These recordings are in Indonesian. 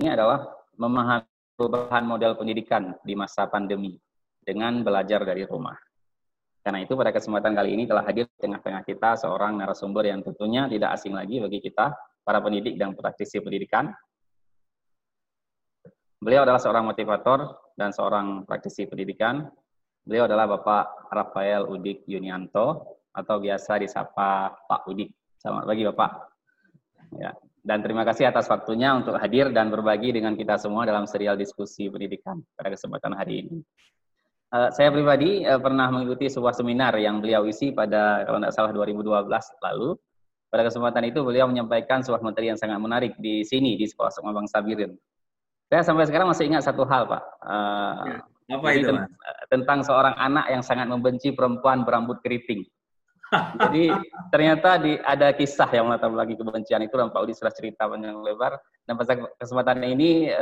ini adalah memahami perubahan model pendidikan di masa pandemi dengan belajar dari rumah. Karena itu pada kesempatan kali ini telah hadir di tengah-tengah kita seorang narasumber yang tentunya tidak asing lagi bagi kita, para pendidik dan praktisi pendidikan. Beliau adalah seorang motivator dan seorang praktisi pendidikan. Beliau adalah Bapak Raphael Udik Yunianto, atau biasa disapa Pak Udik. Selamat pagi, Bapak. Ya. Dan terima kasih atas waktunya untuk hadir dan berbagi dengan kita semua dalam serial diskusi pendidikan pada kesempatan hari ini. Saya pribadi pernah mengikuti sebuah seminar yang beliau isi pada, kalau tidak salah, 2012 lalu. Pada kesempatan itu beliau menyampaikan sebuah materi yang sangat menarik di sini, di Sekolah Sukma Bangsa Bireuen. Saya sampai sekarang masih ingat satu hal, Pak. Apa itu, Mas? Tentang seorang anak yang sangat membenci perempuan berambut keriting. Jadi ternyata ada kisah yang melatar belakangi kebencian itu, dan Pak Udi sudah cerita panjang lebar. Dan pada kesempatan ini,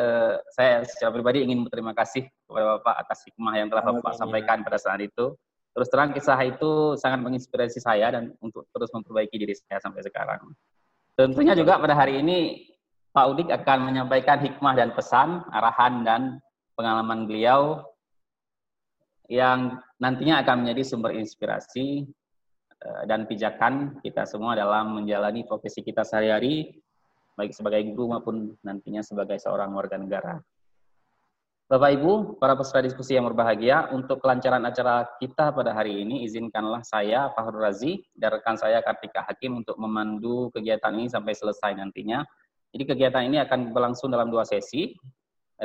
saya secara pribadi ingin berterima kasih kepada Bapak atas hikmah yang telah Bapak sampaikan pada saat itu. Terus terang, kisah itu sangat menginspirasi saya dan untuk terus memperbaiki diri saya sampai sekarang. Tentunya juga pada hari ini, Pak Udik akan menyampaikan hikmah dan pesan, arahan dan pengalaman beliau yang nantinya akan menjadi sumber inspirasi dan pijakan kita semua dalam menjalani profesi kita sehari-hari, baik sebagai guru maupun nantinya sebagai seorang warga negara. Bapak Ibu, para peserta diskusi yang berbahagia, untuk kelancaran acara kita pada hari ini, izinkanlah saya, Fahrul Razi, dan rekan saya, Kartika Hakim, untuk memandu kegiatan ini sampai selesai nantinya. Jadi kegiatan ini akan berlangsung dalam dua sesi.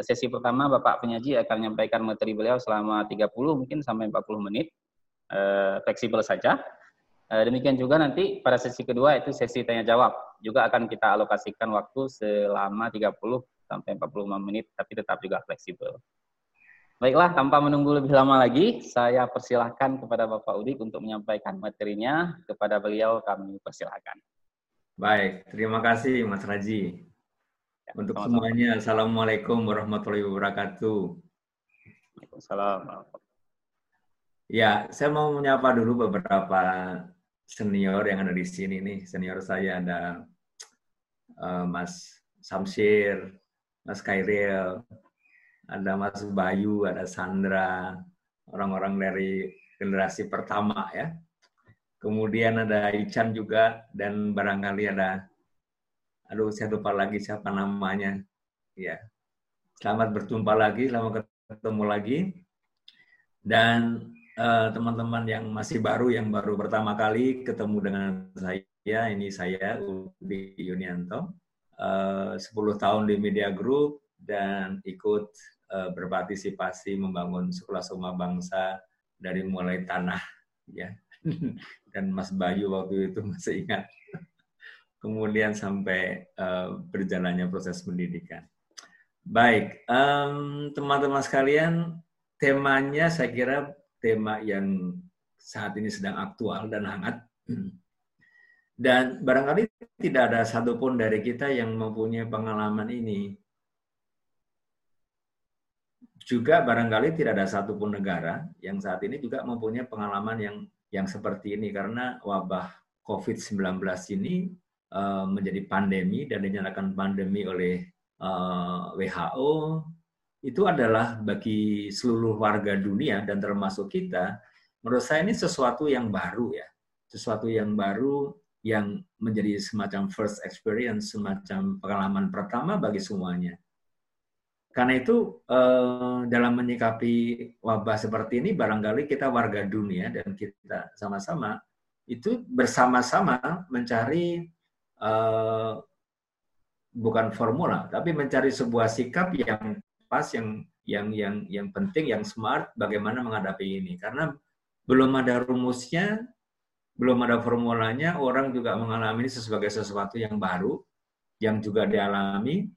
Sesi pertama, Bapak penyaji akan menyampaikan materi beliau selama 30 mungkin sampai 40 menit, fleksibel saja. Demikian juga nanti pada sesi kedua, itu sesi tanya-jawab. Juga akan kita alokasikan waktu selama 30 sampai 45 menit, tapi tetap juga fleksibel. Baiklah, tanpa menunggu lebih lama lagi, saya persilahkan kepada Bapak Udik untuk menyampaikan materinya. Kepada beliau kami persilahkan. Baik, terima kasih Mas Raji. Ya, untuk semuanya, Assalamualaikum warahmatullahi wabarakatuh. Waalaikumsalam. Ya, saya mau menyapa dulu beberapa senior yang ada di sini nih. Senior saya ada Mas Samsir, Mas Kairil, ada Mas Bayu, ada Sandra, orang-orang dari generasi pertama ya. Kemudian ada Ican juga, dan barangkali ada, saya lupa lagi siapa namanya. Ya, selamat berjumpa lagi, selamat ketemu lagi. Dan teman-teman yang masih baru, yang baru pertama kali ketemu dengan saya, ini saya, Udik Yunianto, 10 tahun di Media Group, dan ikut berpartisipasi membangun Sekolah Sukma Bangsa dari mulai tanah, ya. Dan Mas Bayu waktu itu masih ingat. Kemudian sampai berjalannya proses pendidikan. Baik, teman-teman sekalian, temanya saya kira tema yang saat ini sedang aktual dan hangat. Dan barangkali tidak ada satupun dari kita yang mempunyai pengalaman ini. Juga barangkali tidak ada satupun negara yang saat ini juga mempunyai pengalaman yang seperti ini. Karena wabah COVID-19 ini menjadi pandemi dan dinyatakan pandemi oleh WHO, itu adalah bagi seluruh warga dunia dan termasuk kita, menurut saya ini sesuatu yang baru ya. Sesuatu yang baru yang menjadi semacam first experience, semacam pengalaman pertama bagi semuanya. Karena itu dalam menyikapi wabah seperti ini, barangkali kita warga dunia dan kita sama-sama, itu bersama-sama mencari bukan formula, tapi mencari sebuah sikap yang yang penting, yang smart, bagaimana menghadapi ini. Karena belum ada rumusnya, belum ada formulanya, orang juga mengalami ini sebagai sesuatu yang baru, yang juga dialami,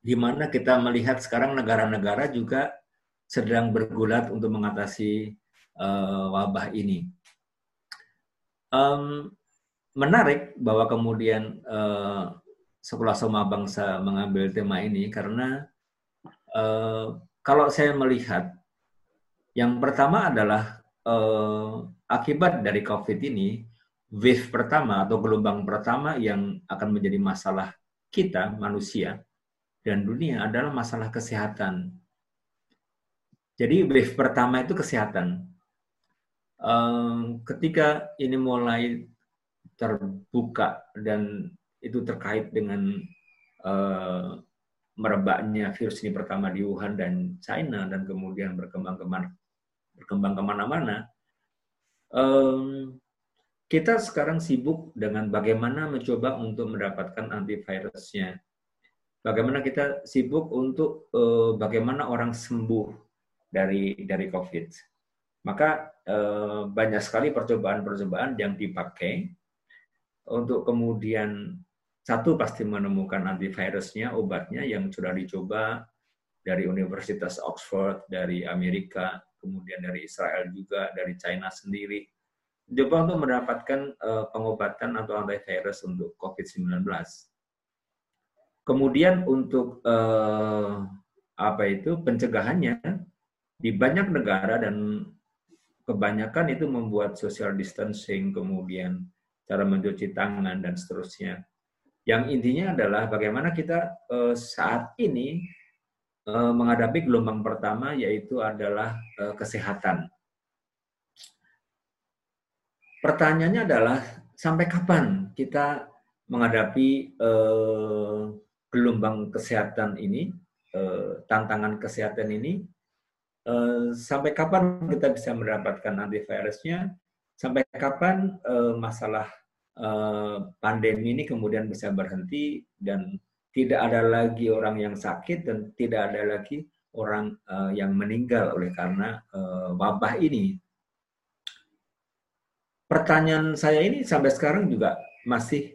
di mana kita melihat sekarang negara-negara juga sedang bergulat untuk mengatasi wabah ini. Menarik bahwa kemudian Sekolah Sukma Bangsa mengambil tema ini, karena kalau saya melihat, yang pertama adalah akibat dari COVID ini, wave pertama atau gelombang pertama yang akan menjadi masalah kita, manusia, dan dunia adalah masalah kesehatan. Jadi wave pertama itu kesehatan. Ketika ini mulai terbuka dan itu terkait dengan merebaknya virus ini pertama di Wuhan dan China dan kemudian berkembang kemana-mana, kita sekarang sibuk dengan bagaimana mencoba untuk mendapatkan antivirusnya. Bagaimana kita sibuk untuk bagaimana orang sembuh dari COVID. Maka banyak sekali percobaan-percobaan yang dipakai untuk kemudian satu pasti menemukan antivirusnya, obatnya yang sudah dicoba dari Universitas Oxford, dari Amerika, kemudian dari Israel juga, dari China sendiri. Coba untuk mendapatkan pengobatan atau antivirus untuk COVID-19. Kemudian untuk pencegahannya di banyak negara dan kebanyakan itu membuat social distancing, kemudian cara mencuci tangan dan seterusnya. Yang intinya adalah bagaimana kita saat ini menghadapi gelombang pertama, yaitu adalah kesehatan. Pertanyaannya adalah sampai kapan kita menghadapi gelombang kesehatan ini, tantangan kesehatan ini, sampai kapan kita bisa mendapatkan antivirusnya, sampai kapan masalah pandemi ini kemudian bisa berhenti dan tidak ada lagi orang yang sakit dan tidak ada lagi orang yang meninggal oleh karena wabah ini. Pertanyaan saya ini sampai sekarang juga masih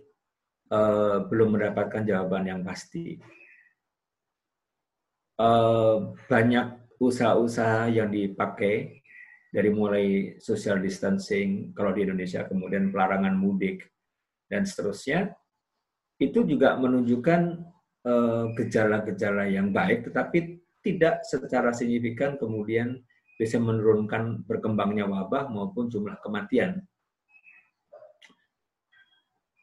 belum mendapatkan jawaban yang pasti. Banyak usaha-usaha yang dipakai, dari mulai social distancing, kalau di Indonesia, kemudian pelarangan mudik, dan seterusnya, itu juga menunjukkan gejala-gejala yang baik, tetapi tidak secara signifikan kemudian bisa menurunkan berkembangnya wabah maupun jumlah kematian.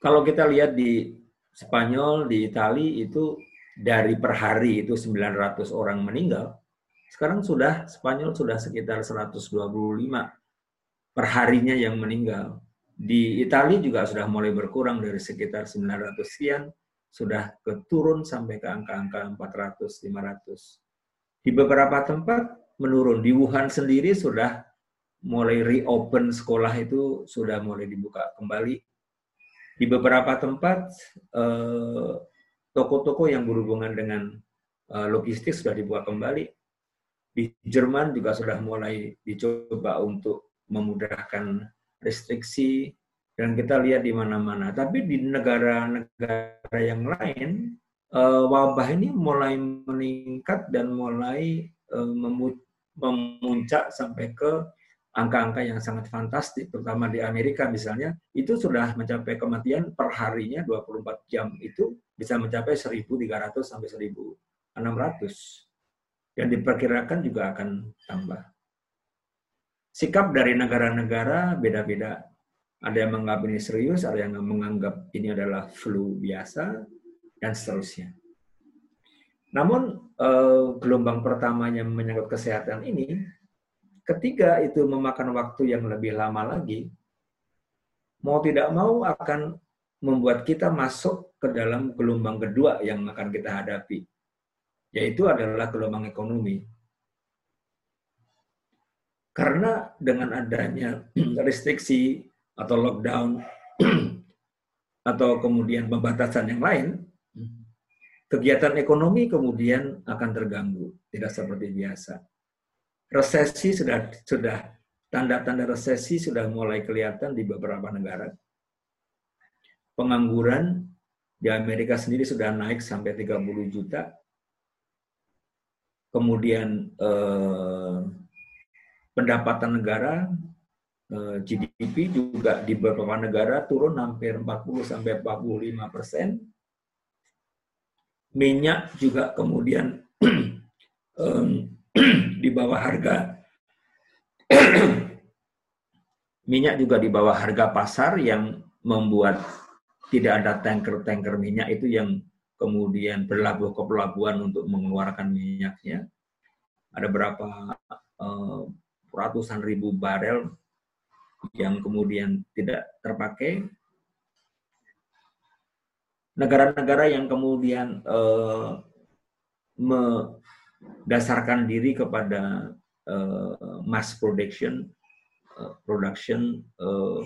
Kalau kita lihat di Spanyol, di Itali, itu dari per hari itu 900 orang meninggal, sekarang sudah Spanyol sudah sekitar 125 perharinya yang meninggal. Di Itali juga sudah mulai berkurang dari sekitar 900 sekian, sudah turun sampai ke angka-angka 400-500. Di beberapa tempat menurun. Di Wuhan sendiri sudah mulai reopen, sekolah itu sudah mulai dibuka kembali. Di beberapa tempat toko-toko yang berhubungan dengan logistik sudah dibuka kembali. Di Jerman juga sudah mulai dicoba untuk memudahkan restriksi, dan kita lihat di mana-mana. Tapi di negara-negara yang lain, wabah ini mulai meningkat dan mulai memuncak sampai ke angka-angka yang sangat fantastis, terutama di Amerika misalnya, itu sudah mencapai kematian per harinya 24 jam itu bisa mencapai 1.300 sampai 1.600. Yang diperkirakan juga akan tambah. Sikap dari negara-negara beda-beda. Ada yang menganggap ini serius, ada yang menganggap ini adalah flu biasa, dan seterusnya. Namun, gelombang pertamanya menyangkut kesehatan ini, ketika itu memakan waktu yang lebih lama lagi, mau tidak mau akan membuat kita masuk ke dalam gelombang kedua yang akan kita hadapi, yaitu adalah gelombang ekonomi. Karena dengan adanya restriksi atau lockdown atau kemudian pembatasan yang lain, kegiatan ekonomi kemudian akan terganggu, tidak seperti biasa. Resesi sudah tanda-tanda resesi sudah mulai kelihatan di beberapa negara. Pengangguran di Amerika sendiri sudah naik sampai 30 juta. Kemudian pendapatan negara, GDP juga di beberapa negara turun hampir 40-45%. Minyak juga kemudian di bawah harga pasar yang membuat tidak ada tanker-tanker minyak itu yang kemudian berlabuh ke pelabuhan untuk mengeluarkan minyaknya. Ada berapa ratusan ribu barel yang kemudian tidak terpakai. Negara-negara yang kemudian mendasarkan diri kepada mass production,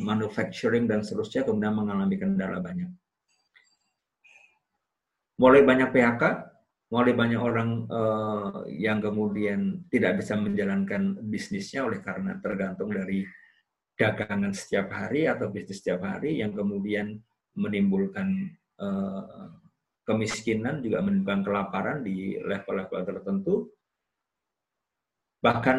manufacturing, dan seterusnya, kemudian mengalami kendala banyak. Mulai banyak PHK, mulai banyak orang yang kemudian tidak bisa menjalankan bisnisnya oleh karena tergantung dari dagangan setiap hari atau bisnis setiap hari, yang kemudian menimbulkan kemiskinan, juga menimbulkan kelaparan di level-level tertentu. Bahkan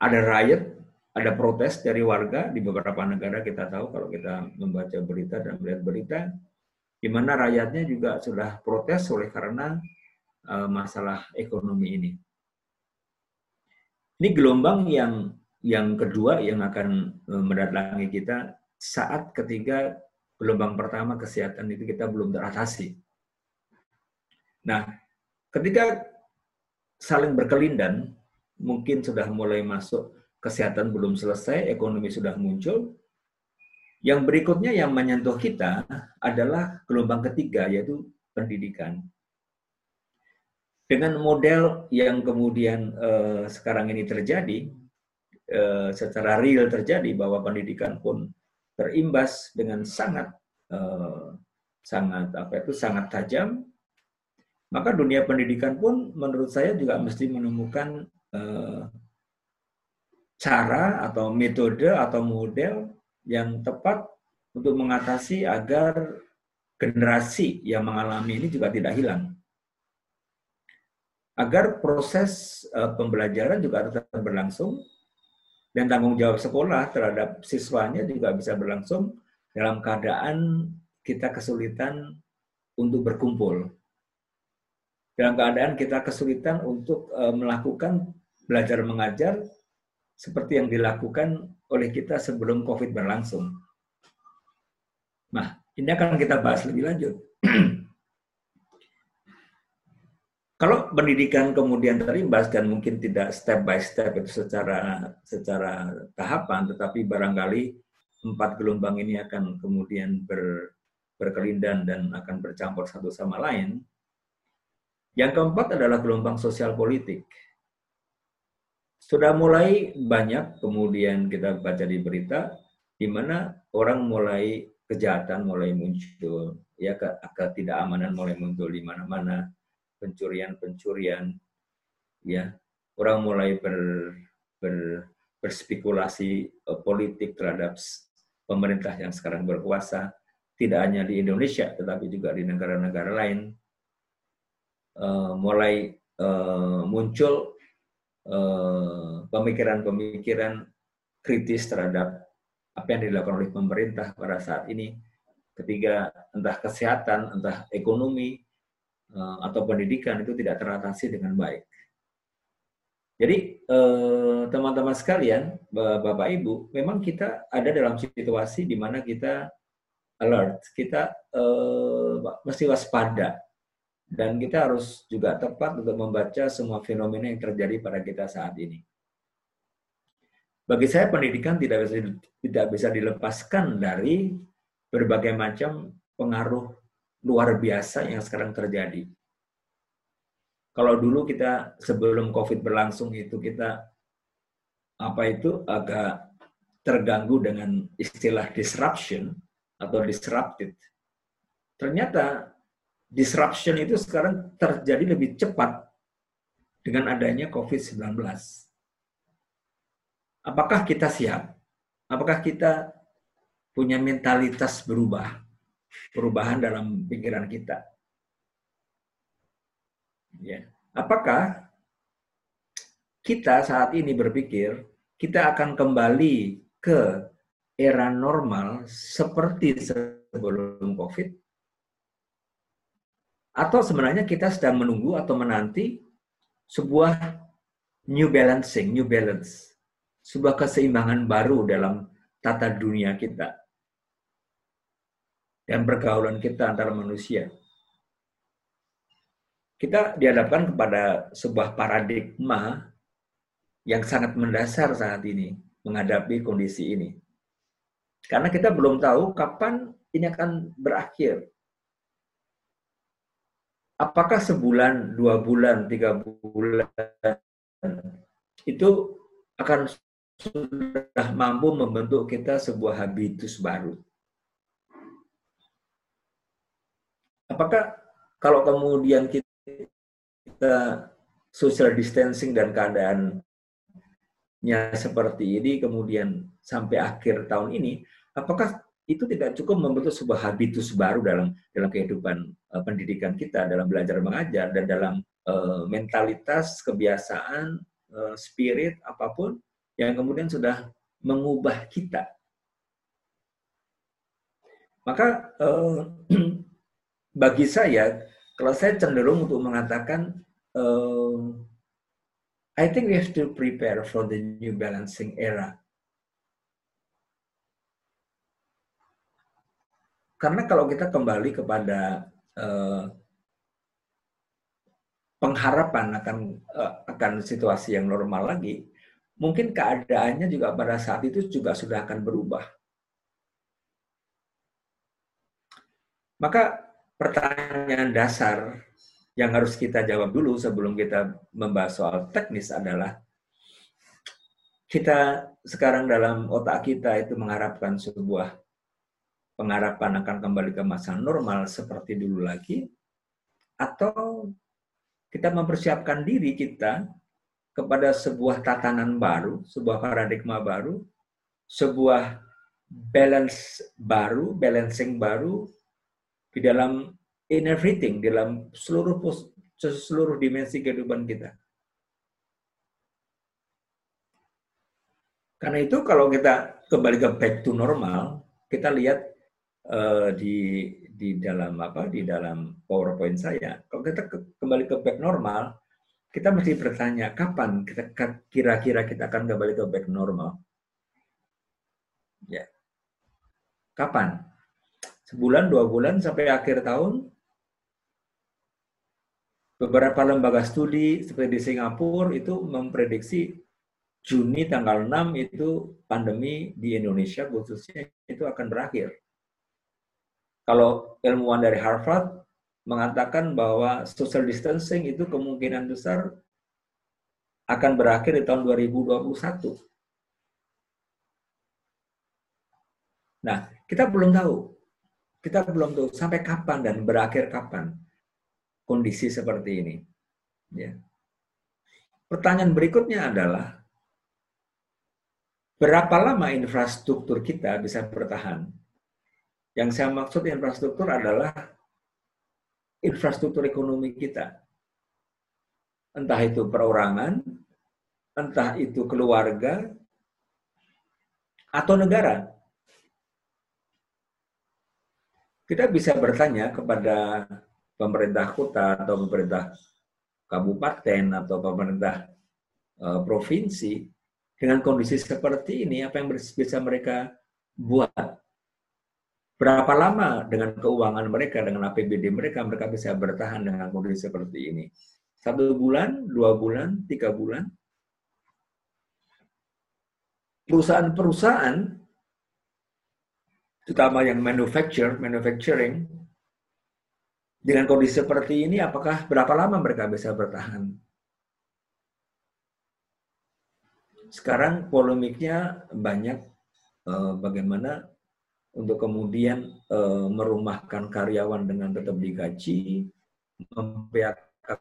ada riot, ada protes dari warga di beberapa negara, kita tahu kalau kita membaca berita dan melihat berita, di mana rakyatnya juga sudah protes oleh karena masalah ekonomi ini. Ini gelombang yang kedua yang akan mendatangi kita saat ketika gelombang pertama kesehatan itu kita belum teratasi. Nah, ketika saling berkelindan, mungkin sudah mulai masuk kesehatan belum selesai, ekonomi sudah muncul. Yang berikutnya yang menyentuh kita adalah gelombang ketiga, yaitu pendidikan. Dengan model yang kemudian sekarang ini terjadi, secara real terjadi, bahwa pendidikan pun terimbas dengan sangat tajam, maka dunia pendidikan pun menurut saya juga mesti menemukan cara atau metode atau model yang tepat untuk mengatasi agar generasi yang mengalami ini juga tidak hilang. Agar proses pembelajaran juga tetap berlangsung dan tanggung jawab sekolah terhadap siswanya juga bisa berlangsung dalam keadaan kita kesulitan untuk berkumpul. Dalam keadaan kita kesulitan untuk melakukan belajar mengajar seperti yang dilakukan oleh kita sebelum COVID berlangsung. Nah, ini akan kita bahas lebih lanjut. Kalau pendidikan kemudian terimbas dan mungkin tidak step by step itu secara tahapan, tetapi barangkali empat gelombang ini akan kemudian berkelindan dan akan bercampur satu sama lain. Yang keempat adalah gelombang sosial politik. Sudah mulai banyak kemudian kita baca di berita di mana orang mulai kejahatan mulai muncul, ya ketidakamanan mulai muncul di mana-mana, pencurian, ya orang mulai berspekulasi politik terhadap pemerintah yang sekarang berkuasa, tidak hanya di Indonesia tetapi juga di negara-negara lain, mulai muncul pemikiran-pemikiran kritis terhadap apa yang dilakukan oleh pemerintah pada saat ini, ketika entah kesehatan, entah ekonomi, atau pendidikan itu tidak teratasi dengan baik. Jadi teman-teman sekalian, Bapak Ibu, memang kita ada dalam situasi di mana kita alert, kita mesti waspada. Dan kita harus juga tepat untuk membaca semua fenomena yang terjadi pada kita saat ini. Bagi saya pendidikan tidak bisa dilepaskan dari berbagai macam pengaruh luar biasa yang sekarang terjadi. Kalau dulu kita sebelum COVID berlangsung itu kita agak terganggu dengan istilah disruption atau disrupted. Ternyata disruption itu sekarang terjadi lebih cepat dengan adanya COVID-19. Apakah kita siap? Apakah kita punya mentalitas perubahan dalam pikiran kita? Ya. Apakah kita saat ini berpikir kita akan kembali ke era normal seperti sebelum COVID? Atau sebenarnya kita sedang menunggu atau menanti sebuah new balance, sebuah keseimbangan baru dalam tata dunia kita dan pergaulan kita antara manusia. kita dihadapkan kepada sebuah paradigma yang sangat mendasar saat ini menghadapi kondisi ini. Karena kita belum tahu kapan ini akan berakhir. Apakah sebulan, 2 bulan, 3 bulan, itu akan sudah mampu membentuk kita sebuah habitus baru. Apakah kalau kemudian kita social distancing dan keadaannya seperti ini, kemudian sampai akhir tahun ini, apakah itu tidak cukup membentuk sebuah habitus baru dalam kehidupan pendidikan kita, dalam belajar mengajar, dan dalam mentalitas, kebiasaan, spirit, apapun, yang kemudian sudah mengubah kita. Maka bagi saya, kalau saya cenderung untuk mengatakan, I think we have to prepare for the new balancing era. Karena kalau kita kembali kepada pengharapan akan situasi yang normal lagi, mungkin keadaannya juga pada saat itu juga sudah akan berubah. Maka pertanyaan dasar yang harus kita jawab dulu sebelum kita membahas soal teknis adalah, kita sekarang dalam otak kita itu mengharapkan sebuah pengharapan akan kembali ke masa normal seperti dulu lagi, atau kita mempersiapkan diri kita kepada sebuah tatanan baru, sebuah paradigma baru, sebuah balance baru, balancing baru di dalam in everything, dalam seluruh dimensi kehidupan kita. Karena itu kalau kita kembali ke back to normal, kita lihat di dalam PowerPoint saya, kalau kita kembali ke back normal, kita mesti bertanya, kapan kita kira-kira kita akan kembali ke back normal? Ya. Kapan? Sebulan, 2 bulan, sampai akhir tahun? Beberapa lembaga studi, seperti di Singapura, itu memprediksi Juni tanggal 6 itu pandemi di Indonesia khususnya itu akan berakhir. Kalau ilmuwan dari Harvard mengatakan bahwa social distancing itu kemungkinan besar akan berakhir di tahun 2021. Nah, kita belum tahu. Kita belum tahu sampai kapan dan berakhir kapan kondisi seperti ini. Ya. Pertanyaan berikutnya adalah, berapa lama infrastruktur kita bisa bertahan? Yang saya maksud infrastruktur adalah infrastruktur ekonomi kita. Entah itu perorangan, entah itu keluarga, atau negara. Kita bisa bertanya kepada pemerintah kota, atau pemerintah kabupaten, atau pemerintah provinsi, dengan kondisi seperti ini, apa yang bisa mereka buat? Berapa lama dengan keuangan mereka, dengan APBD mereka bisa bertahan dengan kondisi seperti ini? 1 bulan, 2 bulan, 3 bulan? Perusahaan-perusahaan, terutama yang manufacturing, dengan kondisi seperti ini, apakah berapa lama mereka bisa bertahan? Sekarang polemiknya banyak bagaimana untuk kemudian merumahkan karyawan dengan tetap digaji, membiarkan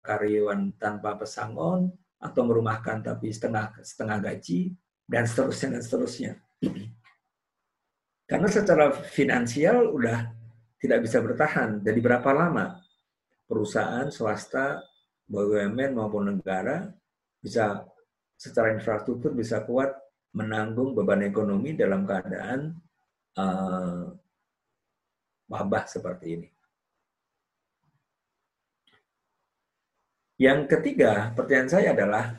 karyawan tanpa pesangon, atau merumahkan tapi setengah gaji, dan seterusnya. Karena secara finansial udah tidak bisa bertahan. Jadi berapa lama perusahaan, swasta, BUMN maupun negara bisa secara infrastruktur bisa kuat menanggung beban ekonomi dalam keadaan wabah seperti ini. Yang ketiga, pertanyaan saya adalah,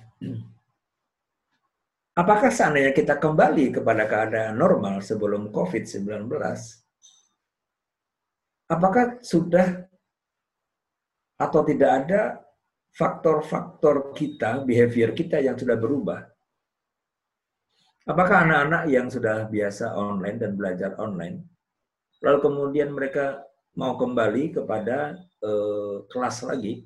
apakah seandainya kita kembali kepada keadaan normal sebelum COVID-19, apakah sudah atau tidak ada faktor-faktor kita, behavior kita yang sudah berubah. Apakah anak-anak yang sudah biasa online dan belajar online, lalu kemudian mereka mau kembali kepada kelas lagi?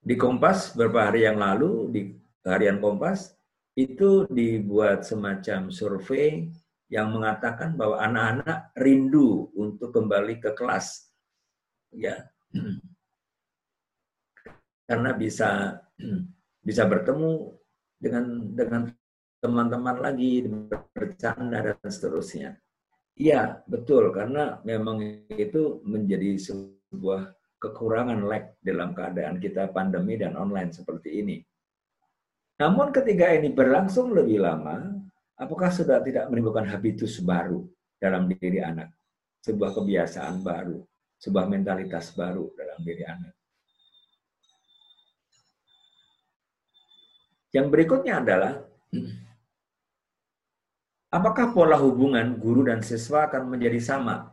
Di Kompas, beberapa hari yang lalu, di harian Kompas, itu dibuat semacam survei yang mengatakan bahwa anak-anak rindu untuk kembali ke kelas. Ya. Karena bisa bertemu dengan teman-teman lagi, bercanda, dan seterusnya. Iya, betul. Karena memang itu menjadi sebuah kekurangan lag dalam keadaan kita pandemi dan online seperti ini. Namun ketika ini berlangsung lebih lama, apakah sudah tidak menimbulkan habitus baru dalam diri anak? Sebuah kebiasaan baru, sebuah mentalitas baru dalam diri anak. Yang berikutnya adalah, apakah pola hubungan guru dan siswa akan menjadi sama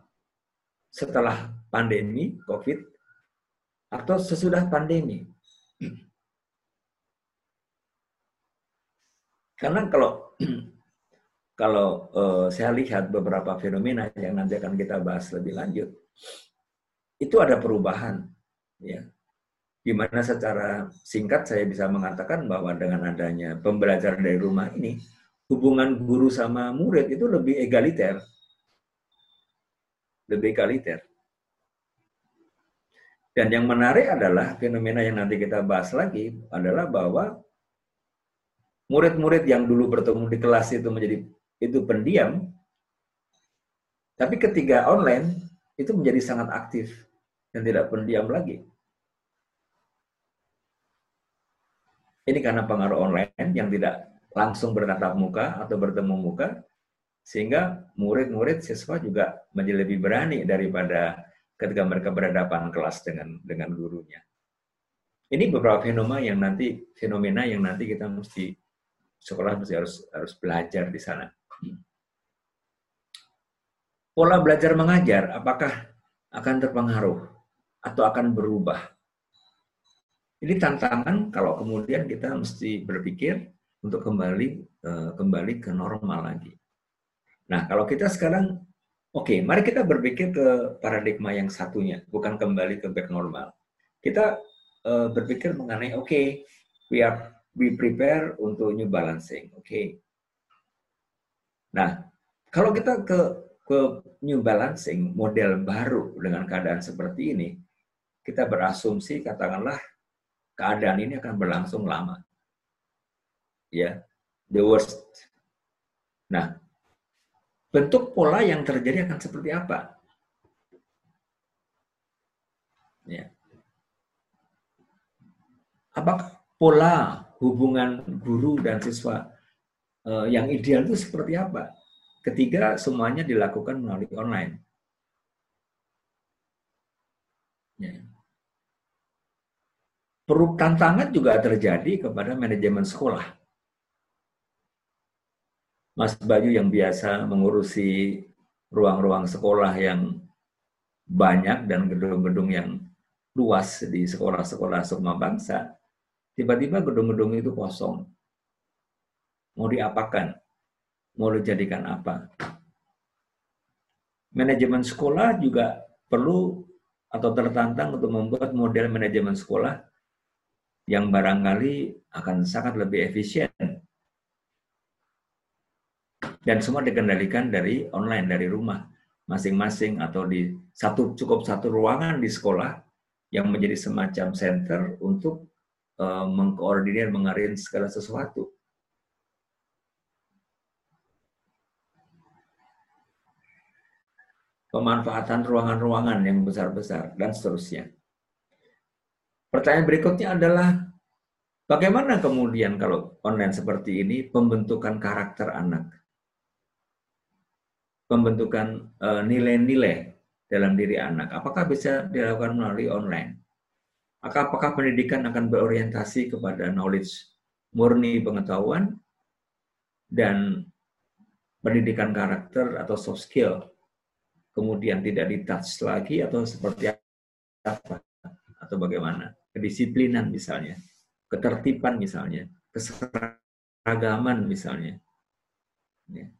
setelah pandemi COVID atau sesudah pandemi? Karena kalau saya lihat beberapa fenomena yang nanti akan kita bahas lebih lanjut, itu ada perubahan, ya. Di mana secara singkat saya bisa mengatakan bahwa dengan adanya pembelajaran dari rumah ini, hubungan guru sama murid itu lebih egaliter. Lebih egaliter. Dan yang menarik adalah fenomena yang nanti kita bahas lagi adalah bahwa murid-murid yang dulu bertemu di kelas itu menjadi pendiam, tapi ketika online itu menjadi sangat aktif dan tidak pendiam lagi. Ini karena pengaruh online yang tidak langsung bertatap muka atau bertemu muka, sehingga murid-murid siswa juga menjadi lebih berani daripada ketika mereka berhadapan kelas dengan gurunya. Ini beberapa fenomena yang nanti kita harus belajar di sana. Pola belajar mengajar apakah akan terpengaruh atau akan berubah? Ini tantangan kalau kemudian kita mesti berpikir untuk kembali ke normal lagi. Nah, kalau kita sekarang oke, mari kita berpikir ke paradigma yang satunya, bukan kembali ke back normal. Kita berpikir mengenai we prepare untuk new balancing. Oke. Nah, kalau kita ke new balancing, model baru dengan keadaan seperti ini, kita berasumsi katakanlah keadaan ini akan berlangsung lama. Ya, the worst. Nah, bentuk pola yang terjadi akan seperti apa? Ya. Apakah pola hubungan guru dan siswa yang ideal itu seperti apa? Ketiga, semuanya dilakukan melalui online. Ya. Tantangan juga terjadi kepada manajemen sekolah. Mas Bayu yang biasa mengurusi ruang-ruang sekolah yang banyak dan gedung-gedung yang luas di sekolah-sekolah Sukma Bangsa, tiba-tiba gedung-gedung itu kosong. Mau diapakan? Mau dijadikan apa? Manajemen sekolah juga perlu atau tertantang untuk membuat model manajemen sekolah yang barangkali akan sangat lebih efisien. Dan semua dikendalikan dari online, dari rumah masing-masing atau di cukup satu ruangan di sekolah yang menjadi semacam center untuk mengkoordinir, mengarrange segala sesuatu. Pemanfaatan ruangan-ruangan yang besar-besar dan seterusnya. Pertanyaan berikutnya adalah bagaimana kemudian kalau online seperti ini pembentukan karakter anak? Pembentukan nilai-nilai dalam diri anak. Apakah bisa dilakukan melalui online? Apakah pendidikan akan berorientasi kepada knowledge murni pengetahuan dan pendidikan karakter atau soft skill kemudian tidak di-touch lagi atau seperti apa atau bagaimana, kedisiplinan misalnya, ketertiban misalnya, keseragaman misalnya. Ya.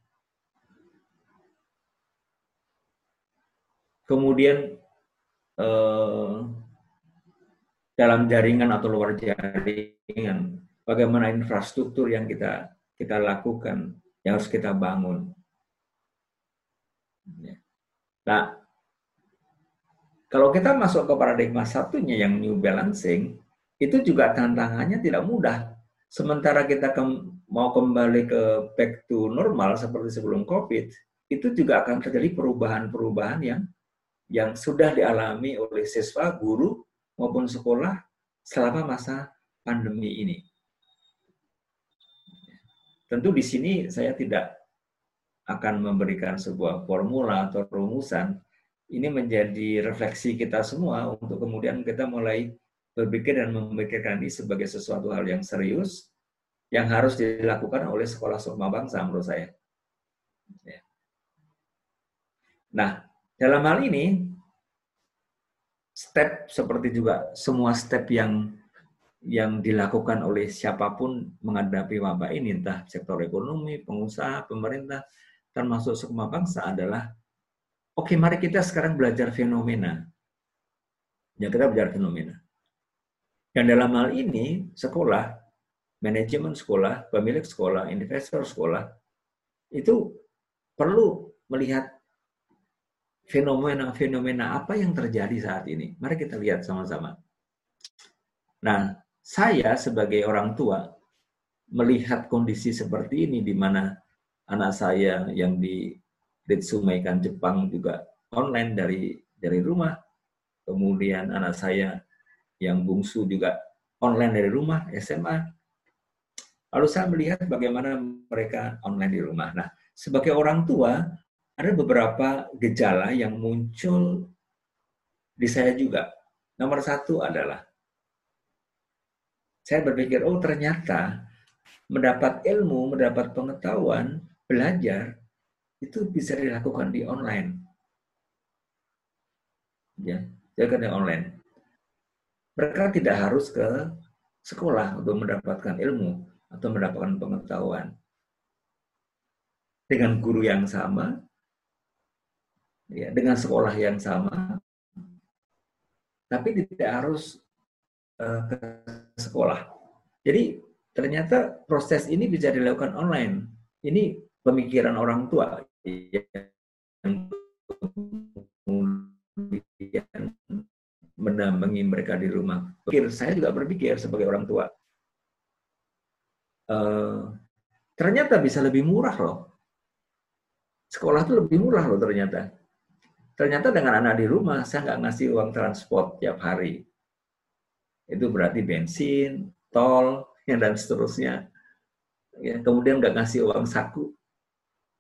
Kemudian dalam jaringan atau luar jaringan, bagaimana infrastruktur yang kita lakukan, yang harus kita bangun. Nah, kalau kita masuk ke paradigma satunya yang new balancing, itu juga tantangannya tidak mudah. Sementara kita mau kembali ke back to normal seperti sebelum COVID, itu juga akan terjadi perubahan-perubahan yang sudah dialami oleh siswa, guru, maupun sekolah selama masa pandemi ini. Tentu di sini saya tidak akan memberikan sebuah formula atau rumusan. Ini menjadi refleksi kita semua untuk kemudian kita mulai berpikir dan memikirkan ini sebagai sesuatu hal yang serius yang harus dilakukan oleh Sekolah Sukma Bangsa menurut saya. Nah, dalam hal ini step seperti juga semua step yang dilakukan oleh siapapun menghadapi wabah ini, entah sektor ekonomi, pengusaha, pemerintah, termasuk Sukma Bangsa adalah, oke, mari kita sekarang belajar fenomena. Ya, kita belajar fenomena. Dan dalam hal ini, sekolah, manajemen sekolah, pemilik sekolah, investor sekolah, itu perlu melihat fenomena-fenomena apa yang terjadi saat ini. Mari kita lihat sama-sama. Nah, saya sebagai orang tua melihat kondisi seperti ini di mana anak saya yang di Ditsuma Jepang juga online dari rumah. Kemudian anak saya yang bungsu juga online dari rumah, SMA. Lalu saya melihat bagaimana mereka online di rumah. Nah, sebagai orang tua ada beberapa gejala yang muncul di saya juga. Nomor satu adalah saya berpikir, oh ternyata mendapat ilmu, mendapat pengetahuan, belajar, itu bisa dilakukan di online. Ya, dilakukan di online. Mereka tidak harus ke sekolah untuk mendapatkan ilmu atau mendapatkan pengetahuan. Dengan guru yang sama, ya, dengan sekolah yang sama, tapi tidak harus ke sekolah. Jadi ternyata proses ini bisa dilakukan online. Ini pemikiran orang tua yang kemudian mendampingi mereka di rumah. Saya juga berpikir sebagai orang tua, ternyata bisa lebih murah loh. Sekolah itu lebih murah loh ternyata. Ternyata dengan anak di rumah saya nggak ngasih uang transport tiap hari. Itu berarti bensin, tol, ya, dan seterusnya. Ya, kemudian nggak ngasih uang saku,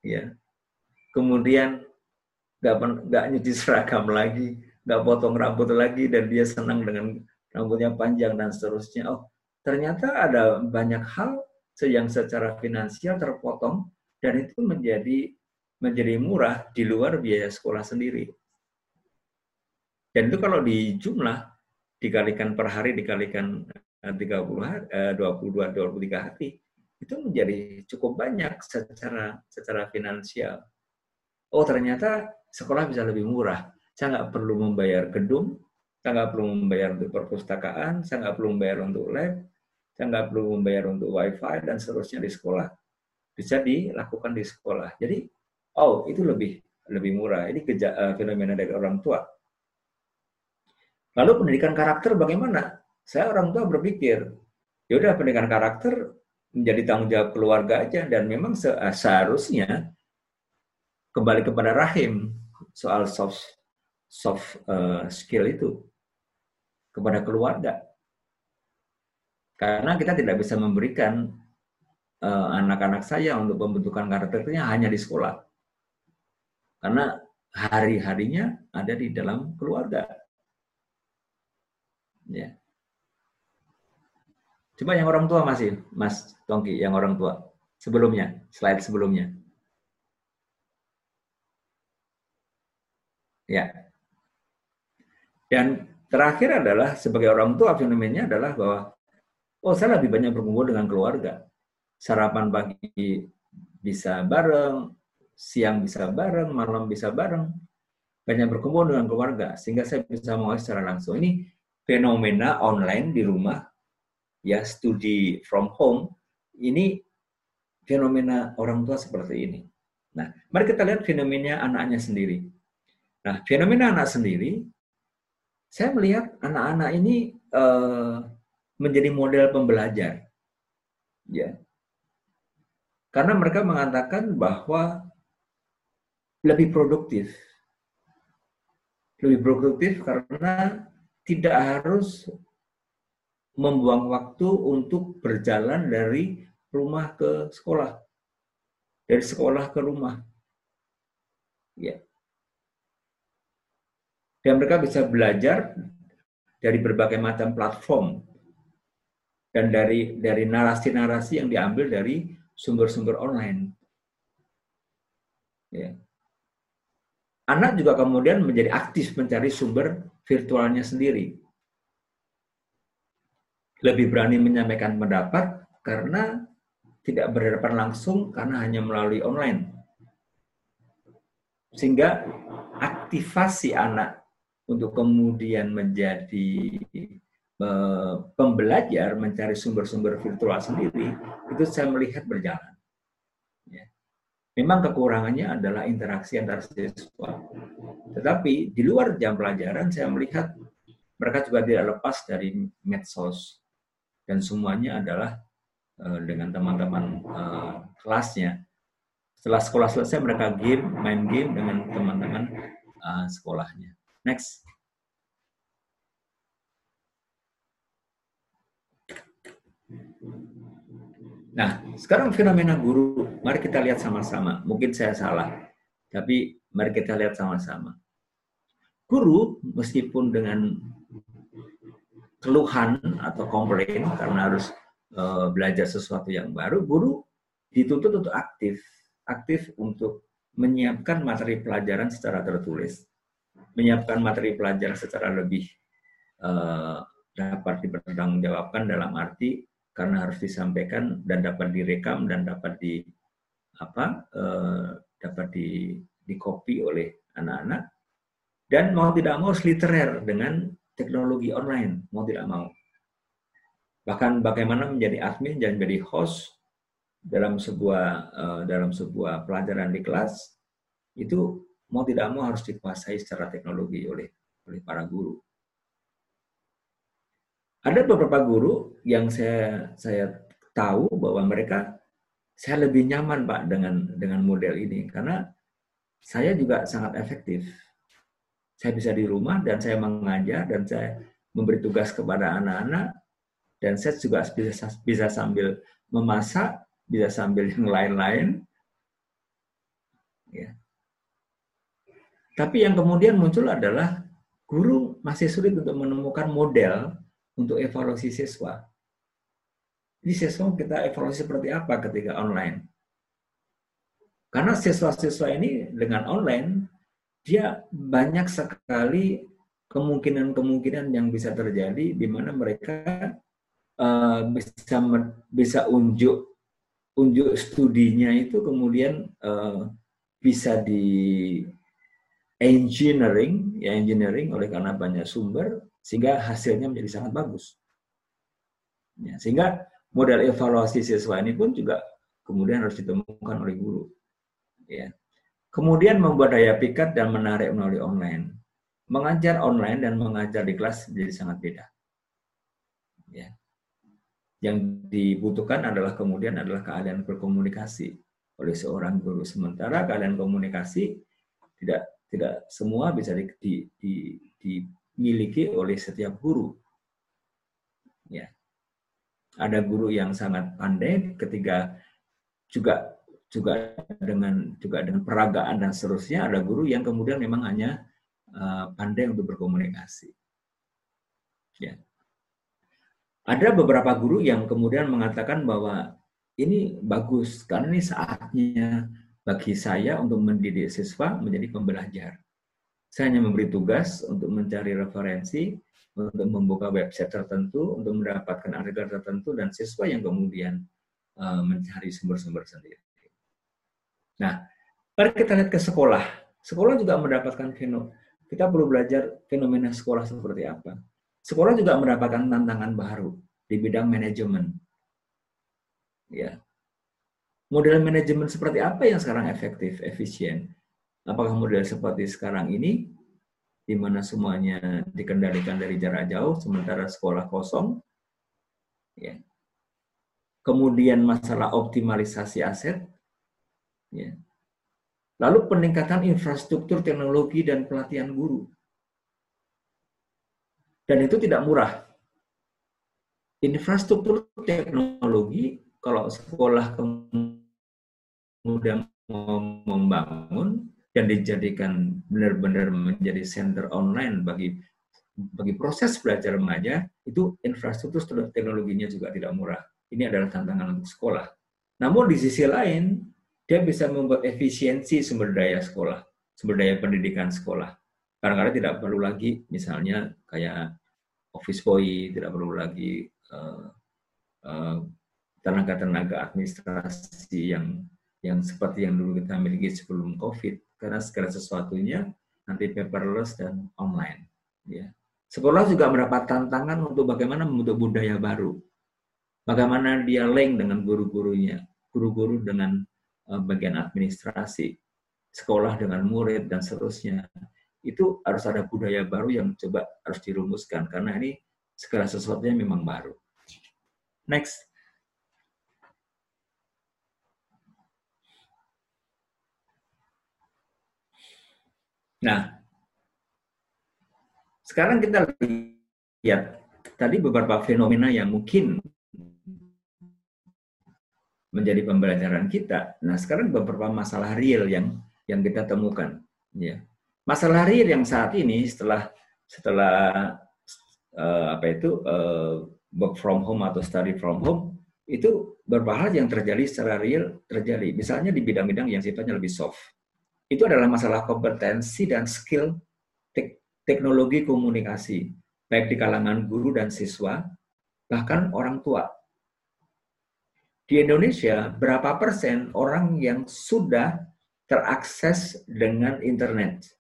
ya. Kemudian nggak nyuci seragam lagi, nggak potong rambut lagi, dan dia senang dengan rambutnya panjang dan seterusnya. Oh, ternyata ada banyak hal yang secara finansial terpotong dan itu menjadi murah di luar biaya sekolah sendiri. Dan itu kalau di jumlah dikalikan per hari, dikalikan 22-23 hari, itu menjadi cukup banyak secara finansial. Oh ternyata sekolah bisa lebih murah. Saya nggak perlu membayar gedung, saya nggak perlu membayar untuk perpustakaan, saya nggak perlu membayar untuk lab, saya nggak perlu membayar untuk wifi, dan seterusnya di sekolah. Bisa dilakukan di sekolah. Jadi, oh itu lebih murah. Ini fenomena dari orang tua. Lalu pendidikan karakter bagaimana? Saya orang tua berpikir, yaudah pendidikan karakter menjadi tanggung jawab keluarga aja, dan memang seharusnya kembali kepada rahim soal soft skill itu kepada keluarga. Karena kita tidak bisa memberikan anak-anak saya untuk pembentukan karakternya hanya di sekolah. Karena hari-harinya ada di dalam keluarga. Ya. Coba yang orang tua masih, Mas Tongki, yang orang tua sebelumnya, slide sebelumnya. Ya. Dan Terakhir adalah sebagai orang tua fenomenanya adalah bahwa oh saya lebih banyak berkumpul dengan keluarga. Sarapan pagi bisa bareng, siang bisa bareng, malam bisa bareng. Banyak berkumpul dengan keluarga sehingga saya bisa mengawasi secara langsung. Ini fenomena online di rumah ya, studi from home ini fenomena orang tua seperti ini. Nah, mari kita lihat fenomena anaknya sendiri. Nah, fenomena anak sendiri saya melihat anak-anak ini menjadi model pembelajar, ya, karena mereka mengatakan bahwa lebih produktif karena tidak harus membuang waktu untuk berjalan dari rumah ke sekolah, dari sekolah ke rumah, ya, dan mereka bisa belajar dari berbagai macam platform. Dan dari narasi-narasi yang diambil dari sumber-sumber online. Ya. Anak juga kemudian menjadi aktif mencari sumber virtualnya sendiri. Lebih berani menyampaikan pendapat karena tidak berhadapan langsung karena hanya melalui online. Sehingga aktivasi anak untuk kemudian menjadi pembelajar mencari sumber-sumber virtual sendiri, itu saya melihat berjalan. Ya. Memang kekurangannya adalah interaksi antar siswa. Tetapi di luar jam pelajaran saya melihat mereka juga tidak lepas dari medsos. Dan semuanya adalah dengan teman-teman kelasnya. Setelah sekolah selesai mereka main game dengan teman-teman sekolahnya. Next. Nah, sekarang fenomena guru, mari kita lihat sama-sama. Mungkin saya salah, tapi mari kita lihat sama-sama. Guru, meskipun dengan keluhan atau komplain karena harus belajar sesuatu yang baru, guru dituntut untuk aktif untuk menyiapkan materi pelajaran secara tertulis, menyiapkan materi pelajaran secara lebih dapat dipertanggungjawabkan dalam arti karena harus disampaikan dan dapat direkam dan dapat di copy oleh anak-anak, dan mau tidak mau literer dengan teknologi online, mau tidak mau. Bahkan bagaimana menjadi admin dan menjadi host dalam sebuah pelajaran di kelas itu mau tidak mau harus dikuasai secara teknologi oleh para guru. Ada beberapa guru yang saya tahu bahwa mereka, saya lebih nyaman Pak dengan model ini karena saya juga sangat efektif. Saya bisa di rumah dan saya mengajar dan saya memberi tugas kepada anak-anak dan saya juga bisa sambil memasak, bisa sambil yang lain-lain. Ya. Tapi yang kemudian muncul adalah guru masih sulit untuk menemukan model untuk evaluasi siswa. Jadi siswa kita evaluasi seperti apa ketika online? Karena siswa-siswa ini dengan online, dia banyak sekali kemungkinan-kemungkinan yang bisa terjadi di mana mereka bisa unjuk studinya itu kemudian bisa di engineering oleh karena banyak sumber, sehingga hasilnya menjadi sangat bagus. Ya, sehingga model evaluasi siswa ini pun juga kemudian harus ditemukan oleh guru. Ya. Kemudian membuat daya pikat dan menarik melalui online. Mengajar online dan mengajar di kelas menjadi sangat beda. Ya. Yang dibutuhkan adalah keahlian berkomunikasi oleh seorang guru. Sementara keahlian komunikasi tidak semua bisa dimiliki oleh setiap guru. Ya. Ada guru yang sangat pandai ketika juga dengan peragaan dan seterusnya, ada guru yang kemudian memang hanya pandai untuk berkomunikasi. Ya. Ada beberapa guru yang kemudian mengatakan bahwa ini bagus karena ini saatnya bagi saya untuk mendidik siswa menjadi pembelajar. Saya hanya memberi tugas untuk mencari referensi, untuk membuka website tertentu, untuk mendapatkan artikel tertentu, dan siswa yang kemudian mencari sumber-sumber sendiri. Nah, mari kita lihat ke sekolah. Sekolah juga mendapatkan fenomena. Kita perlu belajar fenomena sekolah seperti apa. Sekolah juga mendapatkan tantangan baru di bidang manajemen. Ya. Model manajemen seperti apa yang sekarang efektif, efisien? Apakah model seperti sekarang ini, di mana semuanya dikendalikan dari jarak jauh, sementara sekolah kosong? Ya. Kemudian masalah optimalisasi aset. Ya. Lalu peningkatan infrastruktur teknologi dan pelatihan guru. Dan itu tidak murah. Infrastruktur teknologi, kalau sekolah kemudian membangun dan dijadikan benar-benar menjadi center online bagi proses belajar mengajar, itu infrastruktur teknologinya juga tidak murah. Ini adalah tantangan untuk sekolah. Namun di sisi lain, dia bisa membuat efisiensi sumber daya sekolah, sumber daya pendidikan sekolah. Kadang-kadang tidak perlu lagi, misalnya kayak office boy, tidak perlu lagi tenaga-tenaga administrasi yang seperti yang dulu kita miliki sebelum COVID, karena segala sesuatunya nanti paperless dan online. Ya. Sekolah juga mendapat tantangan untuk bagaimana membentuk budaya baru, bagaimana dia link dengan guru-gurunya, guru-guru dengan bagian administrasi, sekolah dengan murid, dan seterusnya. Itu harus ada budaya baru yang coba harus dirumuskan, karena ini segala sesuatunya memang baru. Next. Nah, sekarang kita lihat tadi beberapa fenomena yang mungkin menjadi pembelajaran kita. Nah, sekarang beberapa masalah real yang kita temukan. Ya. Masalah real yang saat ini setelah work from home atau study from home, itu beberapa hal yang terjadi secara real terjadi. Misalnya di bidang-bidang yang sifatnya lebih soft. Itu adalah masalah kompetensi dan skill teknologi komunikasi, baik di kalangan guru dan siswa, bahkan orang tua. Di Indonesia, berapa persen orang yang sudah terakses dengan internet?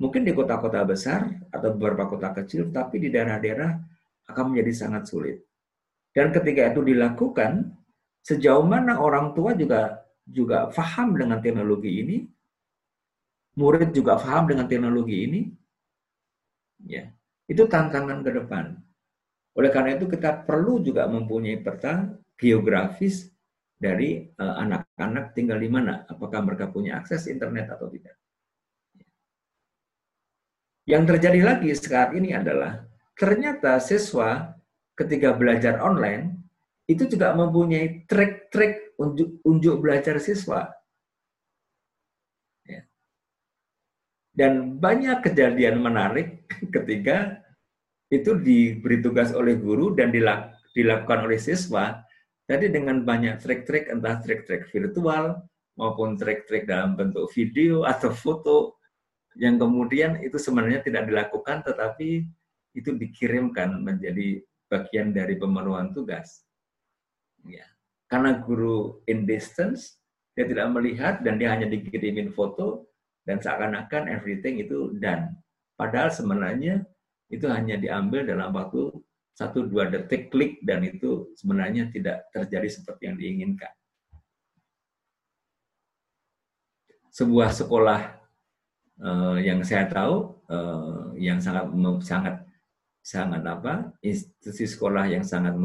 Mungkin di kota-kota besar atau beberapa kota kecil, tapi di daerah-daerah akan menjadi sangat sulit. Dan ketika itu dilakukan, sejauh mana orang tua juga paham dengan teknologi ini, murid juga paham dengan teknologi ini, ya, itu tantangan ke depan. Oleh karena itu kita perlu juga mempunyai peta geografis dari anak-anak tinggal di mana. Apakah mereka punya akses internet atau tidak. Yang terjadi lagi saat ini adalah ternyata siswa ketika belajar online itu juga mempunyai trik-trik unjuk belajar siswa. Ya. Dan banyak kejadian menarik ketika itu diberi tugas oleh guru dan dilakukan oleh siswa, tadi dengan banyak trik-trik, entah trik-trik virtual maupun trik-trik dalam bentuk video atau foto, yang kemudian itu sebenarnya tidak dilakukan, tetapi itu dikirimkan menjadi bagian dari pemenuhan tugas. Ya. Karena guru in distance, dia tidak melihat dan dia hanya dikirimin foto, dan seakan-akan everything itu done. Padahal sebenarnya itu hanya diambil dalam waktu 1-2 detik klik, dan itu sebenarnya tidak terjadi seperti yang diinginkan. Sebuah sekolah yang saya tahu, yang sangat institusi sekolah yang sangat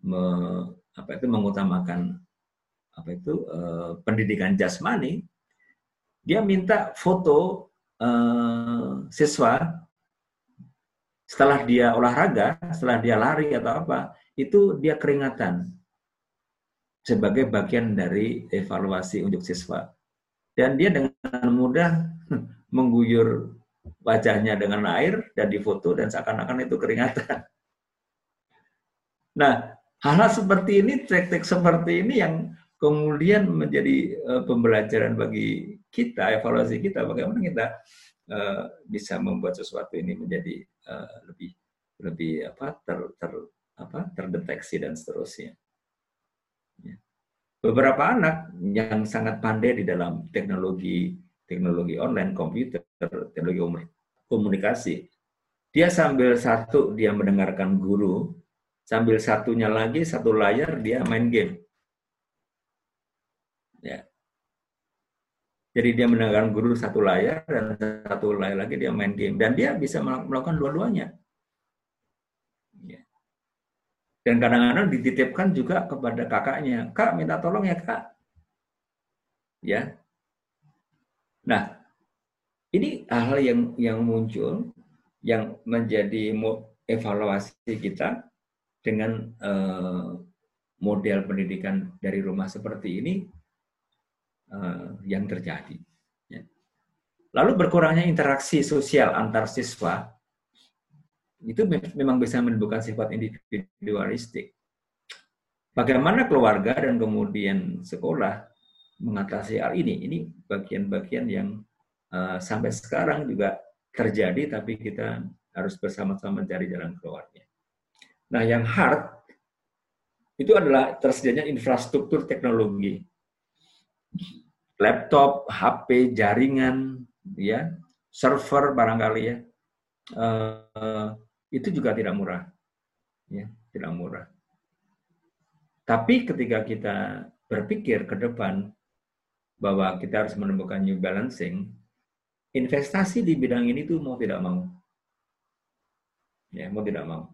mengutamakan pendidikan jasmani, dia minta foto siswa setelah dia olahraga, setelah dia lari atau apa, itu dia keringatan sebagai bagian dari evaluasi unjuk siswa. Dan dia dengan mudah mengguyur wajahnya dengan air dan difoto, dan seakan-akan itu keringatan. Nah, hal-hal seperti ini, trik-trik seperti ini yang kemudian menjadi pembelajaran bagi kita, evaluasi kita, bagaimana kita bisa membuat sesuatu ini menjadi lebih terdeteksi dan seterusnya. Beberapa anak yang sangat pandai di dalam teknologi online, komputer, teknologi komunikasi, dia sambil satu dia mendengarkan guru, sambil satunya lagi satu layar dia main game. Ya. Jadi dia mendengarkan guru satu layar dan satu layar lagi dia main game, dan dia bisa melakukan dua-duanya. Dan kadang-kadang dititipkan juga kepada kakaknya. Kak, minta tolong ya, Kak. Ya. Nah, ini hal yang muncul, yang menjadi evaluasi kita dengan model pendidikan dari rumah seperti ini yang terjadi. Ya. Lalu berkurangnya interaksi sosial antar siswa, itu memang bisa menimbulkan sifat individualistik. Bagaimana keluarga dan kemudian sekolah mengatasi hal ini? Ini bagian-bagian yang sampai sekarang juga terjadi, tapi kita harus bersama-sama mencari jalan keluarnya. Nah, yang hard, itu adalah tersedianya infrastruktur teknologi. Laptop, HP, jaringan, ya, server barangkali ya. Itu juga tidak murah, ya, tidak murah. Tapi ketika kita berpikir ke depan bahwa kita harus menemukan new balancing, investasi di bidang ini tuh mau tidak mau, ya, mau tidak mau.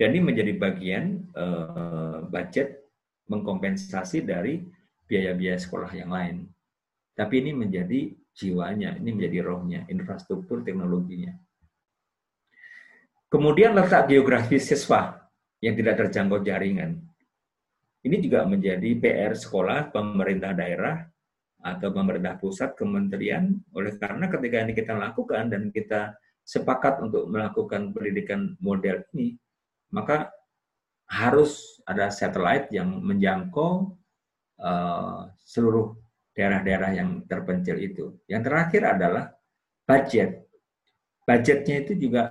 Jadi menjadi bagian budget mengkompensasi dari biaya-biaya sekolah yang lain. Tapi ini menjadi jiwanya, ini menjadi rohnya, infrastruktur teknologinya. Kemudian letak geografis siswa yang tidak terjangkau jaringan. Ini juga menjadi PR sekolah, pemerintah daerah, atau pemerintah pusat, kementerian, oleh karena ketika ini kita lakukan dan kita sepakat untuk melakukan pendidikan model ini, maka harus ada satelit yang menjangkau seluruh daerah-daerah yang terpencil itu. Yang terakhir adalah budget. Budgetnya itu juga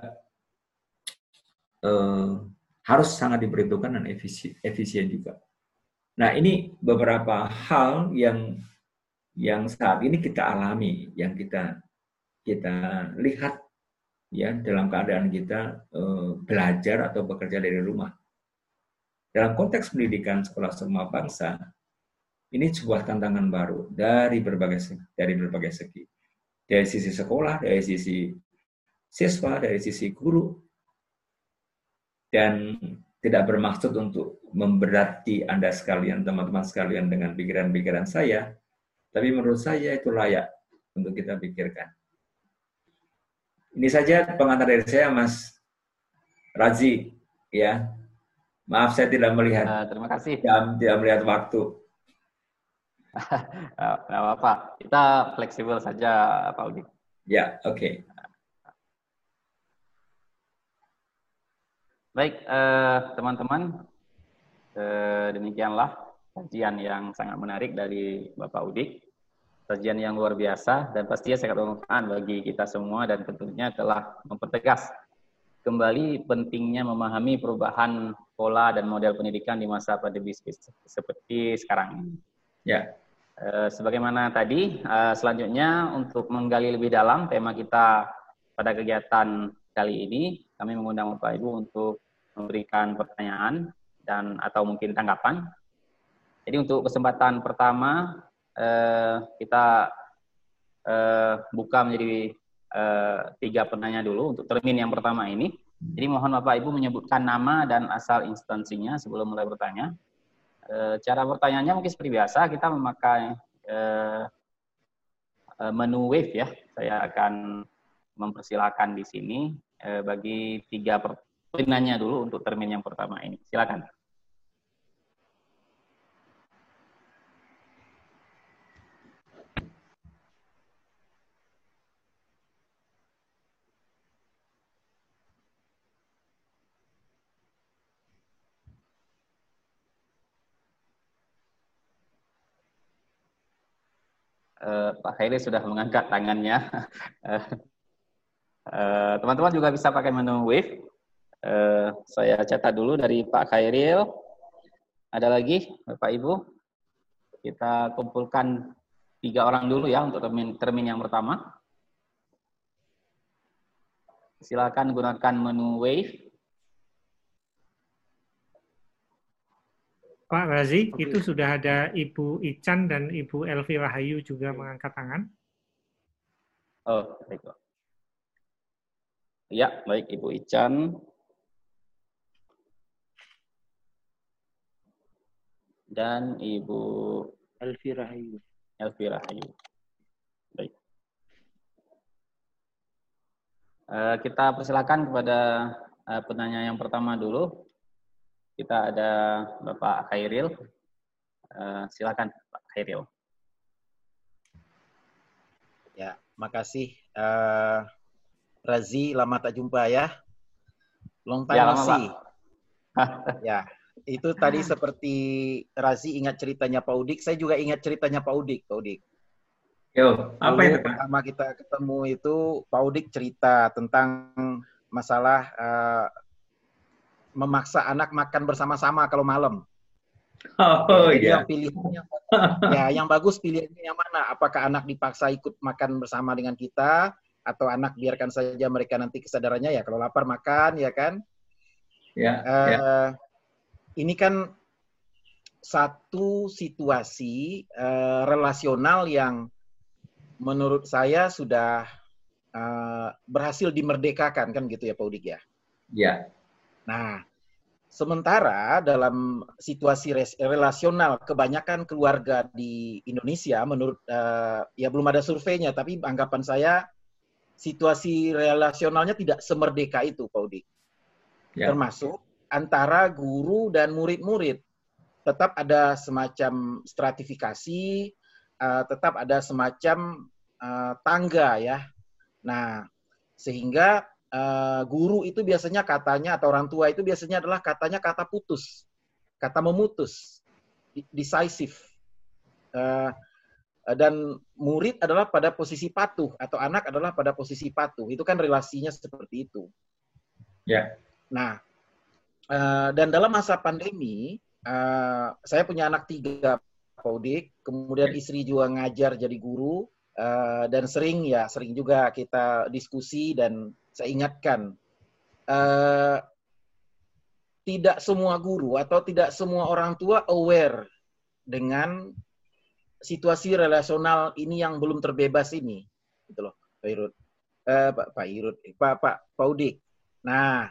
harus sangat diperhitungkan dan efisien juga. Nah, ini beberapa hal yang saat ini kita alami, yang kita lihat ya dalam keadaan kita belajar atau bekerja dari rumah. Dalam konteks pendidikan sekolah sukma bangsa, ini sebuah tantangan baru dari berbagai segi. Dari sisi sekolah, dari sisi siswa, dari sisi guru. Dan tidak bermaksud untuk memberati Anda sekalian, teman-teman sekalian dengan pikiran-pikiran saya. Tapi menurut saya itu layak untuk kita pikirkan. Ini saja pengantar dari saya, Mas Razi. Ya, maaf saya tidak melihat. Terima kasih. Tidak melihat waktu. Nggak apa-apa, kita fleksibel saja Pak Udik. Ya, oke. Baik, teman-teman, demikianlah kajian yang sangat menarik dari Bapak Udik. Kajian yang luar biasa dan pastinya sangat bermanfaat bagi kita semua dan tentunya telah mempertegas kembali pentingnya memahami perubahan pola dan model pendidikan di masa pandemi seperti sekarang. Ya. Sebagaimana tadi, selanjutnya untuk menggali lebih dalam tema kita pada kegiatan kali ini, kami mengundang Bapak Ibu untuk memberikan pertanyaan dan atau mungkin tanggapan. Jadi untuk kesempatan pertama, kita buka menjadi 3 pertanyaan dulu untuk termin yang pertama ini. Jadi mohon Bapak Ibu menyebutkan nama dan asal instansinya sebelum mulai bertanya. Cara pertanyaannya mungkin seperti biasa, kita memakai menu wave ya. Saya akan mempersilahkan di sini bagi 3 pertanyaannya dulu untuk termin yang pertama ini. Silakan. Pak Khairi sudah mengangkat tangannya. Teman-teman juga bisa pakai menu Wave. Saya catat dulu dari Pak Khairil. Ada lagi, Bapak Ibu? Kita kumpulkan 3 orang dulu ya untuk termin yang pertama. Silakan gunakan menu Wave. Pak Razi, itu sudah ada Ibu Ican dan Ibu Elvi Rahayu juga mengangkat tangan. Oh, baik. Ya, baik Ibu Ican. Dan Ibu Elvi Rahayu. Baik. Kita persilakan kepada penanya yang pertama dulu. Kita ada Bapak Khairil. Silakan Pak Khairil. Ya, makasih. Razi, lama tak jumpa ya. Long time no see. Ya. Itu tadi seperti Razi ingat ceritanya Pak Udik, saya juga ingat ceritanya Pak Udik. Yo, apa itu Pak? Pertama kita ketemu itu Pak Udik cerita tentang masalah memaksa anak makan bersama-sama kalau malam. Oh iya. Ya, yang bagus pilihannya yang mana? Apakah anak dipaksa ikut makan bersama dengan kita atau anak biarkan saja mereka nanti kesadarannya ya kalau lapar makan ya kan? Ya. Ini kan satu situasi relasional yang menurut saya sudah berhasil dimerdekakan kan gitu ya Pak Udik ya? Iya. Nah, sementara dalam situasi relasional kebanyakan keluarga di Indonesia menurut ya belum ada surveinya tapi anggapan saya situasi relasionalnya tidak semerdeka itu Pak Udik. Ya. Termasuk antara guru dan murid-murid tetap ada semacam stratifikasi, tetap ada semacam tangga ya. Nah, sehingga guru itu biasanya katanya atau orang tua itu biasanya adalah katanya kata putus, kata memutus, decisive. Dan murid adalah pada posisi patuh atau anak adalah pada posisi patuh. Itu kan relasinya seperti itu. Ya. Nah, dan dalam masa pandemi, saya punya anak 3, Pak Udik, kemudian istri juga ngajar jadi guru, dan sering juga kita diskusi dan saya ingatkan, tidak semua guru atau tidak semua orang tua aware dengan situasi relasional ini yang belum terbebas ini, gitu loh, Pak Udik. Nah.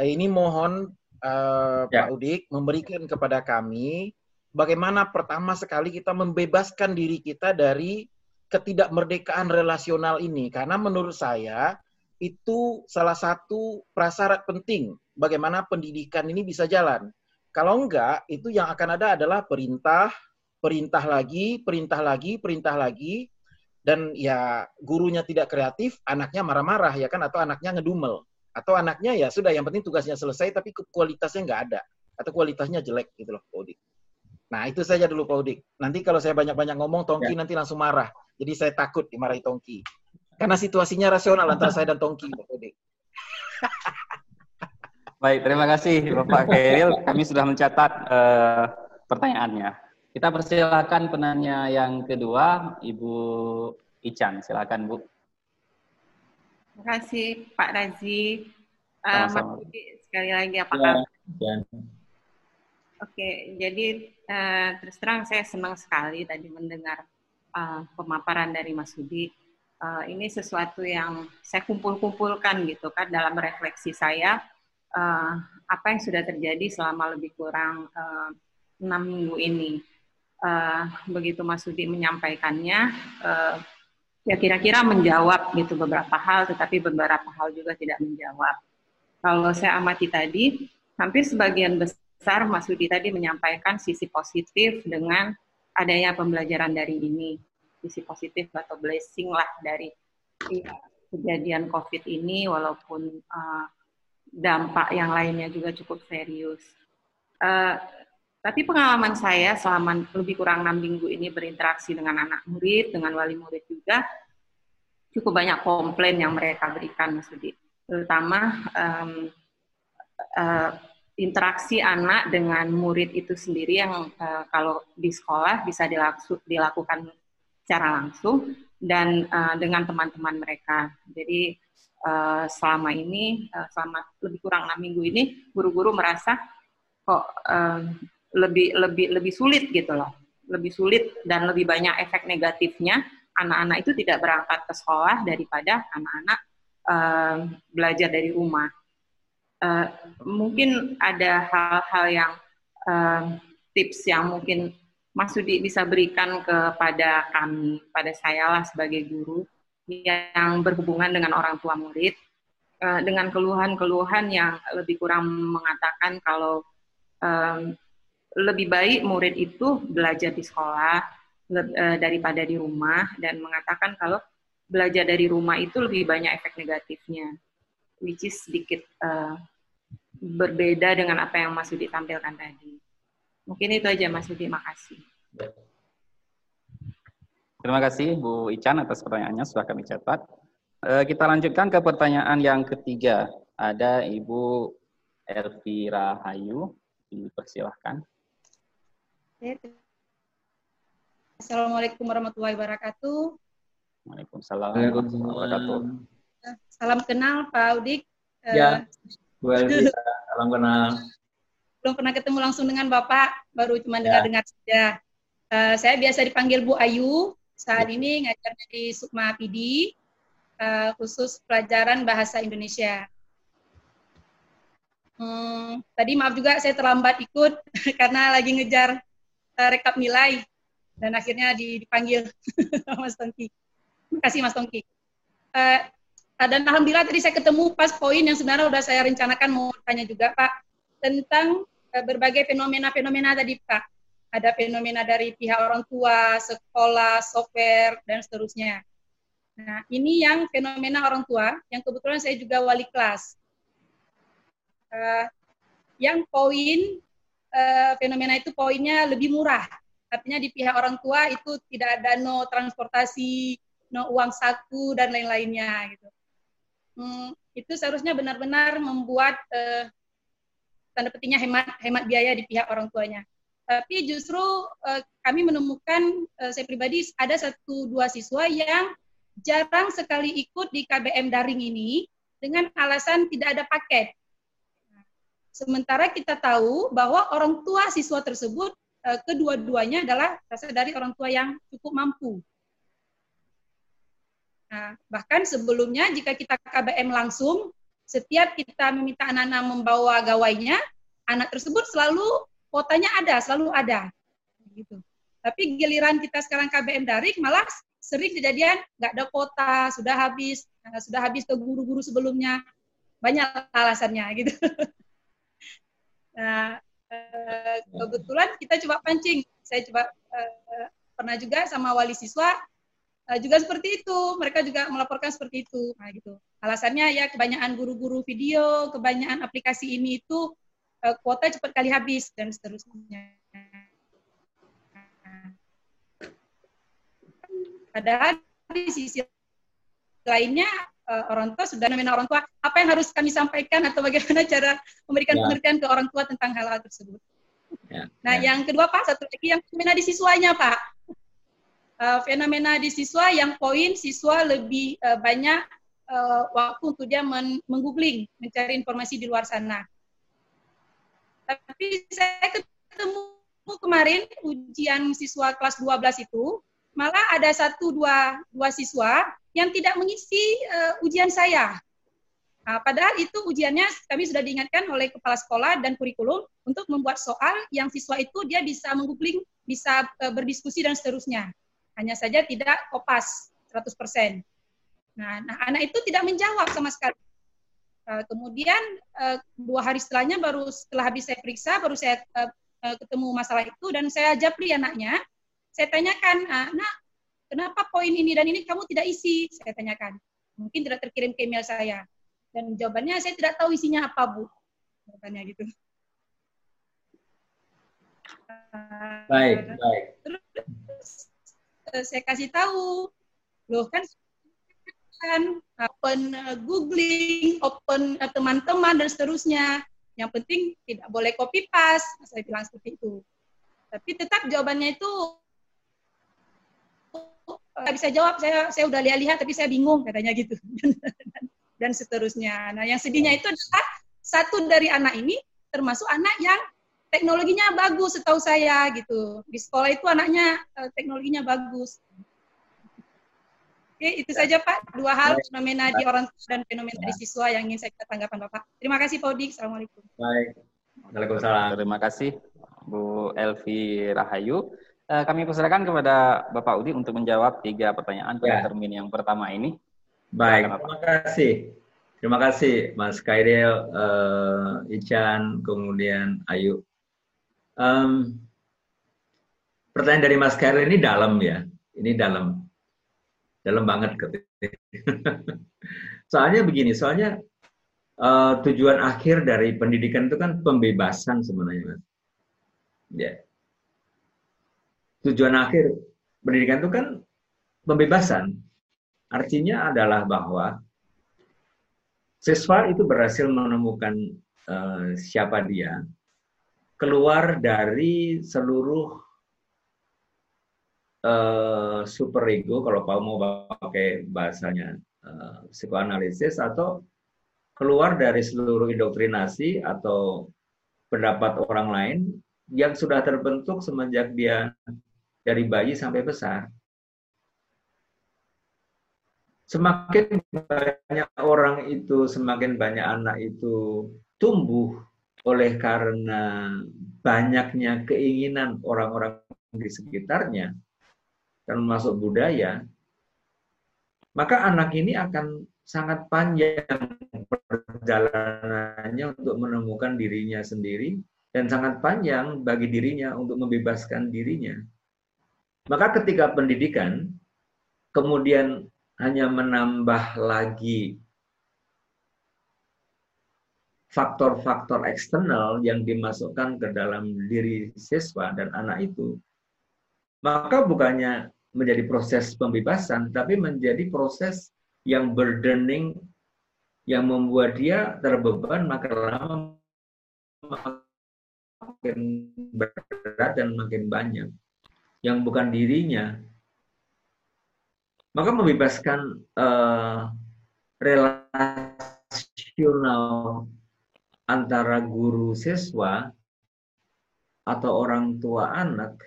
Ini mohon Pak Udik memberikan kepada kami bagaimana pertama sekali kita membebaskan diri kita dari ketidakmerdekaan relasional ini. Karena menurut saya itu salah satu prasyarat penting bagaimana pendidikan ini bisa jalan. Kalau enggak, itu yang akan ada adalah perintah lagi. Dan ya gurunya tidak kreatif, anaknya marah-marah ya kan, atau anaknya ngedumel. Atau anaknya ya sudah, yang penting tugasnya selesai, tapi kualitasnya nggak ada. Atau kualitasnya jelek, gitu loh, Pak Udik. Nah, itu saja dulu, Pak Udik. Nanti kalau saya banyak-banyak ngomong, Tongki nanti langsung marah. Jadi saya takut dimarahi Tongki. Karena situasinya rasional antara saya dan Tongki, Pak Udik. Baik, terima kasih Bapak Khairil. Kami sudah mencatat pertanyaannya. Kita persilakan penanya yang kedua, Ibu Ican. Silakan, Bu. Terima kasih Pak Razi, Mas Udik sekali lagi apa kabar? Ya. Oke, jadi terus terang saya senang sekali tadi mendengar pemaparan dari Mas Udik. Ini sesuatu yang saya kumpul-kumpulkan gitu kan dalam refleksi saya apa yang sudah terjadi selama lebih kurang 6 minggu ini. Begitu Mas Udik menyampaikannya. Ya kira-kira menjawab gitu beberapa hal, tetapi beberapa hal juga tidak menjawab. Kalau saya amati tadi, hampir sebagian besar Mas Udi tadi menyampaikan sisi positif dengan adanya pembelajaran daring ini. Sisi positif atau blessing lah dari kejadian COVID ini, walaupun dampak yang lainnya juga cukup serius. Tapi pengalaman saya selama lebih kurang 6 minggu ini berinteraksi dengan anak murid, dengan wali murid juga, cukup banyak komplain yang mereka berikan, Mas Budi. Terutama interaksi anak dengan murid itu sendiri yang kalau di sekolah bisa dilakukan secara langsung dan dengan teman-teman mereka. Jadi selama ini, selama lebih kurang 6 minggu ini, guru-guru merasa kok lebih sulit gitu loh, lebih sulit dan lebih banyak efek negatifnya anak-anak itu tidak berangkat ke sekolah daripada anak-anak belajar dari rumah. Mungkin ada hal-hal yang tips yang mungkin Mas Sudi bisa berikan kepada kami, pada saya lah sebagai guru yang berhubungan dengan orang tua murid, dengan keluhan-keluhan yang lebih kurang mengatakan kalau lebih baik murid itu belajar di sekolah daripada di rumah, dan mengatakan kalau belajar dari rumah itu lebih banyak efek negatifnya, which is sedikit berbeda dengan apa yang Mas Sudi tampilkan tadi. Mungkin itu aja Mas Sudi, makasih. Terima kasih Bu Ican atas pertanyaannya, sudah kami catat. Kita lanjutkan ke pertanyaan yang ketiga. Ada Ibu Elvira Hayu, dipersilahkan. Assalamualaikum warahmatullahi wabarakatuh. Waalaikumsalam warahmatullahi wabarakatuh. Salam kenal Pak Udik. Ya, Bu Elvira, salam kenal. Belum pernah ketemu langsung dengan Bapak, baru cuma dengar-dengar saja. Saya biasa dipanggil Bu Ayu, saat ini ngajar di Sukma PD. Khusus pelajaran bahasa Indonesia. Tadi maaf juga saya terlambat ikut karena lagi ngejar rekap nilai dan akhirnya dipanggil Mas Tongki. Terima kasih Mas Tongki. Dan alhamdulillah tadi saya ketemu pas poin yang sebenarnya sudah saya rencanakan mau tanya juga Pak tentang berbagai fenomena-fenomena tadi Pak. Ada fenomena dari pihak orang tua, sekolah, software dan seterusnya. Nah, ini yang fenomena orang tua, yang kebetulan saya juga wali kelas. Yang poin, fenomena itu poinnya lebih murah. Artinya di pihak orang tua itu tidak ada no transportasi, no uang saku, dan lain-lainnya. Gitu. Itu seharusnya benar-benar membuat tanda petiknya hemat biaya di pihak orang tuanya. Tapi justru kami menemukan, saya pribadi ada 1-2 siswa yang jarang sekali ikut di KBM daring ini dengan alasan tidak ada paket. Sementara kita tahu bahwa orang tua siswa tersebut, kedua-duanya adalah berasal dari orang tua yang cukup mampu. Nah, bahkan sebelumnya jika kita KBM langsung, setiap kita meminta anak-anak membawa gawainya, anak tersebut selalu kuotanya ada, selalu ada. Gitu. Tapi giliran kita sekarang KBM daring, malah sering kejadian nggak ada kuota, sudah habis ke guru-guru sebelumnya, banyak alasannya gitu. Nah, kebetulan kita coba pancing, saya coba pernah juga sama wali siswa juga seperti itu, mereka juga melaporkan seperti itu. Nah, gitu. Alasannya ya kebanyakan guru-guru video, kebanyakan aplikasi ini itu kuota cepat kali habis dan seterusnya. Padahal di sisi lainnya orang tua sudah namanya orang tua, apa yang harus kami sampaikan atau bagaimana cara memberikan pengertian ke orang tua tentang hal-hal tersebut. Yang kedua Pak, satu lagi yang fenomena di siswanya Pak. Fenomena di siswa yang poin siswa lebih banyak waktu untuk dia menggoogling, mencari informasi di luar sana. Tapi saya ketemu kemarin ujian siswa kelas 12 itu, malah ada 1-2 siswa yang tidak mengisi ujian saya. Nah, padahal itu ujiannya kami sudah diingatkan oleh kepala sekolah dan kurikulum untuk membuat soal yang siswa itu dia bisa menggoogling, bisa berdiskusi dan seterusnya. Hanya saja tidak kopas 100%. Nah, anak itu tidak menjawab sama sekali. Kemudian 2 hari setelahnya setelah habis saya periksa, baru saya ketemu masalah itu dan saya japri anaknya. Saya tanyakan, nak, kenapa poin ini dan ini kamu tidak isi? Saya tanyakan. Mungkin tidak terkirim ke email saya. Dan jawabannya, saya tidak tahu isinya apa, Bu. Jawabannya gitu. Baik, baik. Terus saya kasih tahu, loh kan open googling, open teman-teman dan seterusnya. Yang penting tidak boleh copy paste, saya bilang seperti itu. Tapi tetap jawabannya itu nggak bisa jawab, saya udah lihat-lihat tapi saya bingung katanya gitu. Dan seterusnya. Nah, yang sedihnya itu adalah satu dari anak ini termasuk anak yang teknologinya bagus setahu saya gitu. Di sekolah itu anaknya teknologinya bagus. Oke, itu saja Pak. Dua hal, baik, fenomena di orang tua dan fenomena di siswa yang ingin saya tanggapan Bapak. Terima kasih Pak Udik. Assalamualaikum. Baik. Waalaikumsalam. Terima kasih Bu Elvi Rahayu. Kami persilakan kepada Bapak Udik untuk menjawab tiga pertanyaan pada termin yang pertama ini. Baik. Silakan, terima kasih. Terima kasih Mas Kairil, Ican, kemudian Ayu. Pertanyaan dari Mas Kairil ini dalam ya. Ini dalam. Dalam banget katanya. Soalnya begini, tujuan akhir dari pendidikan itu kan pembebasan sebenarnya, Mas. Ya. Tujuan akhir pendidikan itu kan pembebasan. Artinya adalah bahwa siswa itu berhasil menemukan siapa dia, keluar dari seluruh super ego, kalau mau pakai bahasanya psikoanalisis, atau keluar dari seluruh indoktrinasi atau pendapat orang lain yang sudah terbentuk semenjak dia dari bayi sampai besar. Semakin banyak orang itu, semakin banyak anak itu tumbuh oleh karena banyaknya keinginan orang-orang di sekitarnya, termasuk budaya, maka anak ini akan sangat panjang perjalanannya untuk menemukan dirinya sendiri, dan sangat panjang bagi dirinya untuk membebaskan dirinya. Maka ketika pendidikan kemudian hanya menambah lagi faktor-faktor eksternal yang dimasukkan ke dalam diri siswa dan anak itu, maka bukannya menjadi proses pembebasan, tapi menjadi proses yang burdening, yang membuat dia terbeban makin lama, makin berat dan makin banyak, yang bukan dirinya. Maka membebaskan relasional antara guru siswa atau orang tua anak,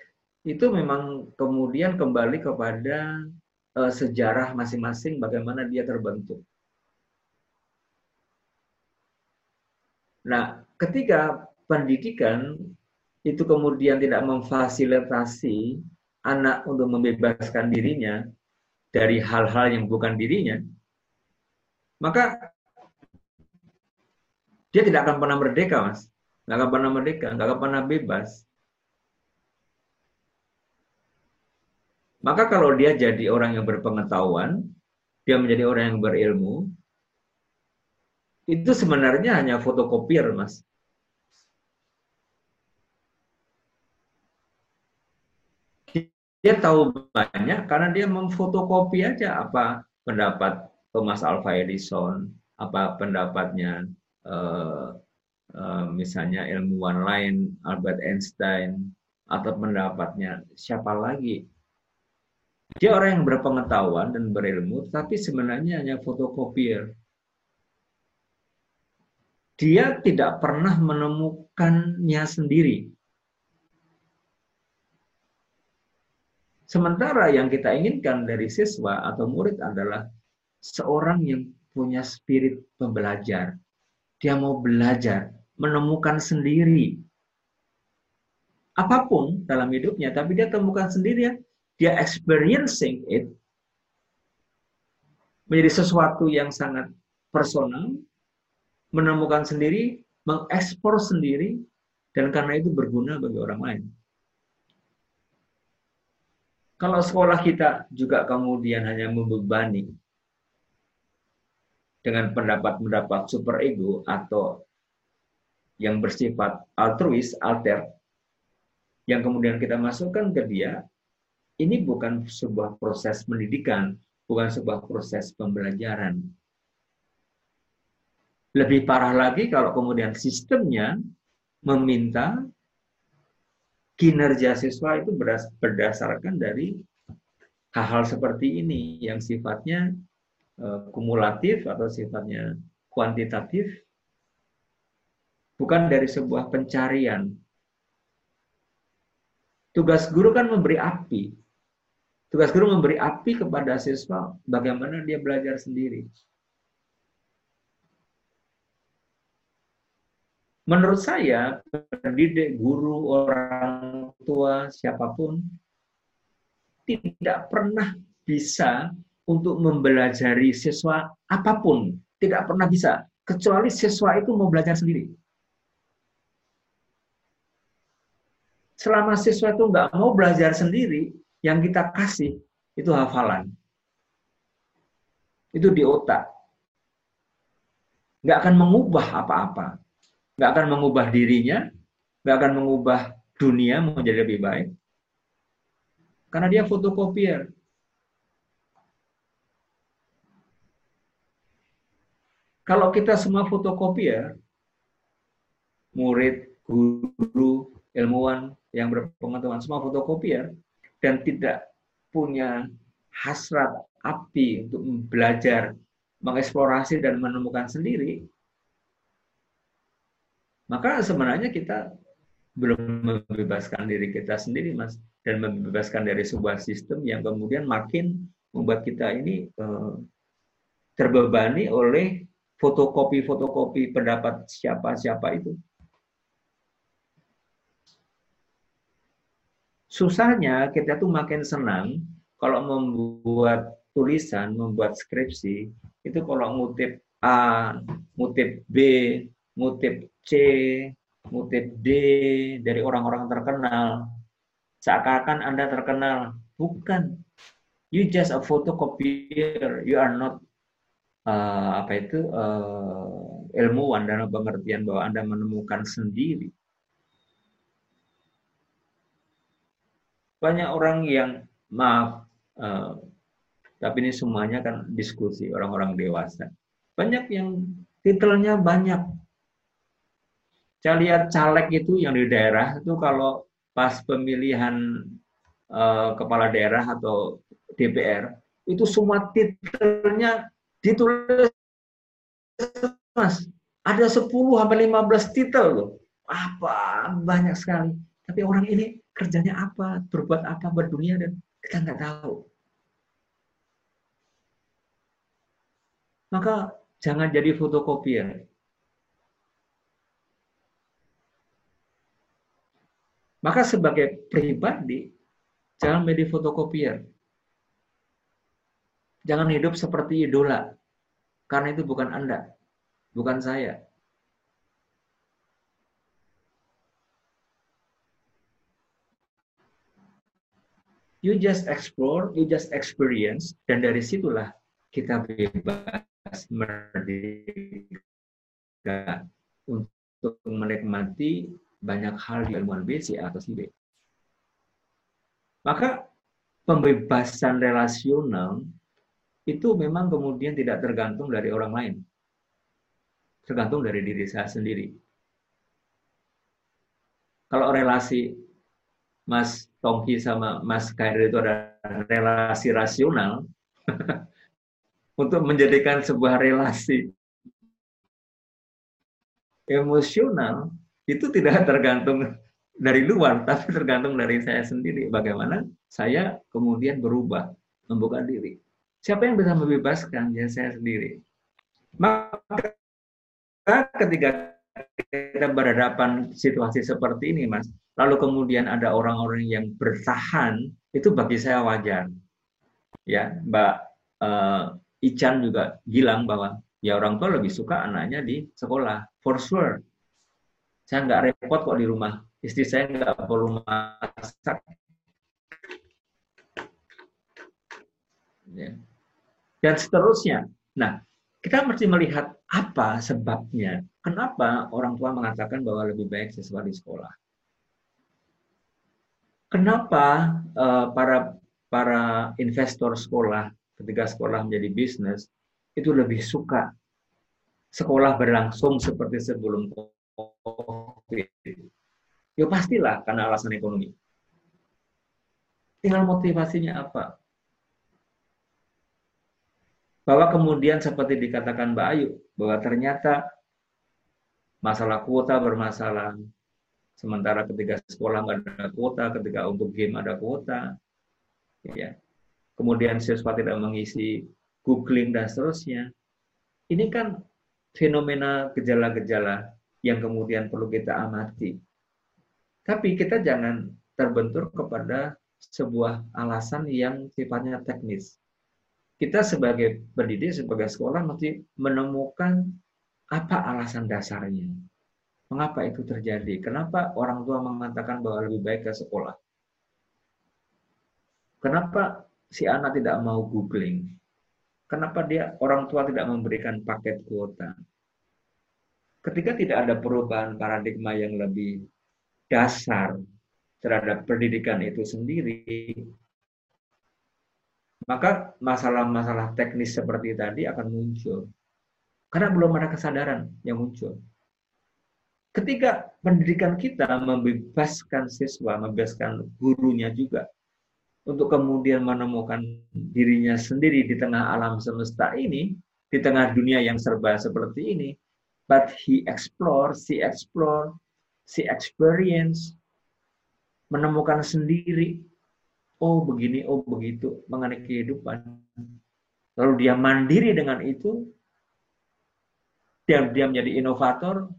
itu memang kemudian kembali kepada sejarah masing-masing bagaimana dia terbentuk. Nah, ketika pendidikan itu kemudian tidak memfasilitasi anak untuk membebaskan dirinya dari hal-hal yang bukan dirinya, maka dia tidak akan pernah merdeka, Mas. Nggak akan pernah merdeka, nggak akan pernah bebas. Maka kalau dia jadi orang yang berpengetahuan, dia menjadi orang yang berilmu, itu sebenarnya hanya fotokopier, Mas. Dia tahu banyak karena dia memfotokopi aja apa pendapat Thomas Alva Edison, apa pendapatnya misalnya ilmuwan lain, Albert Einstein, atau pendapatnya siapa lagi. Dia orang yang berpengetahuan dan berilmu, tapi sebenarnya hanya fotokopier. Dia tidak pernah menemukannya sendiri. Sementara yang kita inginkan dari siswa atau murid adalah seorang yang punya spirit pembelajar. Dia mau belajar, menemukan sendiri. Apapun dalam hidupnya, tapi dia temukan sendiri. Dia experiencing it, menjadi sesuatu yang sangat personal, menemukan sendiri, mengekspor sendiri, dan karena itu berguna bagi orang lain. Kalau sekolah kita juga kemudian hanya membebani dengan pendapat-pendapat super ego atau yang bersifat altruis, alter, yang kemudian kita masukkan ke dia, ini bukan sebuah proses pendidikan, bukan sebuah proses pembelajaran. Lebih parah lagi kalau kemudian sistemnya meminta kinerja siswa itu berdasarkan dari hal-hal seperti ini yang sifatnya kumulatif atau sifatnya kuantitatif, bukan dari sebuah pencarian. Tugas guru kan memberi api. Tugas guru memberi api kepada siswa bagaimana dia belajar sendiri. Menurut saya, pendidik, guru, orang tua, siapapun, tidak pernah bisa untuk membelajari siswa apapun. Tidak pernah bisa. Kecuali siswa itu mau belajar sendiri. Selama siswa itu nggak mau belajar sendiri, yang kita kasih itu hafalan. Itu di otak. Nggak akan mengubah apa-apa. Nggak akan mengubah dirinya, nggak akan mengubah dunia menjadi lebih baik. Karena dia fotokopier. Kalau kita semua fotokopier, murid, guru, ilmuwan yang berpengetahuan, semua fotokopier, dan tidak punya hasrat api untuk belajar, mengeksplorasi, dan menemukan sendiri, maka sebenarnya kita belum membebaskan diri kita sendiri, Mas, dan membebaskan dari sebuah sistem yang kemudian makin membuat kita ini terbebani oleh fotokopi-fotokopi pendapat siapa-siapa itu. Susahnya kita tuh makin senang kalau membuat tulisan, membuat skripsi, itu kalau ngutip A, ngutip B, ngutip C, ngutip D dari orang-orang terkenal. Seakan-akan Anda terkenal. Bukan. You just a photocopier. You are not ilmuwan dalam pengertian bahwa Anda menemukan sendiri. Banyak orang yang tapi ini semuanya kan diskusi orang-orang dewasa. Banyak yang titelnya banyak. Saya lihat caleg itu yang di daerah itu kalau pas pemilihan kepala daerah atau DPR, itu semua titelnya ditulis, Mas. Ada 10 sampai 15 titel loh. Apa? Banyak sekali. Tapi orang ini kerjanya apa? Berbuat apa? Berdunia dan kita nggak tahu. Maka jangan jadi fotokopier. Maka sebagai pribadi, jangan menjadi fotokopier. Jangan hidup seperti idola. Karena itu bukan Anda. Bukan saya. You just explore, you just experience. Dan dari situlah kita bebas merdeka untuk menikmati banyak hal di ilmuwan B, C, A, atau B. Maka pembebasan relasional itu memang kemudian tidak tergantung dari orang lain. Tergantung dari diri saya sendiri. Kalau relasi Mas Tongki sama Mas Kair itu ada relasi rasional, untuk menjadikan sebuah relasi emosional, itu tidak tergantung dari luar, tapi tergantung dari saya sendiri. Bagaimana saya kemudian berubah, membuka diri. Siapa yang bisa membebaskan? Ya saya sendiri. Maka ketika kita berhadapan situasi seperti ini, Mas, lalu kemudian ada orang-orang yang bertahan, itu bagi saya wajar. Ya, Mbak Ican juga bilang bahwa ya orang tua lebih suka anaknya di sekolah, for sure. Saya nggak repot kok di rumah. Istri saya nggak perlu masak. Ya. Dan seterusnya. Nah, kita mesti melihat apa sebabnya. Kenapa orang tua mengatakan bahwa lebih baik siswa di sekolah. Kenapa para investor sekolah, ketika sekolah menjadi bisnis, itu lebih suka sekolah berlangsung seperti sebelum COVID? Ya pastilah karena alasan ekonomi. Tinggal motivasinya apa? Bahwa kemudian seperti dikatakan Mbak Ayu, bahwa ternyata masalah kuota bermasalah. Sementara ketika sekolah ada kuota, ketika untuk game ada kuota, ya. Kemudian siswa tidak mengisi googling dan seterusnya. Ini kan fenomena gejala-gejala yang kemudian perlu kita amati. Tapi kita jangan terbentur kepada sebuah alasan yang sifatnya teknis. Kita sebagai pendidik, sebagai sekolah, mesti menemukan apa alasan dasarnya. Mengapa itu terjadi? Kenapa orang tua mengatakan bahwa lebih baik ke sekolah? Kenapa si anak tidak mau googling? Kenapa dia orang tua tidak memberikan paket kuota? Ketika tidak ada perubahan paradigma yang lebih dasar terhadap pendidikan itu sendiri, maka masalah-masalah teknis seperti tadi akan muncul. Karena belum ada kesadaran yang muncul. Ketika pendidikan kita membebaskan siswa, membebaskan gurunya juga, untuk kemudian menemukan dirinya sendiri di tengah alam semesta ini, di tengah dunia yang serba seperti ini, but he explore, she experience, menemukan sendiri, oh begini, oh begitu, mengenai kehidupan. Lalu dia mandiri dengan itu, dia menjadi inovator,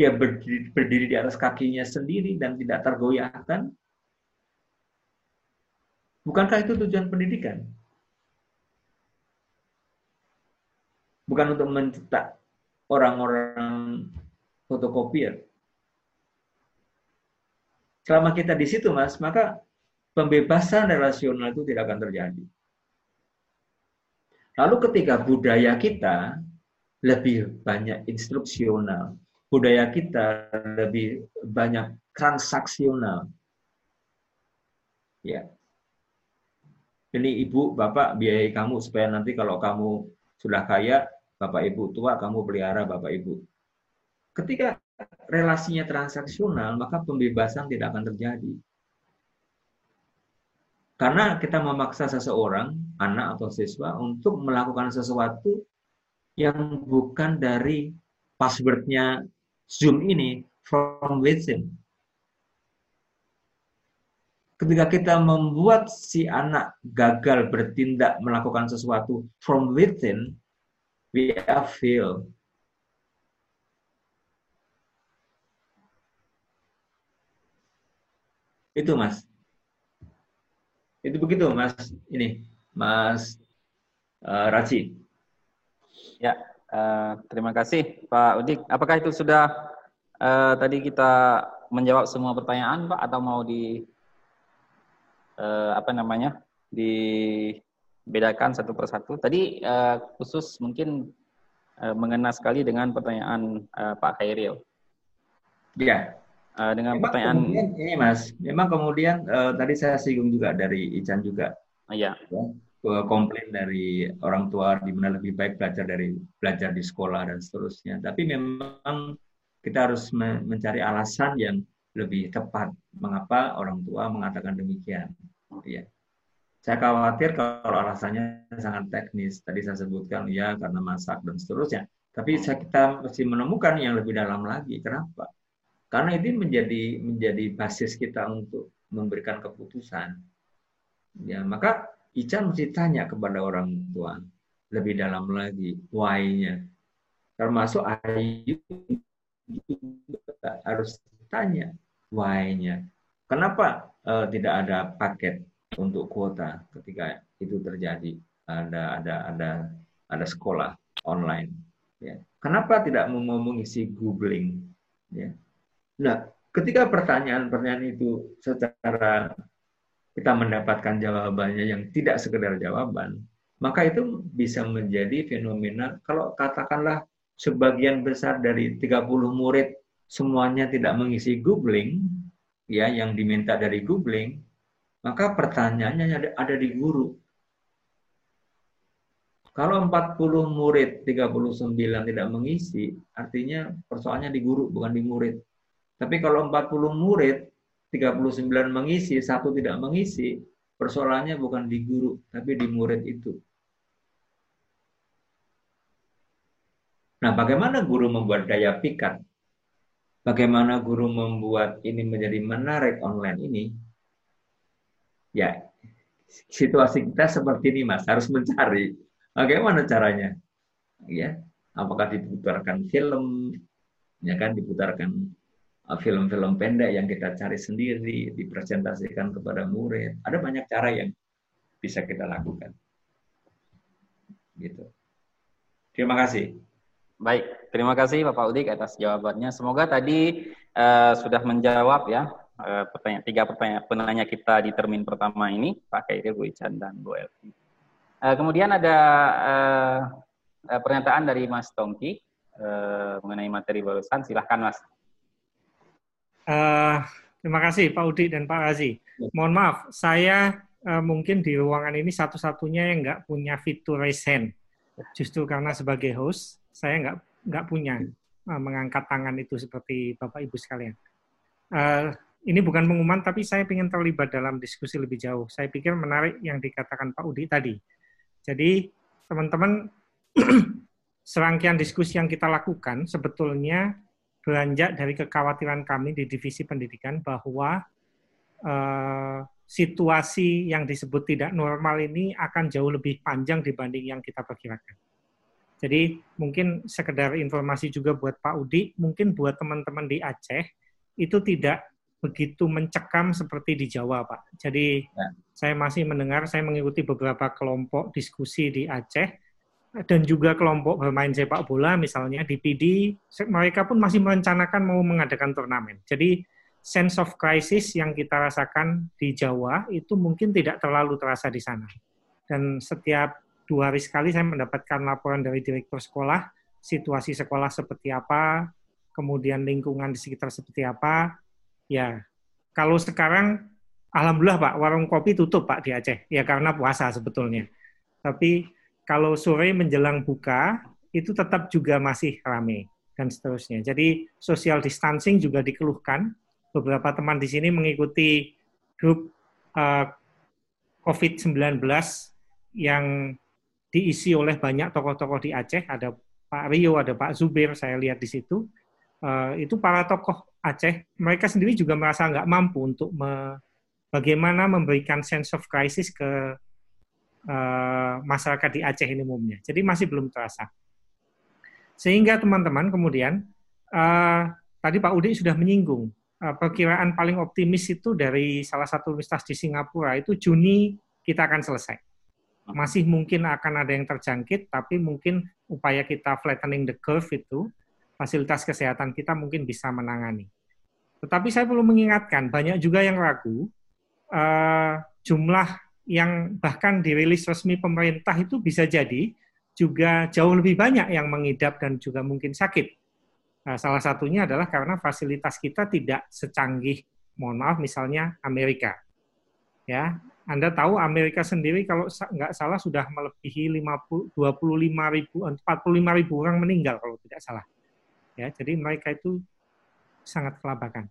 dia berdiri di atas kakinya sendiri dan tidak tergoyahkan. Bukankah itu tujuan pendidikan? Bukan untuk mencetak orang-orang fotokopier. Selama kita di situ, Mas, maka pembebasan relasional itu tidak akan terjadi. Lalu ketika budaya kita lebih banyak instruksional, budaya kita lebih banyak transaksional. Ya. Ini ibu, bapak biayai kamu supaya nanti kalau kamu sudah kaya, bapak ibu tua, kamu pelihara bapak ibu. Ketika relasinya transaksional, maka pembebasan tidak akan terjadi. Karena kita memaksa seseorang, anak atau siswa, untuk melakukan sesuatu yang bukan dari passwordnya Zoom ini, from within. Ketika kita membuat si anak gagal bertindak melakukan sesuatu from within, we have failed. Itu, Mas. Itu begitu, Mas. Ini, Mas Raci. Ya, terima kasih, Pak Udik. Apakah itu sudah tadi kita menjawab semua pertanyaan, Pak? Atau mau di dibedakan satu persatu. Tadi khusus mungkin mengena sekali dengan pertanyaan Pak Khairil. Iya. Dengan memang pertanyaan ini, Mas. Memang kemudian tadi saya singgung juga dari Ican juga. Iya. Komplain dari orang tua di mana lebih baik belajar di sekolah dan seterusnya. Tapi memang kita harus mencari alasan yang lebih tepat mengapa orang tua mengatakan demikian. Ya. Saya khawatir kalau alasannya sangat teknis. Tadi saya sebutkan ya karena masak dan seterusnya. Tapi kita mesti menemukan yang lebih dalam lagi. Kenapa? Karena ini menjadi basis kita untuk memberikan keputusan. Ya, maka Ican mesti tanya kepada orang tua lebih dalam lagi why-nya. Termasuk Ayu harus tanya why-nya. Kenapa tidak ada paket untuk kuota ketika itu terjadi ada sekolah online? Ya. Kenapa tidak mengisi googling? Ya. Nah, ketika pertanyaan-pertanyaan itu secara kita mendapatkan jawabannya yang tidak sekedar jawaban, maka itu bisa menjadi fenomena. Kalau katakanlah sebagian besar dari 30 murid semuanya tidak mengisi googling, ya, yang diminta dari Googling, maka pertanyaannya ada di guru. Kalau 40 murid, 39 tidak mengisi, artinya persoalannya di guru, bukan di murid. Tapi kalau 40 murid, 39 mengisi, 1 tidak mengisi, persoalannya bukan di guru, tapi di murid itu. Nah, bagaimana guru membuat daya pikat? Bagaimana guru membuat ini menjadi menarik online ini? Ya, situasi kita seperti ini, Mas. Harus mencari. Bagaimana caranya? Ya, apakah diputarkan film? Ya kan, diputarkan film-film pendek yang kita cari sendiri, dipresentasikan kepada murid. Ada banyak cara yang bisa kita lakukan. Gitu. Terima kasih. Baik, terima kasih Bapak Udik atas jawabannya. Semoga tadi sudah menjawab ya tiga pertanyaan kita di termin pertama ini, Pak Khairil, Bu Ican, dan Bu Elvi. Kemudian ada pernyataan dari Mas Tongki mengenai materi barusan. Silahkan Mas. Terima kasih Pak Udik dan Pak Razi. Mohon maaf, saya mungkin di ruangan ini satu-satunya yang nggak punya fitur raise hand. Justru karena sebagai host, saya nggak punya mengangkat tangan itu seperti Bapak Ibu sekalian. Ini bukan pengumuman, tapi saya ingin terlibat dalam diskusi lebih jauh. Saya pikir menarik yang dikatakan Pak Udik tadi. Jadi teman-teman, serangkaian diskusi yang kita lakukan sebetulnya beranjak dari kekhawatiran kami di divisi pendidikan bahwa situasi yang disebut tidak normal ini akan jauh lebih panjang dibanding yang kita perkirakan. Jadi mungkin sekedar informasi juga buat Pak Udik, mungkin buat teman-teman di Aceh, itu tidak begitu mencekam seperti di Jawa, Pak. Jadi saya masih mendengar, saya mengikuti beberapa kelompok diskusi di Aceh, dan juga kelompok bermain sepak bola, misalnya di PD, mereka pun masih merencanakan mau mengadakan turnamen. Jadi sense of crisis yang kita rasakan di Jawa itu mungkin tidak terlalu terasa di sana. Dan setiap 2 hari sekali saya mendapatkan laporan dari direktur sekolah, situasi sekolah seperti apa, kemudian lingkungan di sekitar seperti apa. Ya, kalau sekarang, alhamdulillah Pak, warung kopi tutup Pak di Aceh, ya karena puasa sebetulnya. Tapi kalau sore menjelang buka, itu tetap juga masih ramai, dan seterusnya. Jadi social distancing juga dikeluhkan. Beberapa teman di sini mengikuti grup COVID-19 yang diisi oleh banyak tokoh-tokoh di Aceh, ada Pak Rio, ada Pak Zubir, saya lihat di situ, itu para tokoh Aceh, mereka sendiri juga merasa nggak mampu untuk bagaimana memberikan sense of crisis ke masyarakat di Aceh ini umumnya. Jadi masih belum terasa. Sehingga teman-teman kemudian, tadi Pak Udik sudah menyinggung, perkiraan paling optimis itu dari salah satu universitas di Singapura, itu Juni kita akan selesai. Masih mungkin akan ada yang terjangkit, tapi mungkin upaya kita flattening the curve itu, fasilitas kesehatan kita mungkin bisa menangani. Tetapi saya perlu mengingatkan, banyak juga yang ragu, jumlah yang bahkan dirilis resmi pemerintah itu bisa jadi juga jauh lebih banyak yang mengidap dan juga mungkin sakit. Salah satunya adalah karena fasilitas kita tidak secanggih, mohon maaf, misalnya Amerika. Ya, Anda tahu Amerika sendiri kalau nggak salah sudah melebihi 45 ribu orang meninggal kalau tidak salah. Ya, jadi mereka itu sangat kelabakan.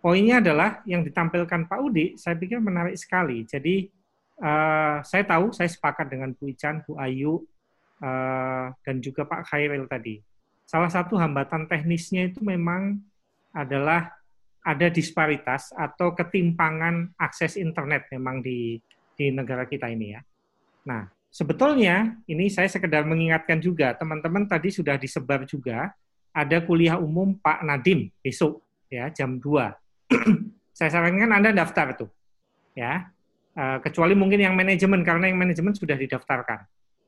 Poinnya adalah yang ditampilkan Pak Udik, saya pikir menarik sekali. Jadi saya tahu, saya sepakat dengan Bu Ican, Bu Ayu, dan juga Pak Khairil tadi. Salah satu hambatan teknisnya itu memang adalah ada disparitas atau ketimpangan akses internet memang di negara kita ini ya. Nah, sebetulnya ini saya sekedar mengingatkan juga, teman-teman tadi sudah disebar juga, ada kuliah umum Pak Nadiem besok, ya jam 2. Saya sarankan Anda daftar tuh, ya. Kecuali mungkin yang manajemen, karena yang manajemen sudah didaftarkan,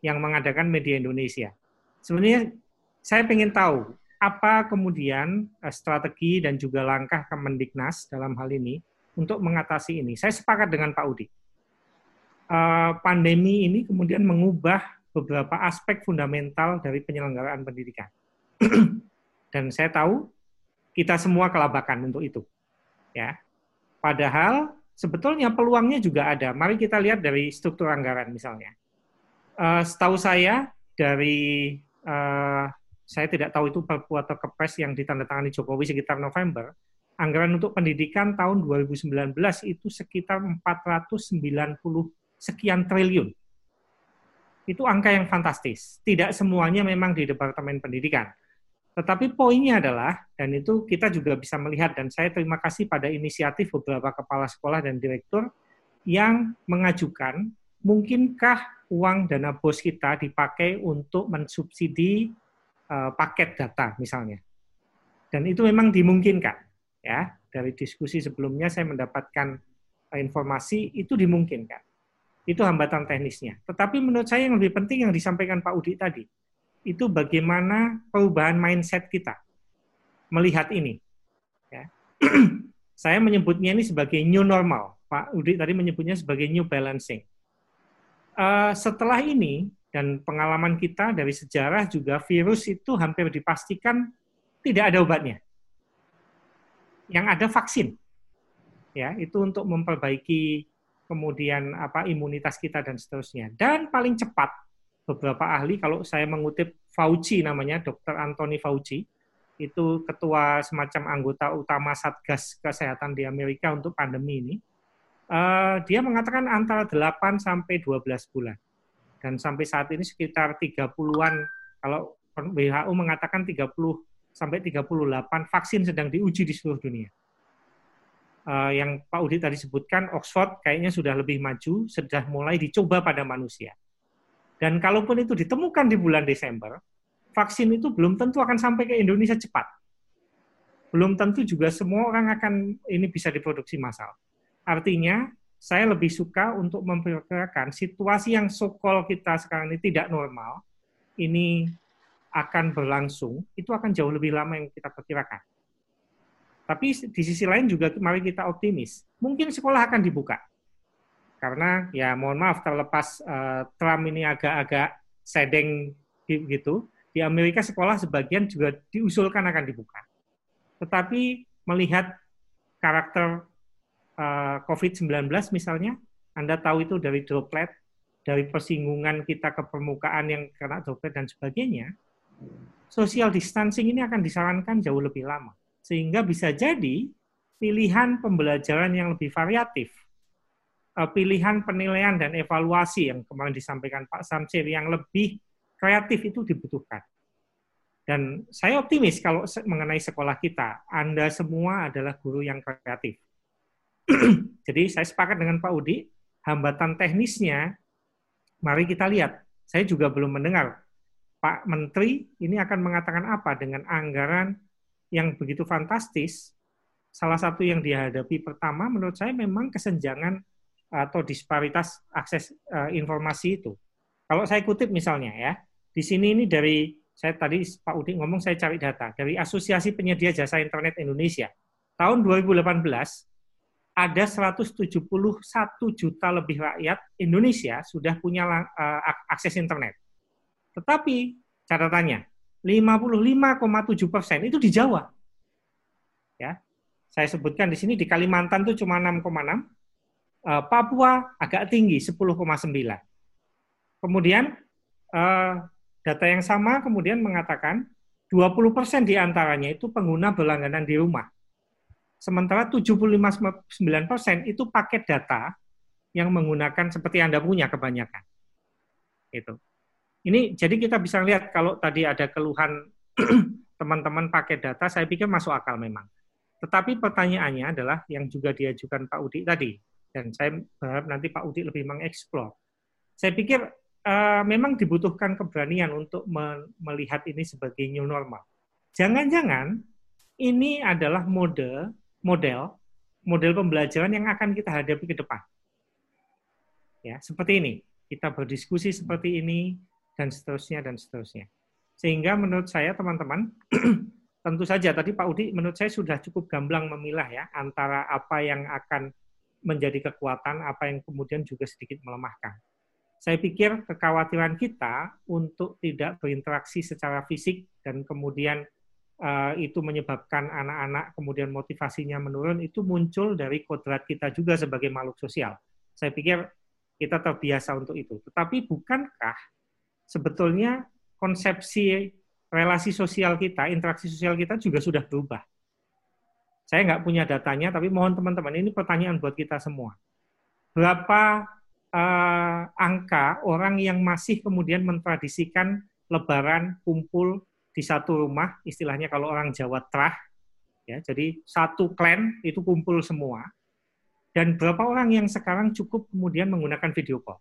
yang mengadakan Media Indonesia. Sebenarnya saya pengen tahu, apa kemudian strategi dan juga langkah Kemendiknas dalam hal ini untuk mengatasi ini? Saya sepakat dengan Pak Udik. Pandemi ini kemudian mengubah beberapa aspek fundamental dari penyelenggaraan pendidikan. Dan saya tahu kita semua kelabakan untuk itu. Ya, Padahal sebetulnya peluangnya juga ada. Mari kita lihat dari struktur anggaran misalnya. Setahu saya dari, saya tidak tahu itu Perpu atau Kepres yang ditandatangani Jokowi sekitar November, anggaran untuk pendidikan tahun 2019 itu sekitar 490 sekian triliun. Itu angka yang fantastis. Tidak semuanya memang di Departemen Pendidikan. Tetapi poinnya adalah, dan itu kita juga bisa melihat, dan saya terima kasih pada inisiatif beberapa kepala sekolah dan direktur yang mengajukan, mungkinkah uang dana BOS kita dipakai untuk mensubsidi paket data misalnya. Dan itu memang dimungkinkan. Ya, dari diskusi sebelumnya saya mendapatkan informasi, itu dimungkinkan. Itu hambatan teknisnya. Tetapi menurut saya yang lebih penting yang disampaikan Pak Udik tadi, itu bagaimana perubahan mindset kita melihat ini. Ya. Saya menyebutnya ini sebagai new normal. Pak Udik tadi menyebutnya sebagai new balancing. Setelah ini, dan pengalaman kita dari sejarah juga, virus itu hampir dipastikan tidak ada obatnya. Yang ada vaksin. Ya, itu untuk memperbaiki kemudian imunitas kita dan seterusnya. Dan paling cepat, beberapa ahli, kalau saya mengutip Fauci namanya, Dr. Anthony Fauci, itu ketua semacam anggota utama Satgas Kesehatan di Amerika untuk pandemi ini, dia mengatakan antara 8 sampai 12 bulan. Dan sampai saat ini sekitar 30-an, kalau WHO mengatakan 30 sampai 38, vaksin sedang diuji di seluruh dunia. Yang Pak Udik tadi sebutkan, Oxford kayaknya sudah lebih maju, sudah mulai dicoba pada manusia. Dan kalaupun itu ditemukan di bulan Desember, vaksin itu belum tentu akan sampai ke Indonesia cepat. Belum tentu juga semua orang akan ini bisa diproduksi massal. Artinya, saya lebih suka untuk memperkirakan situasi yang so-called kita sekarang ini tidak normal, ini akan berlangsung, itu akan jauh lebih lama yang kita perkirakan. Tapi di sisi lain juga mari kita optimis. Mungkin sekolah akan dibuka. Karena ya mohon maaf terlepas Trump ini agak-agak sedeng gitu, di Amerika sekolah sebagian juga diusulkan akan dibuka. Tetapi melihat karakter COVID-19 misalnya, Anda tahu itu dari droplet, dari persinggungan kita ke permukaan yang kena droplet dan sebagainya, social distancing ini akan disarankan jauh lebih lama. Sehingga bisa jadi pilihan pembelajaran yang lebih variatif, pilihan penilaian dan evaluasi yang kemarin disampaikan Pak Samsir yang lebih kreatif itu dibutuhkan. Dan saya optimis kalau mengenai sekolah kita, Anda semua adalah guru yang kreatif. Jadi saya sepakat dengan Pak Udik, hambatan teknisnya, mari kita lihat. Saya juga belum mendengar Pak Menteri ini akan mengatakan apa dengan anggaran yang begitu fantastis. Salah satu yang dihadapi pertama menurut saya memang kesenjangan atau disparitas akses informasi itu. Kalau saya kutip misalnya ya, di sini ini dari, saya tadi Pak Udik ngomong saya cari data, dari Asosiasi Penyedia Jasa Internet Indonesia. Tahun 2018 ada 171 juta lebih rakyat Indonesia sudah punya akses internet. Tetapi catatannya, 55,7% itu di Jawa. Ya, saya sebutkan di sini di Kalimantan itu cuma 6,6, Papua agak tinggi 10,9. Kemudian data yang sama kemudian mengatakan 20% diantaranya itu pengguna berlangganan di rumah. Sementara 75,9% itu paket data yang menggunakan seperti Anda punya kebanyakan. Itu. Ini jadi kita bisa lihat kalau tadi ada keluhan teman-teman pakai data, saya pikir masuk akal memang. Tetapi pertanyaannya adalah yang juga diajukan Pak Udik tadi, dan saya berharap nanti Pak Udik lebih mengeksplor. Saya pikir memang dibutuhkan keberanian untuk melihat ini sebagai new normal. Jangan-jangan ini adalah model pembelajaran yang akan kita hadapi ke depan. Ya, seperti ini. Kita berdiskusi seperti ini, dan seterusnya, dan seterusnya. Sehingga menurut saya, teman-teman, tentu saja tadi Pak Udik menurut saya sudah cukup gamblang memilah ya, antara apa yang akan menjadi kekuatan, apa yang kemudian juga sedikit melemahkan. Saya pikir kekhawatiran kita untuk tidak berinteraksi secara fisik, dan kemudian itu menyebabkan anak-anak kemudian motivasinya menurun, itu muncul dari kodrat kita juga sebagai makhluk sosial. Saya pikir kita terbiasa untuk itu. Tetapi bukankah sebetulnya konsepsi relasi sosial kita, interaksi sosial kita juga sudah berubah? Saya nggak punya datanya, tapi mohon teman-teman, ini pertanyaan buat kita semua. Berapa angka orang yang masih kemudian mentradisikan lebaran kumpul di satu rumah, istilahnya kalau orang Jawa trah, ya, jadi satu klan itu kumpul semua, dan berapa orang yang sekarang cukup kemudian menggunakan video call?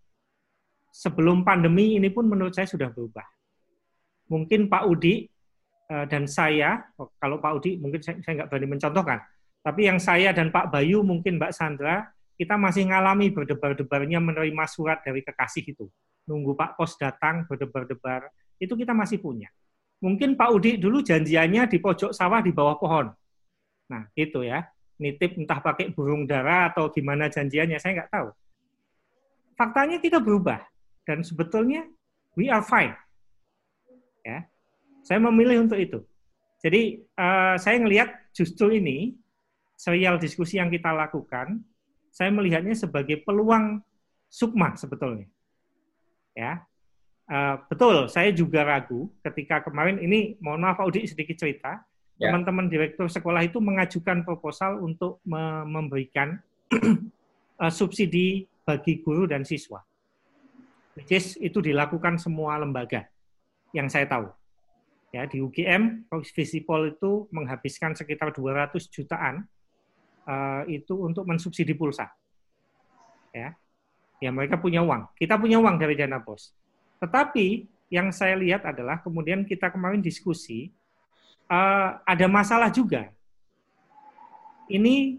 Sebelum pandemi ini pun menurut saya sudah berubah. Mungkin Pak Udi dan saya, kalau Pak Udi mungkin saya nggak berani mencontohkan, tapi yang saya dan Pak Bayu, mungkin Mbak Sandra, kita masih ngalami berdebar-debarnya menerima surat dari kekasih itu. Nunggu Pak Pos datang, berdebar-debar, itu kita masih punya. Mungkin Pak Udi dulu janjiannya di pojok sawah di bawah pohon. Nah, gitu ya. Nitip entah pakai burung dara atau gimana janjiannya, saya nggak tahu. Faktanya kita berubah, dan sebetulnya we are fine. Ya. Saya memilih untuk itu. Jadi saya melihat justru ini, serial diskusi yang kita lakukan, saya melihatnya sebagai peluang sukma sebetulnya. Ya, betul, saya juga ragu ketika kemarin ini, mohon maaf Pak Udi sedikit cerita, ya. Teman-teman direktur sekolah itu mengajukan proposal untuk memberikan subsidi bagi guru dan siswa. Which is, itu dilakukan semua lembaga yang saya tahu. Ya, di UGM, Visipol itu menghabiskan sekitar 200 jutaan itu untuk mensubsidi pulsa. Ya. Ya, mereka punya uang. Kita punya uang dari dana BOS. Tetapi yang saya lihat adalah kemudian kita kemarin diskusi, ada masalah juga. Ini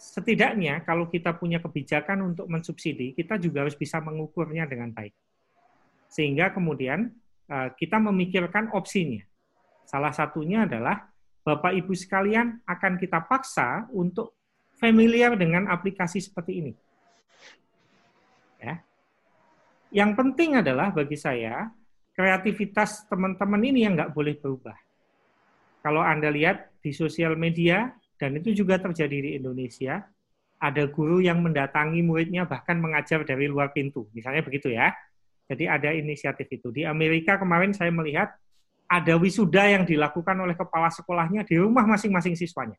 setidaknya kalau kita punya kebijakan untuk mensubsidi, kita juga harus bisa mengukurnya dengan baik. Sehingga kemudian kita memikirkan opsinya. Salah satunya adalah Bapak Ibu sekalian akan kita paksa untuk familiar dengan aplikasi seperti ini. Ya. Yang penting adalah bagi saya, kreativitas teman-teman ini yang nggak boleh berubah. Kalau Anda lihat di sosial media, dan itu juga terjadi di Indonesia, ada guru yang mendatangi muridnya bahkan mengajar dari luar pintu. Misalnya begitu ya. Jadi ada inisiatif itu. Di Amerika kemarin saya melihat ada wisuda yang dilakukan oleh kepala sekolahnya di rumah masing-masing siswanya.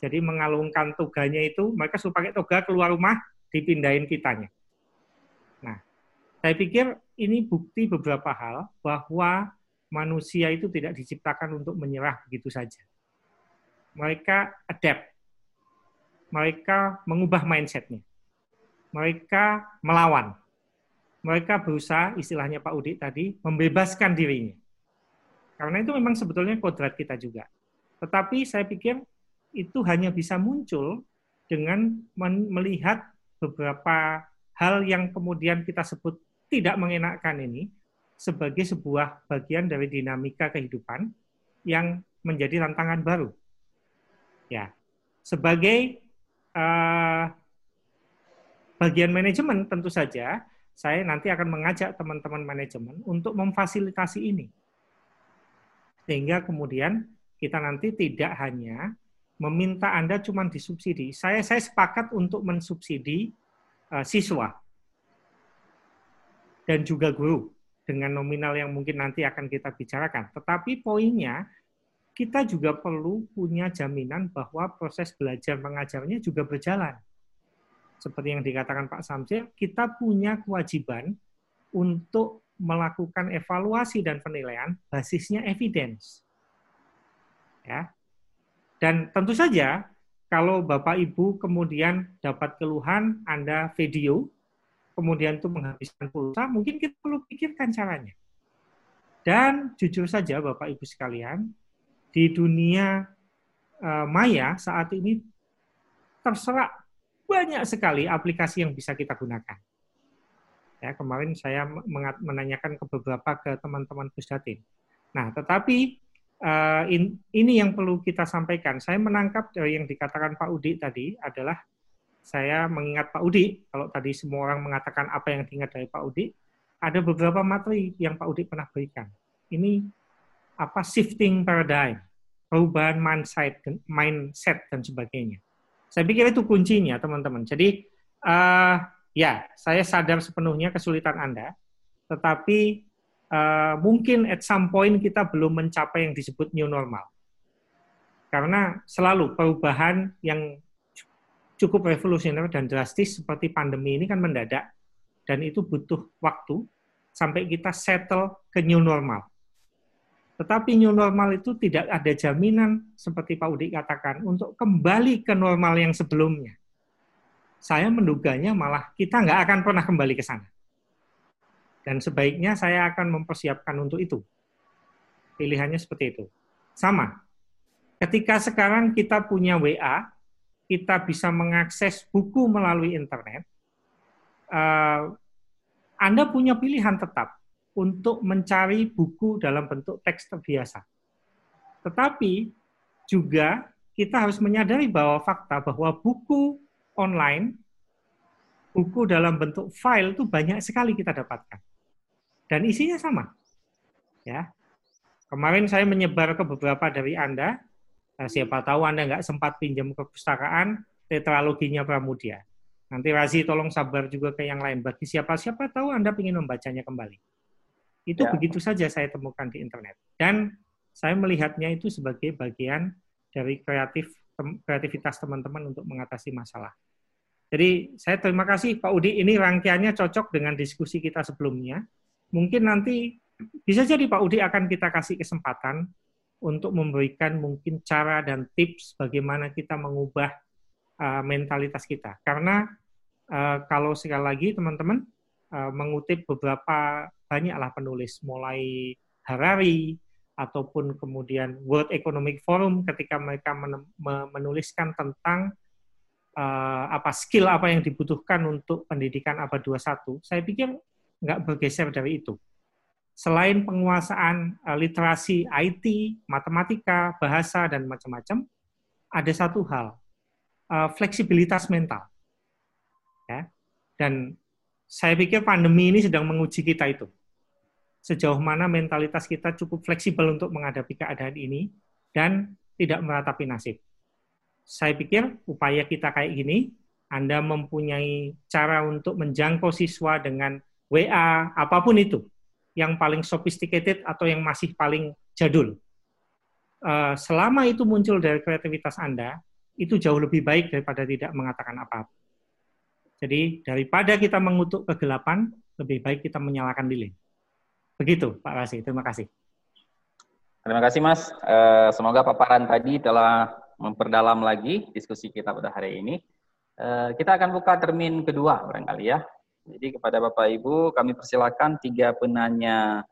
Jadi mengalungkan toganya itu, mereka suruh pakai toga keluar rumah, dipindahin kitanya. Nah, saya pikir ini bukti beberapa hal bahwa manusia itu tidak diciptakan untuk menyerah begitu saja. Mereka adapt. Mereka mengubah mindset-nya. Mereka melawan. Mereka berusaha, istilahnya Pak Udik tadi, membebaskan dirinya. Karena itu memang sebetulnya kodrat kita juga. Tetapi saya pikir itu hanya bisa muncul dengan melihat beberapa hal yang kemudian kita sebut tidak mengenakkan ini sebagai sebuah bagian dari dinamika kehidupan yang menjadi tantangan baru. Ya, sebagai bagian manajemen tentu saja, saya nanti akan mengajak teman-teman manajemen untuk memfasilitasi ini. Sehingga kemudian kita nanti tidak hanya meminta Anda cuma disubsidi. Saya sepakat untuk mensubsidi siswa dan juga guru dengan nominal yang mungkin nanti akan kita bicarakan. Tetapi poinnya, kita juga perlu punya jaminan bahwa proses belajar mengajarnya juga berjalan. Seperti yang dikatakan Pak Samsir, kita punya kewajiban untuk melakukan evaluasi dan penilaian basisnya evidence. Ya. Dan tentu saja, kalau Bapak Ibu kemudian dapat keluhan, Anda video, kemudian itu menghabiskan pulsa, mungkin kita perlu pikirkan caranya. Dan jujur saja Bapak Ibu sekalian, di dunia maya saat ini terserap banyak sekali aplikasi yang bisa kita gunakan. Ya, kemarin saya menanyakan ke beberapa ke teman-teman Pusdatin. Nah, tetapi ini yang perlu kita sampaikan. Saya menangkap dari yang dikatakan Pak Udi tadi adalah, saya mengingat Pak Udi, kalau tadi semua orang mengatakan apa yang diingat dari Pak Udi, ada beberapa materi yang Pak Udi pernah berikan. Ini shifting paradigm. perubahan mindset dan sebagainya. Saya pikir itu kuncinya, teman-teman. Jadi, ya, saya sadar sepenuhnya kesulitan Anda, tetapi mungkin at some point kita belum mencapai yang disebut new normal. Karena selalu perubahan yang cukup revolusioner dan drastis seperti pandemi ini kan mendadak, dan itu butuh waktu sampai kita settle ke new normal. Tetapi new normal itu tidak ada jaminan, seperti Pak Udik katakan, untuk kembali ke normal yang sebelumnya. Saya menduganya malah kita nggak akan pernah kembali ke sana. Dan sebaiknya saya akan mempersiapkan untuk itu. Pilihannya seperti itu. Sama. Ketika sekarang kita punya WA, kita bisa mengakses buku melalui internet, Anda punya pilihan tetap untuk mencari buku dalam bentuk teks biasa. Tetapi juga kita harus menyadari bahwa fakta bahwa buku online, buku dalam bentuk file itu banyak sekali kita dapatkan. Dan isinya sama. Ya. Kemarin saya menyebar ke beberapa dari Anda, siapa tahu Anda nggak sempat pinjam ke perpustakaan tetraloginya Pramudia. Nanti Razi tolong sabar juga ke yang lain. Bagi siapa-siapa tahu Anda ingin membacanya kembali. Itu ya. Begitu saja saya temukan di internet. Dan saya melihatnya itu sebagai bagian dari kreativitas teman-teman untuk mengatasi masalah. Jadi saya terima kasih Pak Udi, ini rangkaiannya cocok dengan diskusi kita sebelumnya. Mungkin nanti bisa jadi Pak Udi akan kita kasih kesempatan untuk memberikan mungkin cara dan tips bagaimana kita mengubah mentalitas kita. Karena kalau sekali lagi teman-teman, mengutip beberapa banyaklah penulis, mulai Harari, ataupun kemudian World Economic Forum ketika mereka menuliskan tentang skill apa yang dibutuhkan untuk pendidikan abad 21, saya pikir nggak bergeser dari itu. Selain penguasaan literasi IT, matematika, bahasa, dan macam-macam, ada satu hal, fleksibilitas mental. Ya? Dan saya pikir pandemi ini sedang menguji kita itu. Sejauh mana mentalitas kita cukup fleksibel untuk menghadapi keadaan ini dan tidak meratapi nasib. Saya pikir upaya kita kayak gini, Anda mempunyai cara untuk menjangkau siswa dengan WA, apapun itu, yang paling sophisticated atau yang masih paling jadul. Selama itu muncul dari kreativitas Anda, itu jauh lebih baik daripada tidak mengatakan apa-apa. Jadi, daripada kita mengutuk kegelapan, lebih baik kita menyalakan lilin. Begitu, Pak Razi. Terima kasih. Terima kasih, Mas. Semoga paparan tadi telah memperdalam lagi diskusi kita pada hari ini. Kita akan buka termin kedua, barangkali ya. Jadi, kepada Bapak-Ibu, kami persilakan 3 penanya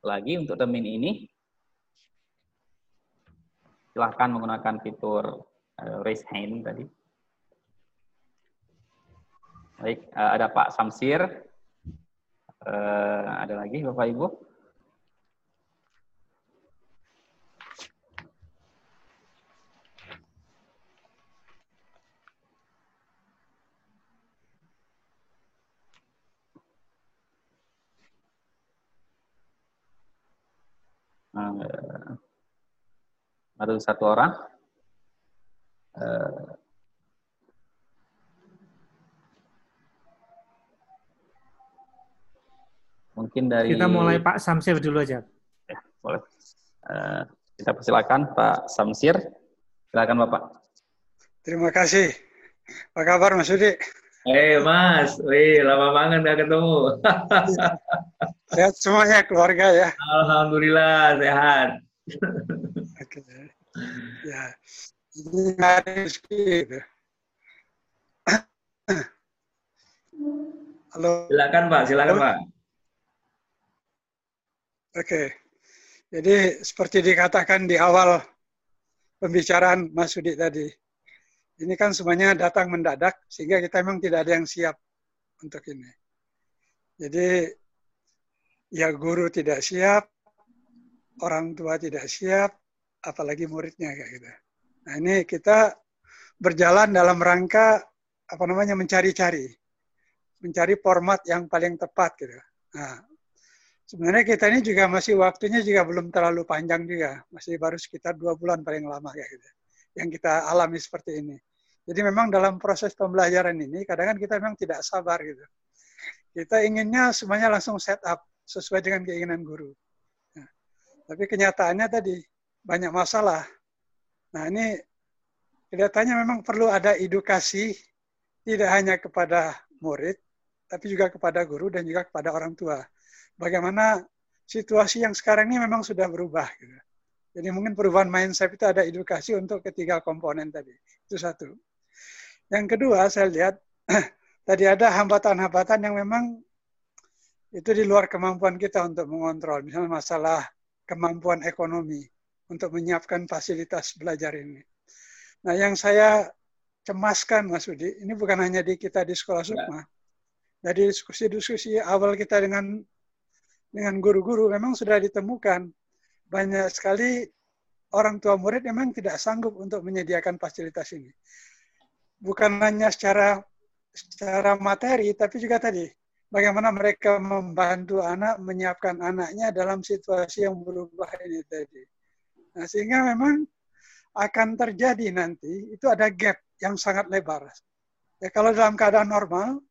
lagi untuk termin ini. Silahkan menggunakan fitur raise hand tadi. Baik, ada Pak Samsir, ada lagi Bapak-Ibu? Baru 1 orang. Mungkin dari... Kita mulai Pak Samsir dulu aja. Ya, boleh. Kita persilakan Pak Samsir. Silakan Bapak. Terima kasih. Apa kabar Mas Udik? Mas. Wih, lama banget nggak ketemu. Sehat semuanya keluarga ya? Alhamdulillah, sehat. Oke. Ya. Ini harus gitu. Halo. Silakan Pak, silakan Pak. Oke, jadi seperti dikatakan di awal pembicaraan Mas Udik tadi, ini kan semuanya datang mendadak, sehingga kita memang tidak ada yang siap untuk ini. Jadi, ya guru tidak siap, orang tua tidak siap, apalagi muridnya kayak gitu. Nah ini kita berjalan dalam rangka, mencari-cari. Mencari format yang paling tepat gitu. Nah, Sebenarnya kita ini juga masih waktunya juga belum terlalu panjang juga. Masih baru sekitar 2 bulan paling lama kayak gitu. Yang kita alami seperti ini. Jadi memang dalam proses pembelajaran ini kadang-kadang kita memang tidak sabar gitu. Kita inginnya semuanya langsung set up sesuai dengan keinginan guru. Nah, tapi kenyataannya tadi banyak masalah. Nah ini kelihatannya memang perlu ada edukasi tidak hanya kepada murid, tapi juga kepada guru dan juga kepada orang tua. Bagaimana situasi yang sekarang ini memang sudah berubah. Gitu. Jadi mungkin perubahan mindset itu ada edukasi untuk ketiga komponen tadi. Itu satu. Yang kedua saya lihat, tadi ada hambatan-hambatan yang memang itu di luar kemampuan kita untuk mengontrol. Misalnya masalah kemampuan ekonomi untuk menyiapkan fasilitas belajar ini. Nah yang saya cemaskan Mas Udi, ini bukan hanya di kita di Sekolah Sukma. Dari diskusi-diskusi awal kita dengan guru-guru memang sudah ditemukan banyak sekali orang tua murid memang tidak sanggup untuk menyediakan fasilitas ini. Bukan hanya secara materi, tapi juga tadi bagaimana mereka membantu anak menyiapkan anaknya dalam situasi yang berubah ini tadi. Nah, sehingga memang akan terjadi nanti itu ada gap yang sangat lebar. Ya, kalau dalam keadaan normal,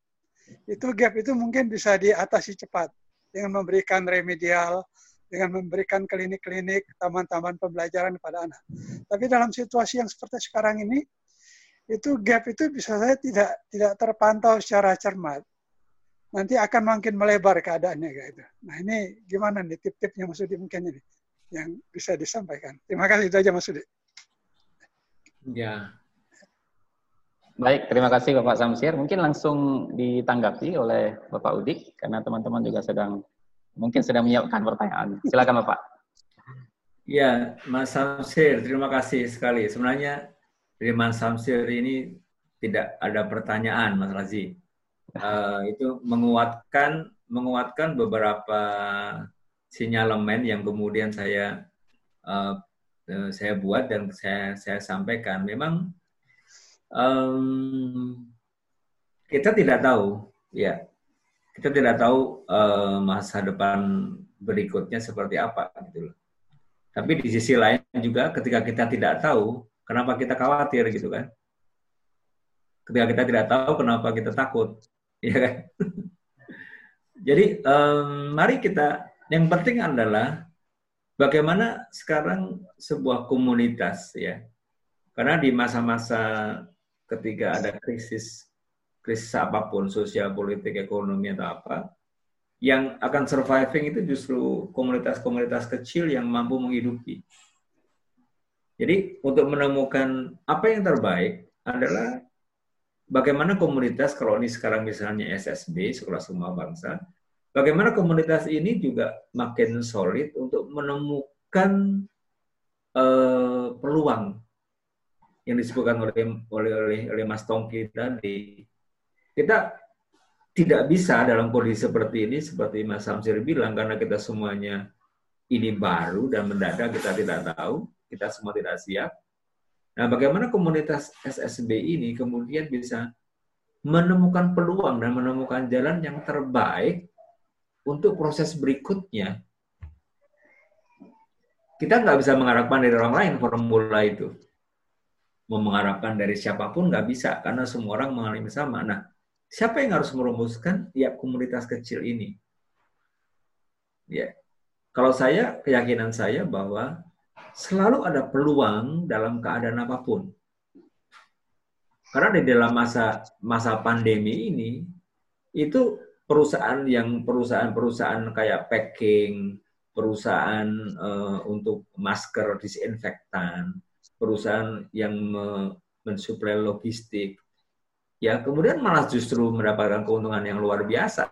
itu gap itu mungkin bisa diatasi cepat. Dengan memberikan remedial, dengan memberikan klinik-klinik, taman-taman pembelajaran kepada anak. Tapi dalam situasi yang seperti sekarang ini, itu gap itu bisa saja tidak terpantau secara cermat. Nanti akan makin melebar keadaannya kayak gitu. Nah ini gimana nih tip-tipnya Mas Udi mungkin ini yang bisa disampaikan. Terima kasih, itu aja Mas Udi. Ya. Baik, terima kasih Bapak Samsir. Mungkin langsung ditanggapi oleh Bapak Udik, karena teman-teman juga mungkin sedang menyiapkan pertanyaan. Silakan Bapak. Ya, Mas Samsir, terima kasih sekali. Sebenarnya dari Mas Samsir ini tidak ada pertanyaan, Mas Razi. Itu menguatkan beberapa sinyalemen yang kemudian saya buat dan saya sampaikan. Memang kita tidak tahu, ya. Kita tidak tahu masa depan berikutnya seperti apa gitu loh. Tapi di sisi lain juga ketika kita tidak tahu, kenapa kita khawatir gitu kan? Ketika kita tidak tahu, kenapa kita takut, ya kan? Jadi mari kita, yang penting adalah bagaimana sekarang sebuah komunitas, ya. Karena di masa-masa ketika ada krisis apapun, sosial, politik, ekonomi, atau apa, yang akan surviving itu justru komunitas-komunitas kecil yang mampu menghidupi. Jadi untuk menemukan apa yang terbaik adalah bagaimana komunitas, kalau ini sekarang misalnya SSB, Sekolah Sukma Bangsa, bagaimana komunitas ini juga makin solid untuk menemukan peluang yang disebutkan oleh Mas Tongki tadi. Kita tidak bisa dalam kondisi seperti ini, seperti Mas Samsir bilang, karena kita semuanya ini baru dan mendadak, kita tidak tahu, kita semua tidak siap. Nah, bagaimana komunitas SSB ini kemudian bisa menemukan peluang dan menemukan jalan yang terbaik untuk proses berikutnya? Kita nggak bisa mengharapkan dari orang lain formula itu. Mengharapkan dari siapapun nggak bisa, karena semua orang mengalami sama. Nah, siapa yang harus merumuskan tiap komunitas kecil ini? Ya, kalau saya, keyakinan saya bahwa selalu ada peluang dalam keadaan apapun. Karena di dalam masa pandemi ini, itu perusahaan-perusahaan kayak packing, perusahaan untuk masker, disinfektan, perusahaan yang mensuplai logistik, ya kemudian malah justru mendapatkan keuntungan yang luar biasa.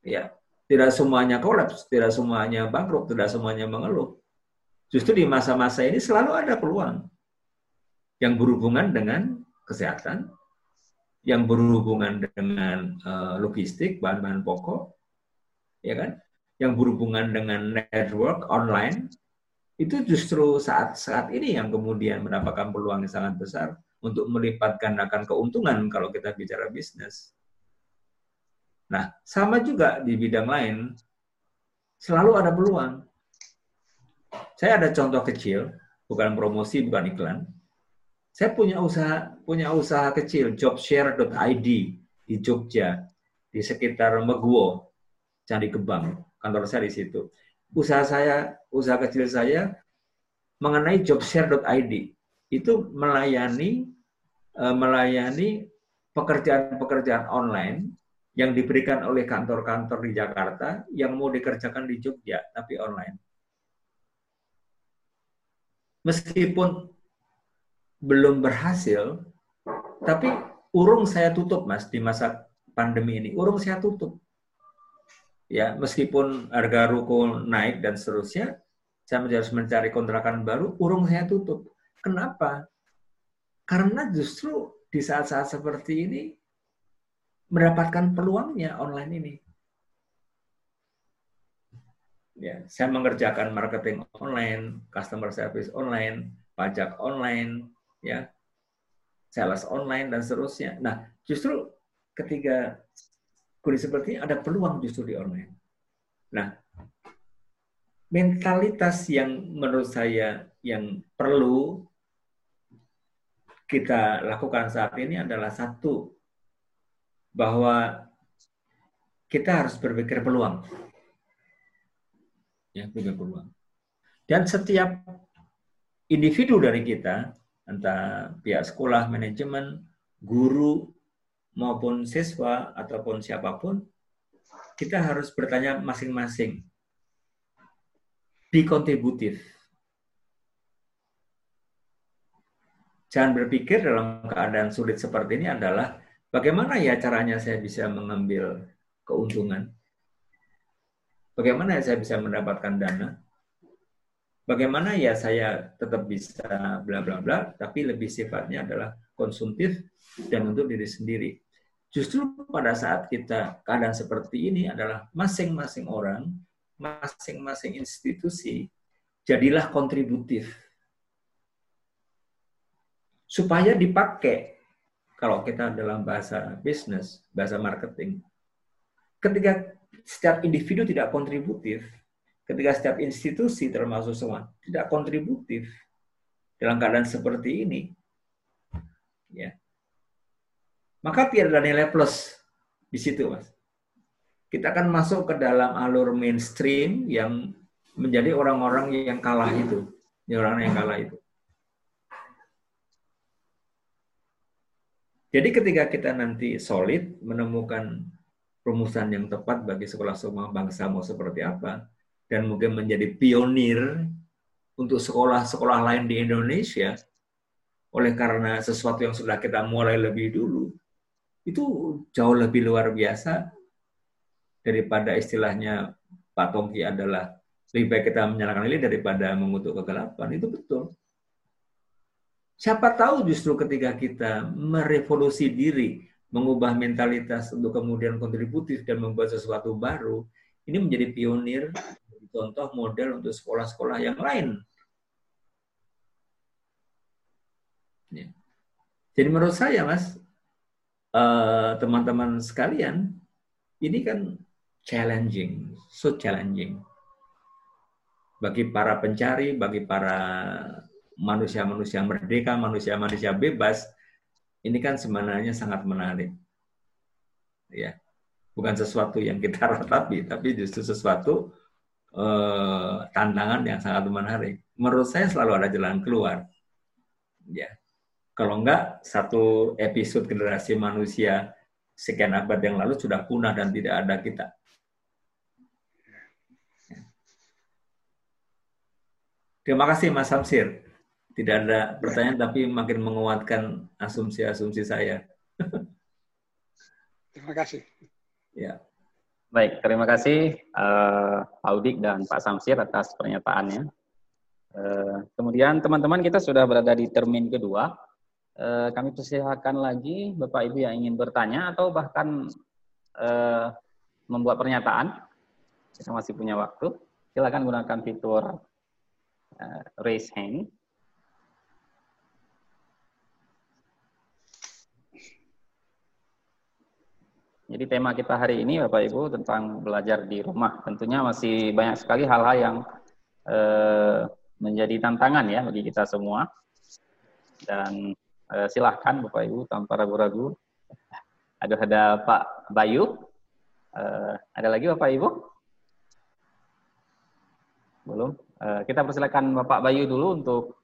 Ya, tidak semuanya kolaps, tidak semuanya bangkrut, tidak semuanya mengeluh. Justru di masa-masa ini selalu ada peluang yang berhubungan dengan kesehatan, yang berhubungan dengan logistik, bahan-bahan pokok, ya kan? Yang berhubungan dengan network online. Itu justru saat ini yang kemudian mendapatkan peluang yang sangat besar untuk melipat gandakan keuntungan kalau kita bicara bisnis. Nah, sama juga di bidang lain, selalu ada peluang. Saya ada contoh kecil, bukan promosi, bukan iklan. Saya punya usaha kecil, JobShare.ID di Jogja, di sekitar Meguwo, Candi Gebang. Kantor saya di situ. Usaha kecil saya mengenai jobshare.id itu melayani pekerjaan-pekerjaan online yang diberikan oleh kantor-kantor di Jakarta yang mau dikerjakan di Jogja tapi online. Meskipun belum berhasil, tapi urung saya tutup, Mas, di masa pandemi ini. Urung saya tutup. Ya, meskipun harga ruko naik dan seterusnya, saya harus mencari kontrakan baru, urung saya tutup. Kenapa? Karena justru di saat-saat seperti ini mendapatkan peluangnya online ini. Ya, saya mengerjakan marketing online, customer service online, pajak online, ya, sales online dan seterusnya. Nah, justru ketika kondisi seperti ini ada peluang justru di online. Nah, mentalitas yang menurut saya yang perlu kita lakukan saat ini adalah satu, bahwa kita harus berpikir peluang. Ya, berpikir peluang. Dan setiap individu dari kita, entah pihak sekolah, manajemen, guru, maupun siswa, ataupun siapapun, kita harus bertanya masing-masing. Be kontributif. Jangan berpikir dalam keadaan sulit seperti ini adalah, bagaimana ya caranya saya bisa mengambil keuntungan? Bagaimana ya saya bisa mendapatkan dana? Bagaimana ya saya tetap bisa bla bla bla, tapi lebih sifatnya adalah konsumtif dan untuk diri sendiri. Justru pada saat kita keadaan seperti ini adalah masing-masing orang, masing-masing institusi, jadilah kontributif. Supaya dipakai, kalau kita dalam bahasa bisnis, bahasa marketing, ketika setiap individu tidak kontributif, ketika setiap institusi termasuk semua tidak kontributif dalam keadaan seperti ini, ya, maka tiada nilai plus di situ, Mas. Kita akan masuk ke dalam alur mainstream yang menjadi orang-orang yang kalah itu. Jadi ketika kita nanti solid menemukan rumusan yang tepat bagi sekolah sukma bangsa mau seperti apa, dan mungkin menjadi pionir untuk sekolah-sekolah lain di Indonesia, oleh karena sesuatu yang sudah kita mulai lebih dulu, itu jauh lebih luar biasa daripada istilahnya Pak Tongki adalah lebih baik kita menyalakan lilin daripada mengutuk kegelapan. Itu betul. Siapa tahu justru ketika kita merevolusi diri, mengubah mentalitas untuk kemudian kontributif dan membuat sesuatu baru, ini menjadi pionir, contoh model untuk sekolah-sekolah yang lain. Ya. Jadi menurut saya, Mas, teman-teman sekalian, ini kan challenging, so challenging. Bagi para pencari, bagi para manusia-manusia merdeka, manusia-manusia bebas, ini kan sebenarnya sangat menarik. Ya, bukan sesuatu yang kita ratapi, tapi justru sesuatu tantangan yang sangat menarik. Menurut saya selalu ada jalan keluar. Ya, kalau enggak, satu episode generasi manusia sekian abad yang lalu sudah punah dan tidak ada kita. Terima kasih, Mas Samsir. Tidak ada pertanyaan, tapi makin menguatkan asumsi-asumsi saya. Terima kasih. Ya. Baik, terima kasih Pak Udik dan Pak Samsir atas pernyataannya. Kemudian teman-teman, kita sudah berada di termin kedua. Kami persilakan lagi Bapak Ibu yang ingin bertanya atau bahkan membuat pernyataan. Kita masih punya waktu. Silakan gunakan fitur raise hand. Jadi tema kita hari ini Bapak Ibu tentang belajar di rumah. Tentunya masih banyak sekali hal-hal yang menjadi tantangan ya bagi kita semua. Dan silahkan Bapak Ibu tanpa ragu-ragu. Ada Pak Bayu. Ada lagi Bapak Ibu? Belum. Kita persilakan Bapak Bayu dulu untuk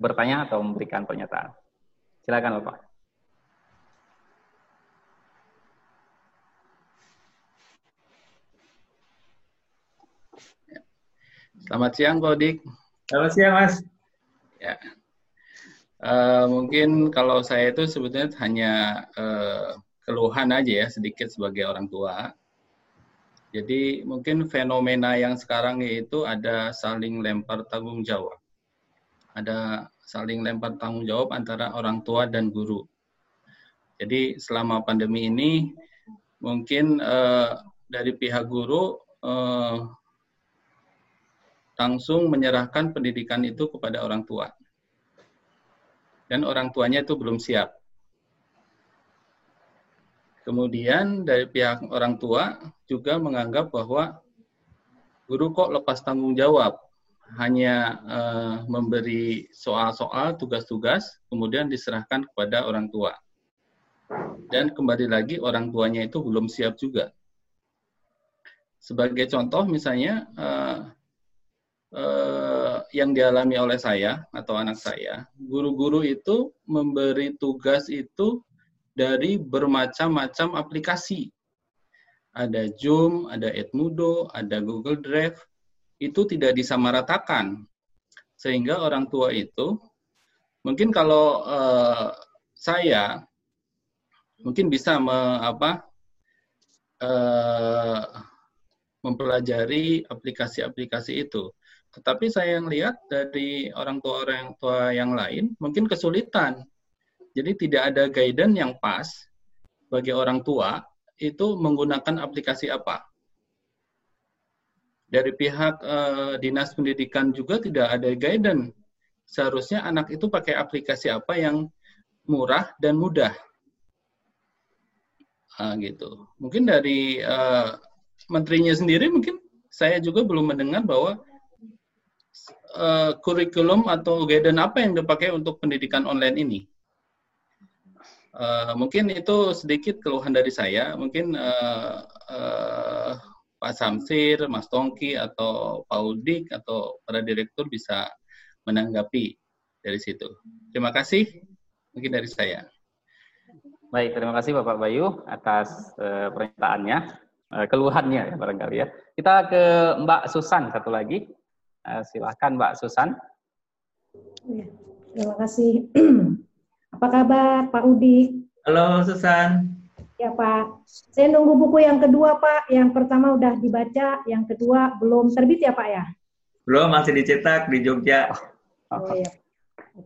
bertanya atau memberikan pernyataan. Silakan Bapak. Selamat siang, Pak Udik. Selamat siang, Mas. Ya, mungkin kalau saya itu sebetulnya hanya keluhan aja ya, sedikit sebagai orang tua. Jadi mungkin fenomena yang sekarang yaitu ada saling lempar tanggung jawab. Ada saling lempar tanggung jawab antara orang tua dan guru. Jadi selama pandemi ini, mungkin dari pihak guru, langsung menyerahkan pendidikan itu kepada orang tua. Dan orang tuanya itu belum siap. Kemudian dari pihak orang tua juga menganggap bahwa guru kok lepas tanggung jawab, hanya memberi soal-soal, tugas-tugas, kemudian diserahkan kepada orang tua. Dan kembali lagi orang tuanya itu belum siap juga. Sebagai contoh misalnya, yang dialami oleh saya atau anak saya, guru-guru itu memberi tugas itu dari bermacam-macam aplikasi. Ada Zoom, ada Edmodo, ada Google Drive. Itu tidak disamaratakan. Sehingga orang tua itu, mungkin kalau saya, mungkin bisa mempelajari aplikasi-aplikasi itu. Tetapi saya lihat dari orang tua yang lain mungkin kesulitan. Jadi tidak ada guidance yang pas bagi orang tua itu menggunakan aplikasi apa. Dari pihak dinas pendidikan juga tidak ada guidance. Seharusnya anak itu pakai aplikasi apa yang murah dan mudah. Gitu. Mungkin dari menterinya sendiri mungkin saya juga belum mendengar bahwa kurikulum atau guidance apa yang dipakai untuk pendidikan online ini. Mungkin itu sedikit keluhan dari saya. Mungkin Pak Samsir, Mas Tongki, atau Pak Udik, atau para direktur bisa menanggapi dari situ. Terima kasih. Mungkin dari saya. Baik, terima kasih Bapak Bayu atas pernyataannya, keluhannya ya barangkali ya. Kita ke Mbak Susan satu lagi. Silahkan Mbak Susan. Terima kasih. Apa kabar Pak Udik? Halo Susan. Ya Pak, saya nunggu buku yang kedua Pak. Yang pertama udah dibaca, yang kedua belum terbit ya Pak ya? Belum, masih dicetak di Jogja. Oh iya.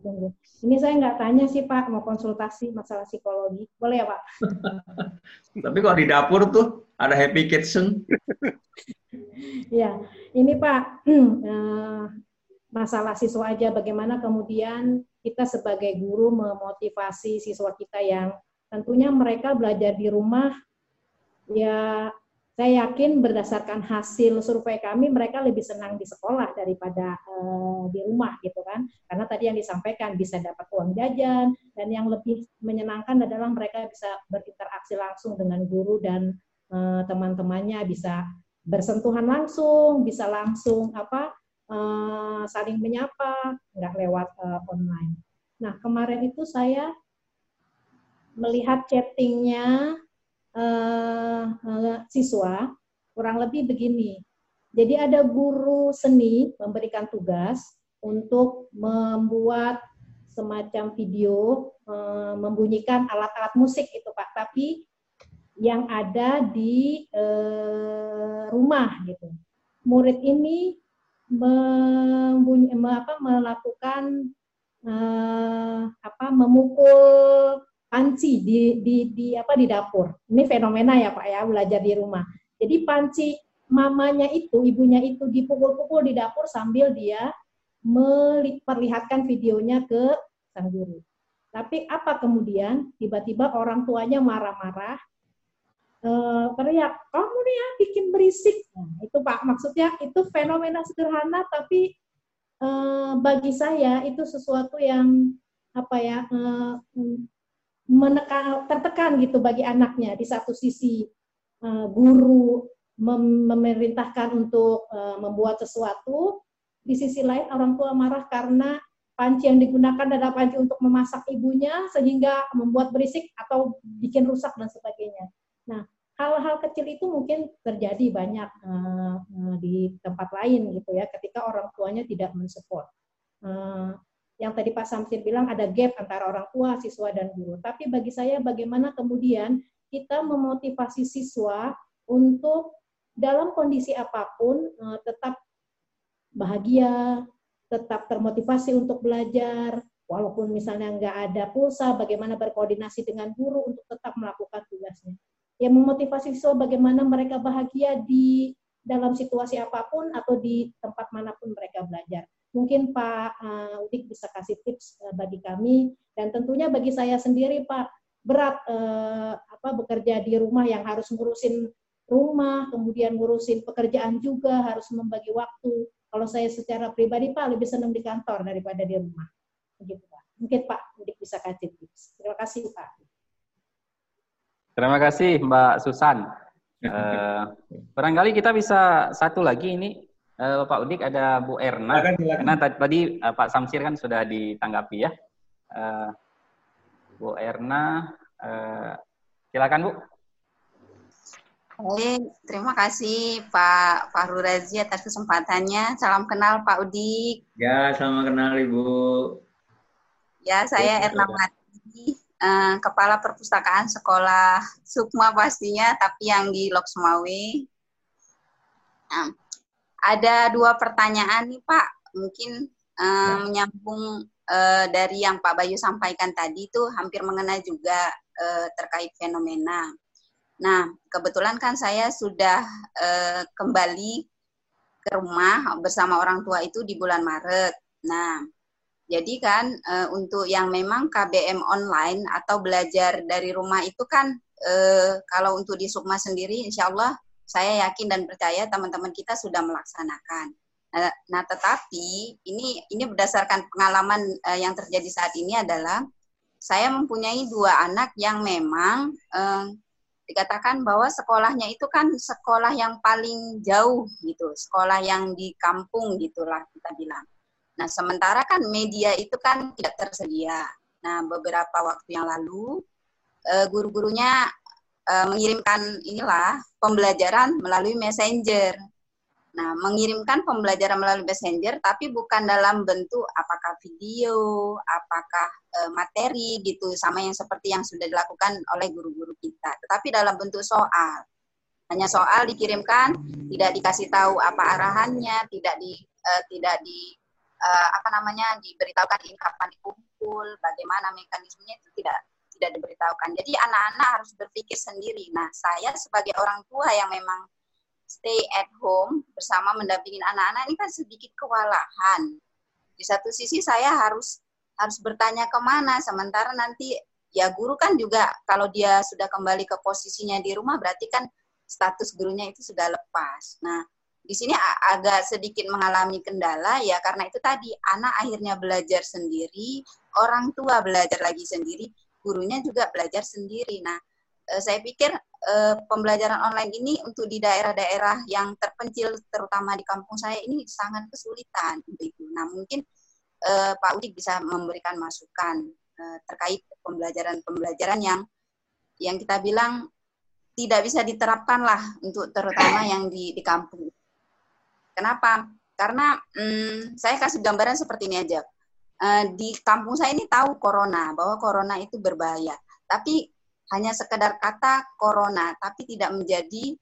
Tunggu. Ini saya nggak tanya sih Pak, mau konsultasi masalah psikologi. Boleh ya Pak? Tapi kalau di dapur tuh ada happy kitchen. Ya, ini Pak, masalah siswa aja bagaimana kemudian kita sebagai guru memotivasi siswa kita yang tentunya mereka belajar di rumah, ya saya yakin berdasarkan hasil survei kami mereka lebih senang di sekolah daripada di rumah gitu kan, karena tadi yang disampaikan bisa dapat uang jajan dan yang lebih menyenangkan adalah mereka bisa berinteraksi langsung dengan guru dan teman-temannya, bisa bersentuhan langsung, bisa langsung saling menyapa, nggak lewat online. Nah kemarin itu saya melihat chattingnya siswa kurang lebih begini. Jadi ada guru seni memberikan tugas untuk membuat semacam video membunyikan alat-alat musik itu Pak, tapi yang ada di rumah gitu. Murid ini melakukan memukul panci di dapur. Ini fenomena ya Pak ya, belajar di rumah. Jadi panci mamanya itu, ibunya itu dipukul-pukul di dapur sambil dia memperlihatkan videonya ke sang guru. Tapi apa kemudian tiba-tiba orang tuanya marah-marah, teriak, kamu nih ya bikin berisik. Nah, itu Pak, maksudnya itu fenomena sederhana, tapi bagi saya itu sesuatu yang tertekan gitu bagi anaknya. Di satu sisi guru memerintahkan untuk membuat sesuatu, di sisi lain orang tua marah karena panci yang digunakan adalah panci untuk memasak ibunya, sehingga membuat berisik atau bikin rusak dan sebagainya. Nah, hal-hal kecil itu mungkin terjadi banyak di tempat lain gitu ya, ketika orang tuanya tidak mensupport. Yang tadi Pak Samsir bilang ada gap antara orang tua, siswa, dan guru. Tapi bagi saya bagaimana kemudian kita memotivasi siswa untuk dalam kondisi apapun tetap bahagia, tetap termotivasi untuk belajar, walaupun misalnya nggak ada pulsa, bagaimana berkoordinasi dengan guru untuk tetap melakukan tugasnya. Ya, memotivasi siswa bagaimana mereka bahagia di dalam situasi apapun atau di tempat manapun mereka belajar. Mungkin Pak Udik bisa kasih tips bagi kami, dan tentunya bagi saya sendiri Pak, berat bekerja di rumah yang harus ngurusin rumah, kemudian ngurusin pekerjaan juga, harus membagi waktu. Kalau saya secara pribadi, Pak, lebih senang di kantor daripada di rumah. Begitu, Pak. Mungkin Pak bisa kasih tips. Terima kasih, Pak. Terima kasih, Mbak Susan. Barangkali kita bisa satu lagi ini, Pak Udik, ada Bu Erna. Karena tadi Pak Samsir kan sudah ditanggapi ya. Bu Erna, silakan, Bu. Baik, terima kasih Pak Fahru Razi atas kesempatannya. Salam kenal Pak Udik. Ya, sama kenal Ibu. Ya, saya Erna Melati, Kepala Perpustakaan Sekolah Sukma pastinya, tapi yang di Lok Sumawe. Nah, ada dua pertanyaan nih Pak, mungkin menyambung dari yang Pak Bayu sampaikan tadi itu hampir mengena juga terkait fenomena. Nah, kebetulan kan saya sudah kembali ke rumah bersama orang tua itu di bulan Maret. Nah, jadi kan untuk yang memang KBM online atau belajar dari rumah itu kan kalau untuk di Sukma sendiri, insya Allah saya yakin dan percaya teman-teman kita sudah melaksanakan. Nah, tetapi ini berdasarkan pengalaman yang terjadi saat ini adalah saya mempunyai dua anak yang memang dikatakan bahwa sekolahnya itu kan sekolah yang paling jauh gitu, sekolah yang di kampung gitulah kita bilang. Nah, sementara kan media itu kan tidak tersedia. Nah, beberapa waktu yang lalu guru-gurunya mengirimkan pembelajaran melalui messenger. Nah, mengirimkan pembelajaran melalui messenger tapi bukan dalam bentuk apakah video, apakah materi gitu, sama yang seperti yang sudah dilakukan oleh guru-guru kita. Tetapi dalam bentuk soal. Hanya soal dikirimkan, tidak dikasih tahu apa arahannya, diberitahukan ini kapan dikumpul, bagaimana mekanismenya itu tidak diberitahukan. Jadi anak-anak harus berpikir sendiri. Nah, saya sebagai orang tua yang memang stay at home bersama mendampingi anak-anak ini kan sedikit kewalahan. Di satu sisi saya harus bertanya kemana, sementara nanti ya guru kan juga kalau dia sudah kembali ke posisinya di rumah berarti kan status gurunya itu sudah lepas. Nah, di sini agak sedikit mengalami kendala ya, karena itu tadi anak akhirnya belajar sendiri, orang tua belajar lagi sendiri, gurunya juga belajar sendiri. Nah, saya pikir pembelajaran online ini untuk di daerah-daerah yang terpencil, terutama di kampung saya ini sangat kesulitan. Nah, mungkin Pak Udik bisa memberikan masukan terkait pembelajaran-pembelajaran yang kita bilang tidak bisa diterapkan lah, untuk terutama yang di kampung. Kenapa? Karena saya kasih gambaran seperti ini aja. Di kampung saya ini tahu corona, bahwa corona itu berbahaya, tapi hanya sekedar kata corona, tapi tidak menjadi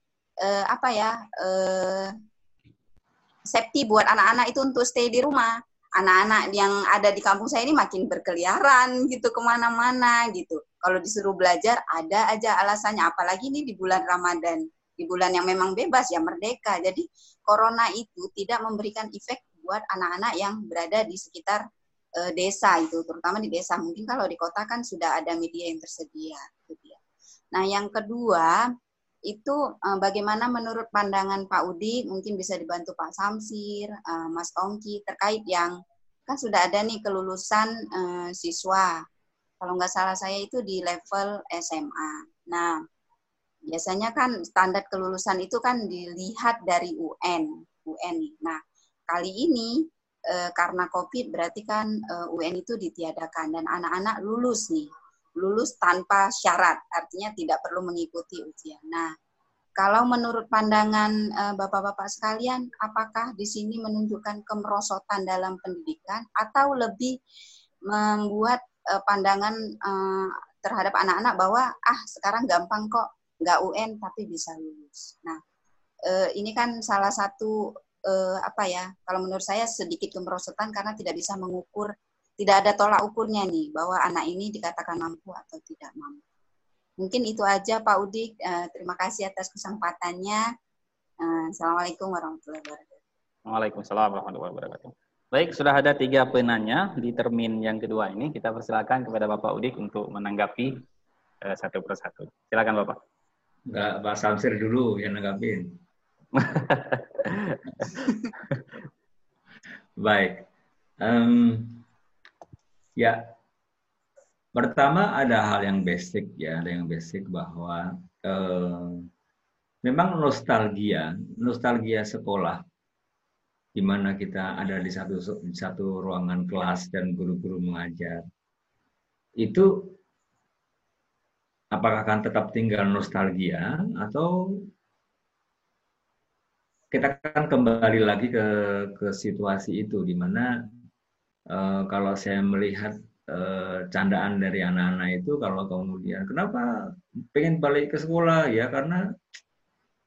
safety buat anak-anak itu untuk stay di rumah. Anak-anak yang ada di kampung saya ini makin berkeliaran gitu kemana-mana gitu. Kalau disuruh belajar ada aja alasannya, apalagi ini di bulan Ramadan, di bulan yang memang bebas ya, merdeka. Jadi corona itu tidak memberikan efek buat anak-anak yang berada di sekitar desa itu, terutama di desa. Mungkin kalau di kota kan sudah ada media yang tersedia. Nah, yang kedua itu bagaimana menurut pandangan Pak Udik, mungkin bisa dibantu Pak Samsir, Mas Tongki, terkait yang kan sudah ada nih kelulusan siswa. Kalau nggak salah saya itu di level SMA. Nah, biasanya kan standar kelulusan itu kan dilihat dari UN. Nah, kali ini karena COVID berarti kan UN itu ditiadakan dan anak-anak lulus nih. Lulus tanpa syarat, artinya tidak perlu mengikuti ujian. Nah, kalau menurut pandangan Bapak-Bapak sekalian, apakah di sini menunjukkan kemerosotan dalam pendidikan atau lebih membuat pandangan terhadap anak-anak bahwa sekarang gampang kok, nggak UN tapi bisa lulus. Nah, ini kan salah satu kalau menurut saya sedikit kemerosotan karena tidak bisa mengukur. Tidak ada tolak ukurnya nih, bahwa anak ini dikatakan mampu atau tidak mampu. Mungkin itu aja Pak Udik, terima kasih atas kesempatannya. Assalamualaikum warahmatullahi wabarakatuh. Waalaikumsalam warahmatullahi wabarakatuh. Baik, sudah ada 3 penanya di termin yang kedua ini. Kita persilakan kepada Bapak Udik untuk menanggapi satu persatu. Silakan Bapak. Enggak, Pak Samsir dulu yang nanggapin. Baik. Ya, pertama ada hal yang basic bahwa memang nostalgia sekolah, di mana kita ada di satu ruangan kelas dan guru-guru mengajar, itu apakah akan tetap tinggal nostalgia atau kita akan kembali lagi ke situasi itu, di mana kalau saya melihat candaan dari anak-anak itu, kalau kemudian kenapa pengen balik ke sekolah ya, karena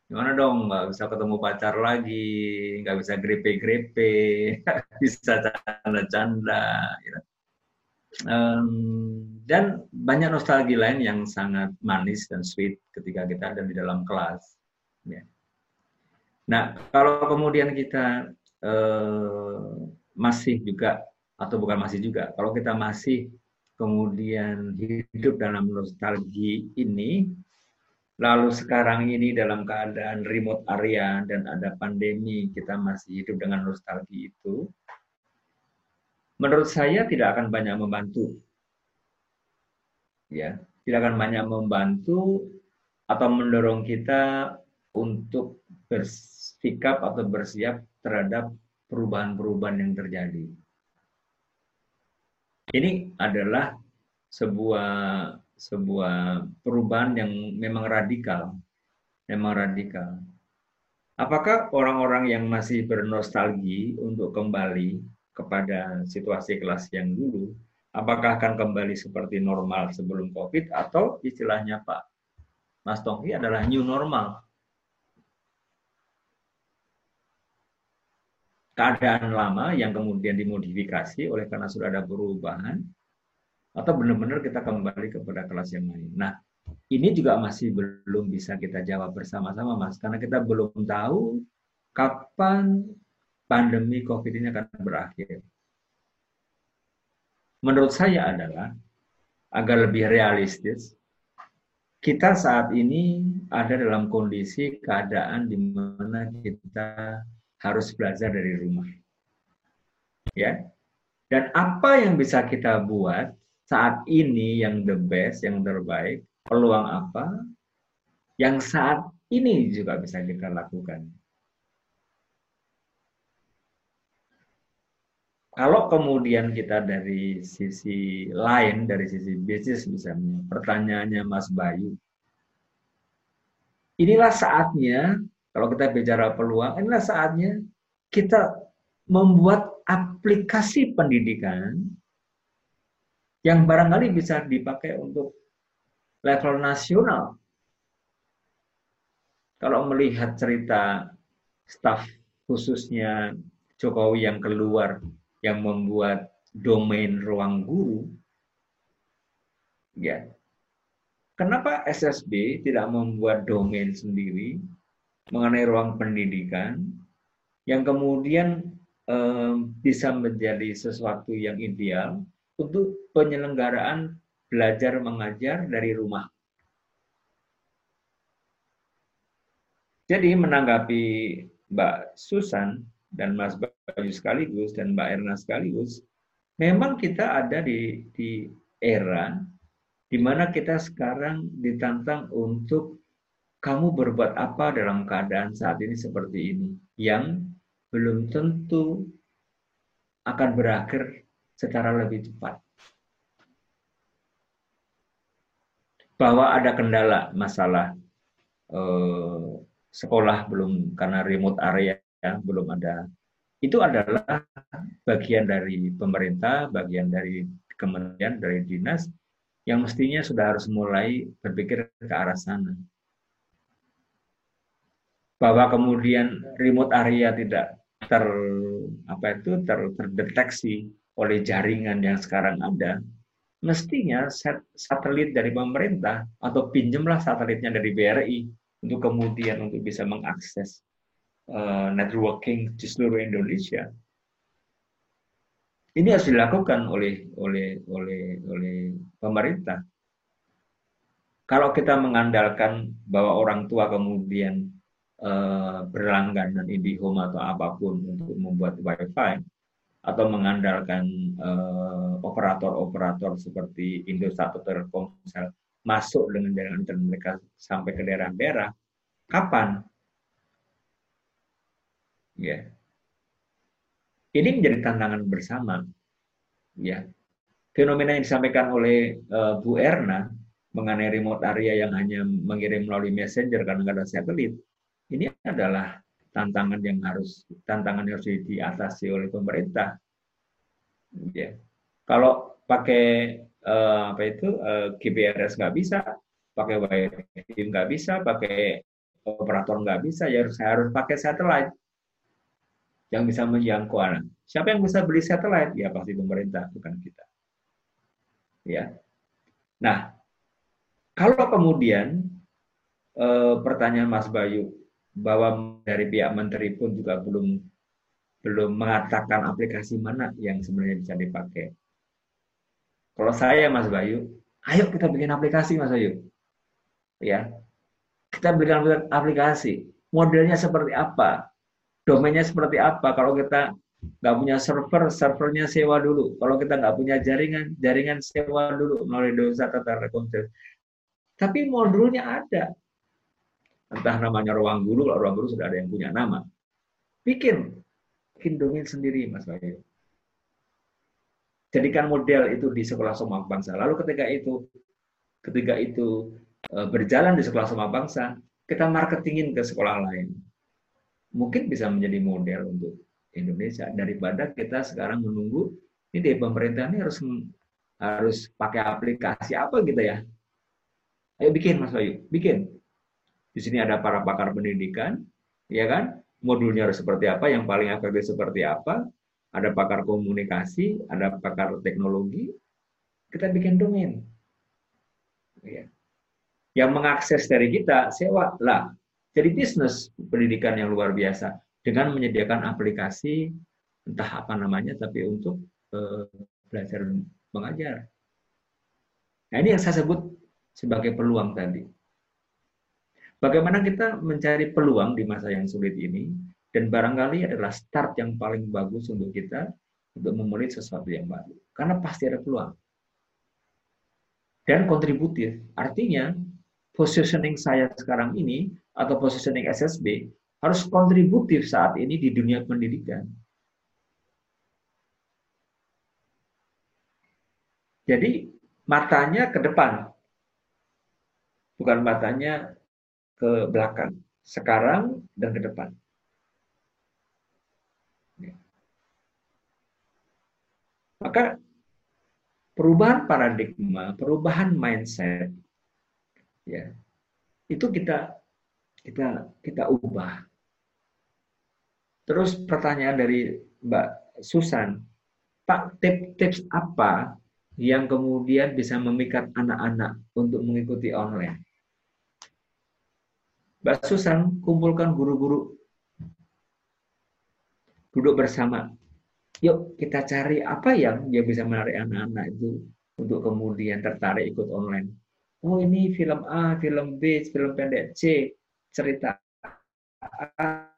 gimana dong, nggak bisa ketemu pacar lagi, nggak bisa grepe-grepe, bisa canda-canda. Ya. Dan banyak nostalgia lain yang sangat manis dan sweet ketika kita ada di dalam kelas. Ya. Nah, kalau kemudian kita masih juga atau bukan masih juga, kalau kita masih kemudian hidup dalam nostalgia ini, lalu sekarang ini dalam keadaan remote area dan ada pandemi, kita masih hidup dengan nostalgia itu, menurut saya tidak akan banyak membantu. Ya, tidak akan banyak membantu atau mendorong kita untuk bersikap atau bersiap terhadap perubahan-perubahan yang terjadi. Ini adalah sebuah perubahan yang memang radikal. Apakah orang-orang yang masih bernostalgia untuk kembali kepada situasi kelas yang dulu, apakah akan kembali seperti normal sebelum COVID atau istilahnya Pak Mas Tongki adalah new normal? Keadaan lama yang kemudian dimodifikasi oleh karena sudah ada perubahan, atau benar-benar kita kembali kepada kelas yang lain. Nah, ini juga masih belum bisa kita jawab bersama-sama, Mas, karena kita belum tahu kapan pandemi COVID ini akan berakhir. Menurut saya adalah agar lebih realistis, kita saat ini ada dalam kondisi keadaan di mana kita harus belajar dari rumah. Ya. Dan apa yang bisa kita buat saat ini yang the best, yang terbaik, peluang apa yang saat ini juga bisa kita lakukan. Kalau kemudian kita dari sisi lain, dari sisi bisnis misalnya, pertanyaannya Mas Bayu, inilah saatnya. Kalau kita bicara peluang, inilah saatnya kita membuat aplikasi pendidikan yang barangkali bisa dipakai untuk level nasional. Kalau melihat cerita staf khususnya Jokowi yang keluar, yang membuat domain ruang guru, ya, kenapa SSB tidak membuat domain sendiri mengenai ruang pendidikan yang kemudian bisa menjadi sesuatu yang ideal untuk penyelenggaraan belajar mengajar dari rumah. Jadi menanggapi Mbak Susan dan Mas Bayu sekaligus dan Mbak Erna sekaligus, memang kita ada di era di mana kita sekarang ditantang untuk kamu berbuat apa dalam keadaan saat ini seperti ini, yang belum tentu akan berakhir secara lebih cepat. Bahwa ada kendala masalah sekolah belum, karena remote area belum ada, itu adalah bagian dari pemerintah, bagian dari kementerian, dari dinas, yang mestinya sudah harus mulai berpikir ke arah sana. Bahwa kemudian remote area tidak terdeteksi oleh jaringan yang sekarang ada, mestinya satelit dari pemerintah, atau pinjamlah satelitnya dari BRI, untuk kemudian untuk bisa mengakses networking di seluruh Indonesia. Ini harus dilakukan oleh pemerintah. Kalau kita mengandalkan bahwa orang tua kemudian berlangganan IndiHome atau apapun untuk membuat Wi-Fi, atau mengandalkan operator-operator seperti Indosat atau Telkomsel masuk dengan jaringan internet mereka sampai ke daerah-daerah, kapan? Ya. Ini menjadi tantangan bersama. Ya. Fenomena yang disampaikan oleh Bu Erna mengenai remote area yang hanya mengirim melalui messenger karena nggak ada satelit, ini adalah tantangan yang harus diatasi oleh pemerintah. Ya. Kalau pakai GPRS nggak bisa, pakai Wi-Fi nggak bisa, pakai operator nggak bisa, ya harus pakai satelit yang bisa menjangkau anak. Siapa yang bisa beli satelit? Ya pasti pemerintah, bukan kita. Ya. Nah, kalau kemudian pertanyaan Mas Bayu bahwa dari pihak menteri pun juga belum mengatakan aplikasi mana yang sebenarnya bisa dipakai. Kalau saya Mas Bayu, ayo kita bikin aplikasi Mas Bayu. Ya. Kita bikin aplikasi. Modelnya seperti apa? Domainnya seperti apa? Kalau kita nggak punya server, servernya sewa dulu. Kalau kita nggak punya jaringan, jaringan sewa dulu melalui dosa tata rekonstruksi. Tapi modulnya ada. Entah namanya ruang guru, kalau ruang guru sudah ada yang punya nama. Bikin domain sendiri, Mas Bayu. Jadikan model itu di Sekolah Sukma Bangsa. Lalu ketika itu berjalan di Sekolah Sukma Bangsa, kita marketingin ke sekolah lain. Mungkin bisa menjadi model untuk Indonesia, daripada kita sekarang menunggu ini dari pemerintah ini harus pakai aplikasi apa gitu ya. Ayo bikin Mas Bayu, bikin. Di sini ada para pakar pendidikan, ya kan? Modulnya harus seperti apa, yang paling efektif seperti apa? Ada pakar komunikasi, ada pakar teknologi. Kita bikin domain. Ya. Yang mengakses dari kita sewa lah. Jadi bisnis pendidikan yang luar biasa dengan menyediakan aplikasi entah apa namanya, tapi untuk belajar mengajar. Nah ini yang saya sebut sebagai peluang tadi. Bagaimana kita mencari peluang di masa yang sulit ini, dan barangkali adalah start yang paling bagus untuk kita untuk memulai sesuatu yang baru. Karena pasti ada peluang. Dan kontributif, artinya positioning saya sekarang ini atau positioning SSB harus kontributif saat ini di dunia pendidikan. Jadi matanya ke depan, bukan matanya ke belakang, sekarang dan ke depan. Maka perubahan paradigma, perubahan mindset, ya, itu kita ubah. Terus pertanyaan dari Mbak Susan, Pak, tips apa yang kemudian bisa memikat anak-anak untuk mengikuti online? Mbak Susan, kumpulkan guru-guru. duduk bersama. Yuk kita cari apa yang bisa menarik anak-anak itu untuk kemudian tertarik ikut online. Oh ini film A, film B, film pendek C, cerita A,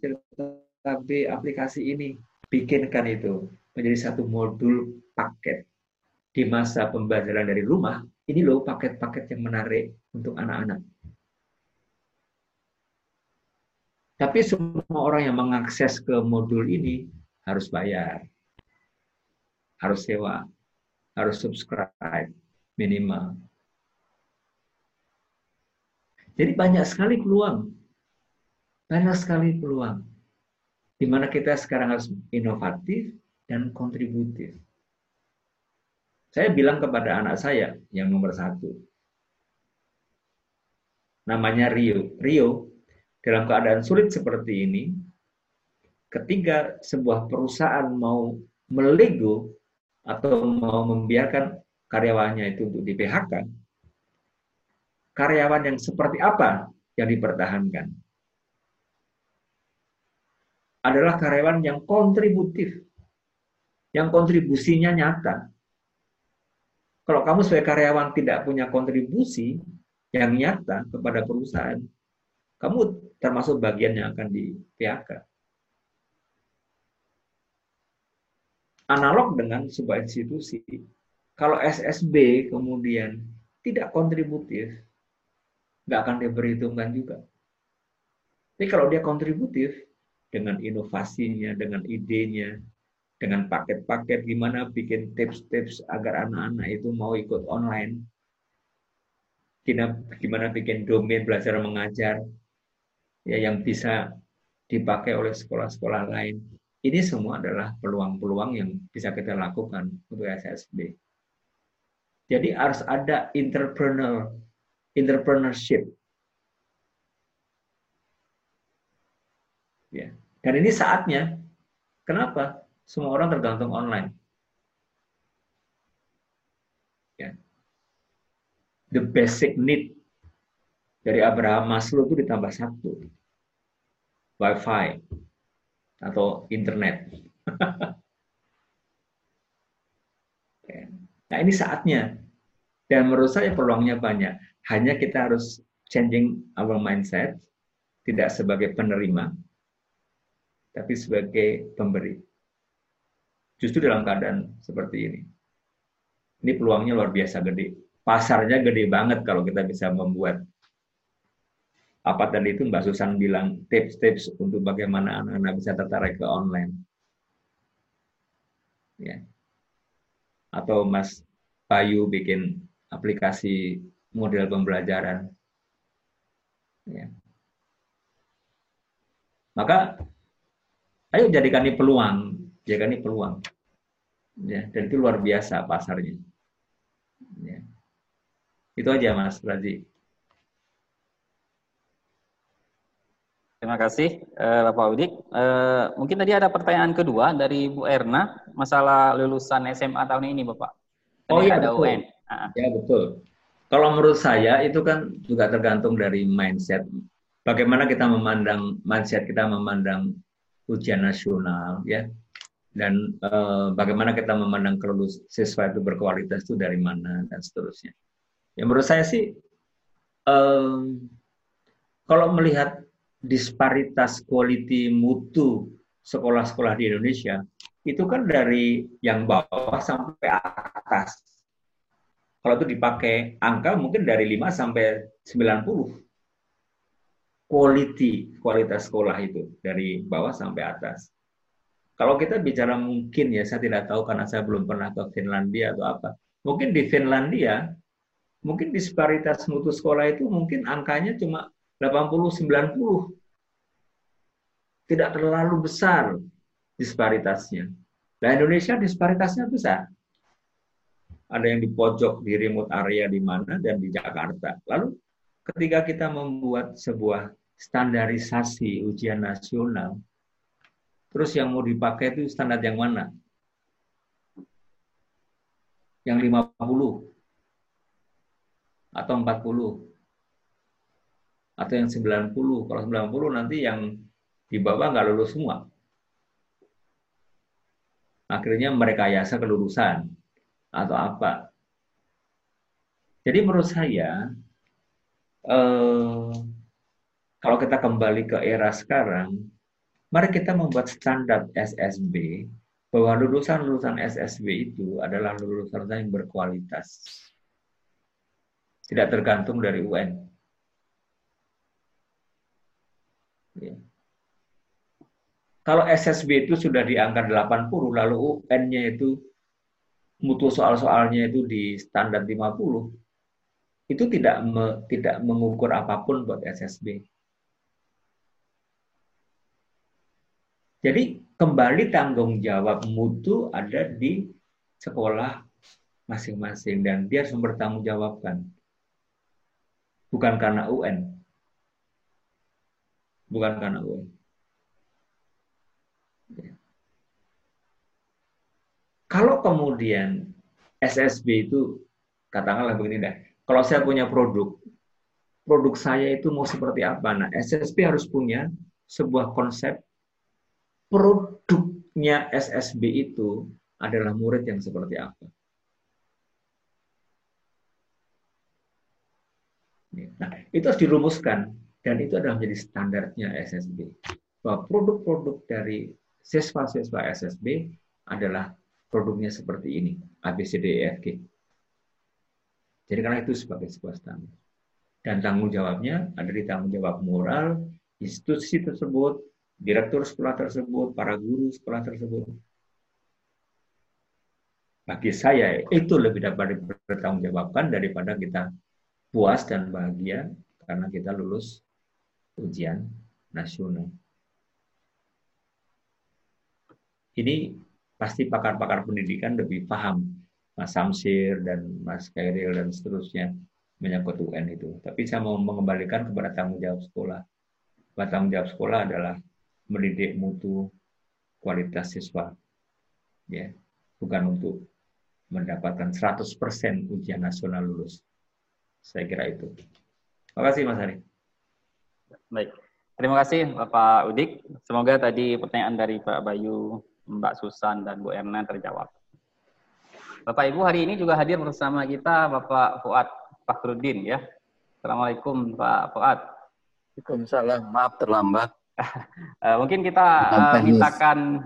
cerita B, aplikasi ini. Bikinkan itu menjadi satu modul paket di masa pembelajaran dari rumah. Ini loh paket-paket yang menarik untuk anak-anak. Tapi semua orang yang mengakses ke modul ini harus bayar, harus sewa, harus subscribe minimal. Jadi banyak sekali peluang, di mana kita sekarang harus inovatif dan kontributif. Saya bilang kepada anak saya yang nomor 1, namanya Rio. Rio, dalam keadaan sulit seperti ini, ketika sebuah perusahaan mau melego atau mau membiarkan karyawannya itu untuk di-PHK, karyawan yang seperti apa yang dipertahankan? Adalah karyawan yang kontributif, yang kontribusinya nyata. Kalau kamu sebagai karyawan tidak punya kontribusi yang nyata kepada perusahaan, kamu termasuk bagian yang akan di-PHK. Analog dengan sebuah institusi, kalau SSB kemudian tidak kontributif, nggak akan diperhitungkan juga. Tapi kalau dia kontributif, dengan inovasinya, dengan idenya, dengan paket-paket, gimana bikin tips-tips agar anak-anak itu mau ikut online, gimana bikin domain belajar mengajar, ya, yang bisa dipakai oleh sekolah-sekolah lain. Ini semua adalah peluang-peluang yang bisa kita lakukan untuk SSB. Jadi harus ada entrepreneurship. Ya. Dan ini saatnya. Kenapa? Semua orang tergantung online. Ya. The basic need dari Abraham Maslow itu ditambah 1. Wi-Fi atau internet. Nah ini saatnya, dan menurut saya peluangnya banyak. Hanya kita harus changing our mindset, tidak sebagai penerima, tapi sebagai pemberi. Justru dalam keadaan seperti ini peluangnya luar biasa gede. Pasarnya gede banget kalau kita bisa membuat. Apa tadi itu Mbak Susan bilang, tips-tips untuk bagaimana anak-anak bisa tertarik ke online. Ya. Atau Mas Bayu bikin aplikasi model pembelajaran. Ya. Maka, ayo jadikan ini peluang. Ya, dan itu luar biasa pasarnya. Ya. Itu aja Mas Razi. Terima kasih Bapak Udik. Mungkin tadi ada pertanyaan kedua dari Bu Erna, masalah lulusan SMA tahun ini Bapak. Tadi oh iya, ada betul. UN. Ya betul. Kalau menurut saya itu kan juga tergantung dari mindset. Bagaimana kita memandang mindset, kita memandang ujian nasional, ya. Dan bagaimana kita memandang kelulusan siswa itu berkualitas itu dari mana dan seterusnya. Yang menurut saya sih kalau melihat disparitas quality mutu sekolah-sekolah di Indonesia, itu kan dari yang bawah sampai atas. Kalau itu dipakai angka mungkin dari 5 sampai 90. Kualitas sekolah itu dari bawah sampai atas. Kalau kita bicara mungkin ya, saya tidak tahu karena saya belum pernah ke Finlandia atau apa. Mungkin di Finlandia, mungkin disparitas mutu sekolah itu mungkin angkanya cuma 80-90. Tidak terlalu besar disparitasnya. Nah, Indonesia disparitasnya besar. Ada yang di pojok, di remote area di mana, dan di Jakarta. Lalu ketika kita membuat sebuah standarisasi ujian nasional, terus yang mau dipakai itu standar yang mana? Yang 50? Atau 40? Atau yang 90. Kalau 90 nanti yang di bawah nggak lulus semua. akhirnya merekayasa kelulusan atau apa. Jadi menurut saya kalau kita kembali ke era sekarang, mari kita membuat standar SSB bahwa lulusan-lulusan SSB itu adalah lulusan yang berkualitas, tidak tergantung dari UN. Ya. Kalau SSB itu sudah di angka 80, lalu UN-nya itu mutu soal-soalnya itu di standar 50, itu tidak mengukur apapun buat SSB. Jadi kembali tanggung jawab mutu ada di sekolah masing-masing dan dia harus bertanggung jawabkan, bukan karena UN, bukan karena UN. Ya. Kalau kemudian SSB itu katakanlah begini dah, kalau saya punya produk saya itu mau seperti apa? Nah, SSB harus punya sebuah konsep. Produknya SSB itu adalah murid yang seperti apa. Nah, itu harus dirumuskan dan itu adalah menjadi standarnya SSB. Bahwa produk-produk dari siswa-siswa SSB adalah produknya seperti ini, ABCDEFG. Jadi karena itu sebagai sebuah standar. Dan tanggung jawabnya ada di tanggung jawab moral institusi tersebut, direktur sekolah tersebut, para guru sekolah tersebut. Bagi saya itu lebih dapat dipertanggungjawabkan daripada kita puas dan bahagia karena kita lulus ujian nasional. Ini pasti pakar-pakar pendidikan lebih paham, Mas Samsir dan Mas Kairil dan seterusnya menyangkut UN itu. Tapi saya mau mengembalikan kepada tanggung jawab sekolah. Tanggung jawab sekolah adalah mendidik mutu kualitas siswa, ya, bukan untuk mendapatkan 100% ujian nasional lulus. Saya kira itu. Terima kasih Mas Ari. Baik, terima kasih Pak Udik. Semoga tadi pertanyaan dari Pak Bayu, Mbak Susan, dan Bu Erna terjawab. Bapak Ibu, hari ini juga hadir bersama kita Bapak Fuad Fakhrudin, ya. Assalamualaikum Pak Fuad. Waalaikumsalam. Maaf terlambat. Mungkin kita mintakan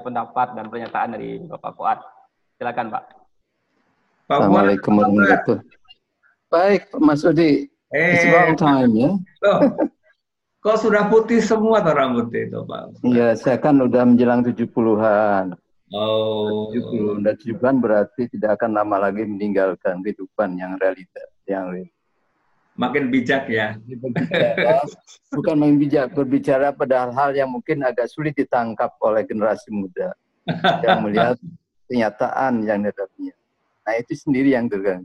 pendapat dan pernyataan dari Bapak Fuad. Silakan Pak. Assalamualaikum warahmatullahi wabarakatuh. Baik Mas Udi. It's long time ya. Loh, kok sudah putih semua tuh rambutnya itu Pak? Iya, saya kan udah menjelang 70-an. Oh. 70 dan 70-an berarti tidak akan lama lagi meninggalkan kehidupan yang realita, yang real. Makin bijak ya. Bukan main bijak, berbicara pada hal-hal yang mungkin agak sulit ditangkap oleh generasi muda yang melihat kenyataan yang dihadapinya. Nah itu sendiri yang terganggu.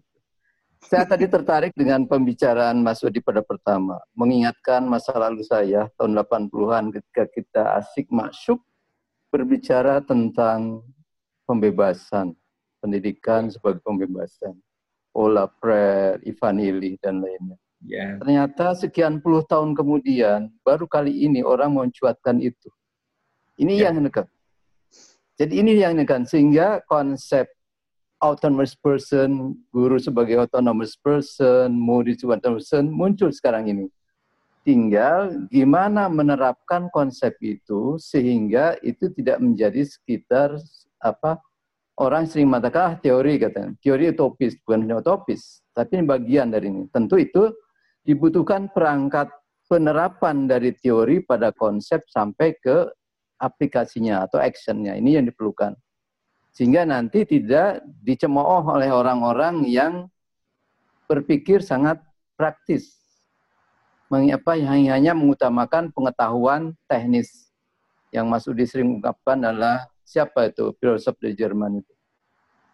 Saya tadi tertarik dengan pembicaraan Mas Udi pada pertama, mengingatkan masa lalu saya tahun 80-an ketika kita asik masyuk berbicara tentang pembebasan, pendidikan sebagai pembebasan. Ola Pret, Ivan Illich, dan lainnya. Yeah. Ternyata sekian puluh tahun kemudian, baru kali ini orang mencuatkan itu. Ini yang menekan. Jadi ini yang menekan. Sehingga konsep autonomous person, guru sebagai autonomous person, murid sebagai autonomous person, muncul sekarang ini. Tinggal gimana menerapkan konsep itu, sehingga itu tidak menjadi sekitar orang sering mengatakan teori katanya. Teori utopis, bukan utopis, tapi ini bagian dari ini. Tentu itu dibutuhkan perangkat penerapan dari teori pada konsep sampai ke aplikasinya atau actionnya. Ini yang diperlukan. Sehingga nanti tidak dicemooh oleh orang-orang yang berpikir sangat praktis. Hanya mengutamakan pengetahuan teknis. Yang Mas Udi sering ungkapkan adalah siapa itu filosof dari Jerman itu?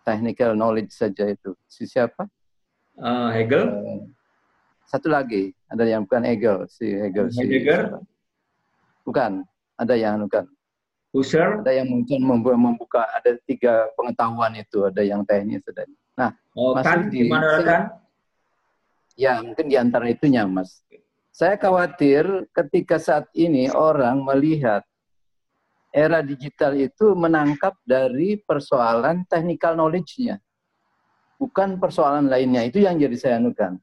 Technical knowledge saja itu. Si siapa? Hegel. Satu lagi, ada yang bukan Hegel, si Hegel. Hegel? Bukan, ada yang bukan. Husserl? Ada yang mungkin membuka, ada tiga pengetahuan itu, ada yang teknis. Ada. Nah, ya, mungkin di antara itunya, Mas. Saya khawatir ketika saat ini orang melihat era digital itu menangkap dari persoalan technical knowledge-nya, bukan persoalan lainnya. Itu yang jadi saya anukan.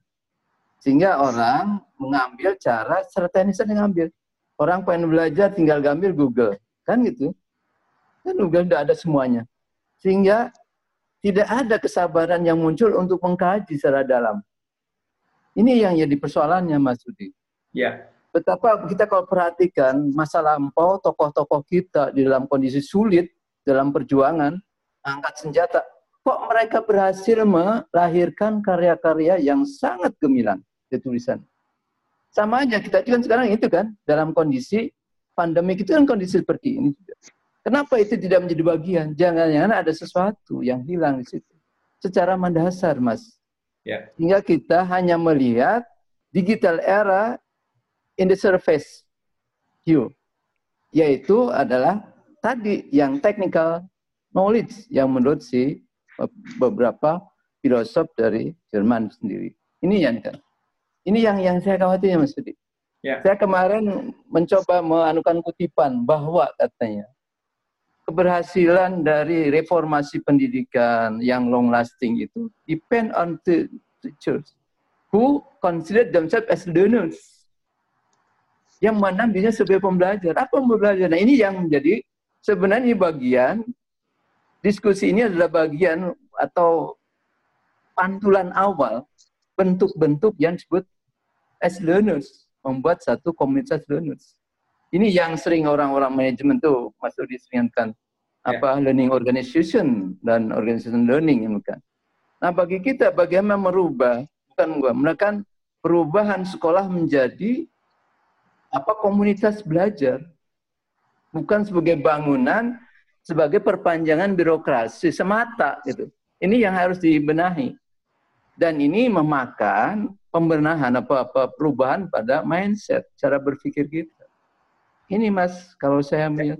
Sehingga orang mengambil cara serta-merta mengambil. Orang pengen belajar tinggal gambil Google, kan gitu. Kan Google tidak ada semuanya. Sehingga tidak ada kesabaran yang muncul untuk mengkaji secara dalam. Ini yang jadi persoalannya, Mas Udi. Ya. Betapa kita kalau perhatikan masa lampau, tokoh-tokoh kita di dalam kondisi sulit, dalam perjuangan, angkat senjata, kok mereka berhasil melahirkan karya-karya yang sangat gemilang di tulisan. Sama aja, kita juga sekarang itu kan, dalam kondisi pandemi itu kan kondisi seperti ini. Kenapa itu tidak menjadi bagian? Jangan-jangan ada sesuatu yang hilang di situ. Secara mendasar, Mas. Yeah. Hingga kita hanya melihat digital era in the surface view. Yaitu adalah tadi yang technical knowledge yang menurut si beberapa filosof dari Jerman sendiri. Ini yang saya khawatirnya, Mas Budi. Ya. Saya kemarin mencoba menganukan kutipan bahwa katanya keberhasilan dari reformasi pendidikan yang long lasting itu depend on the teachers who consider themselves as learners, yang mana dirinya sebagai pembelajar. Apa pembelajar? Nah, ini yang menjadi sebenarnya bagian. Diskusi ini adalah bagian atau pantulan awal bentuk-bentuk yang disebut as learners, membuat satu komunitas learners. Ini yang sering orang-orang manajemen tuh masuk diseringankan apa learning organization dan organization learning, bukan. Nah, bagi kita bagaimana merubah, melakukan perubahan sekolah menjadi apa komunitas belajar, bukan sebagai bangunan, sebagai perpanjangan birokrasi semata gitu. Ini yang harus dibenahi. Dan ini memakan pembenahan apa-apa perubahan pada mindset, cara berpikir kita. Ini Mas, kalau saya melihat.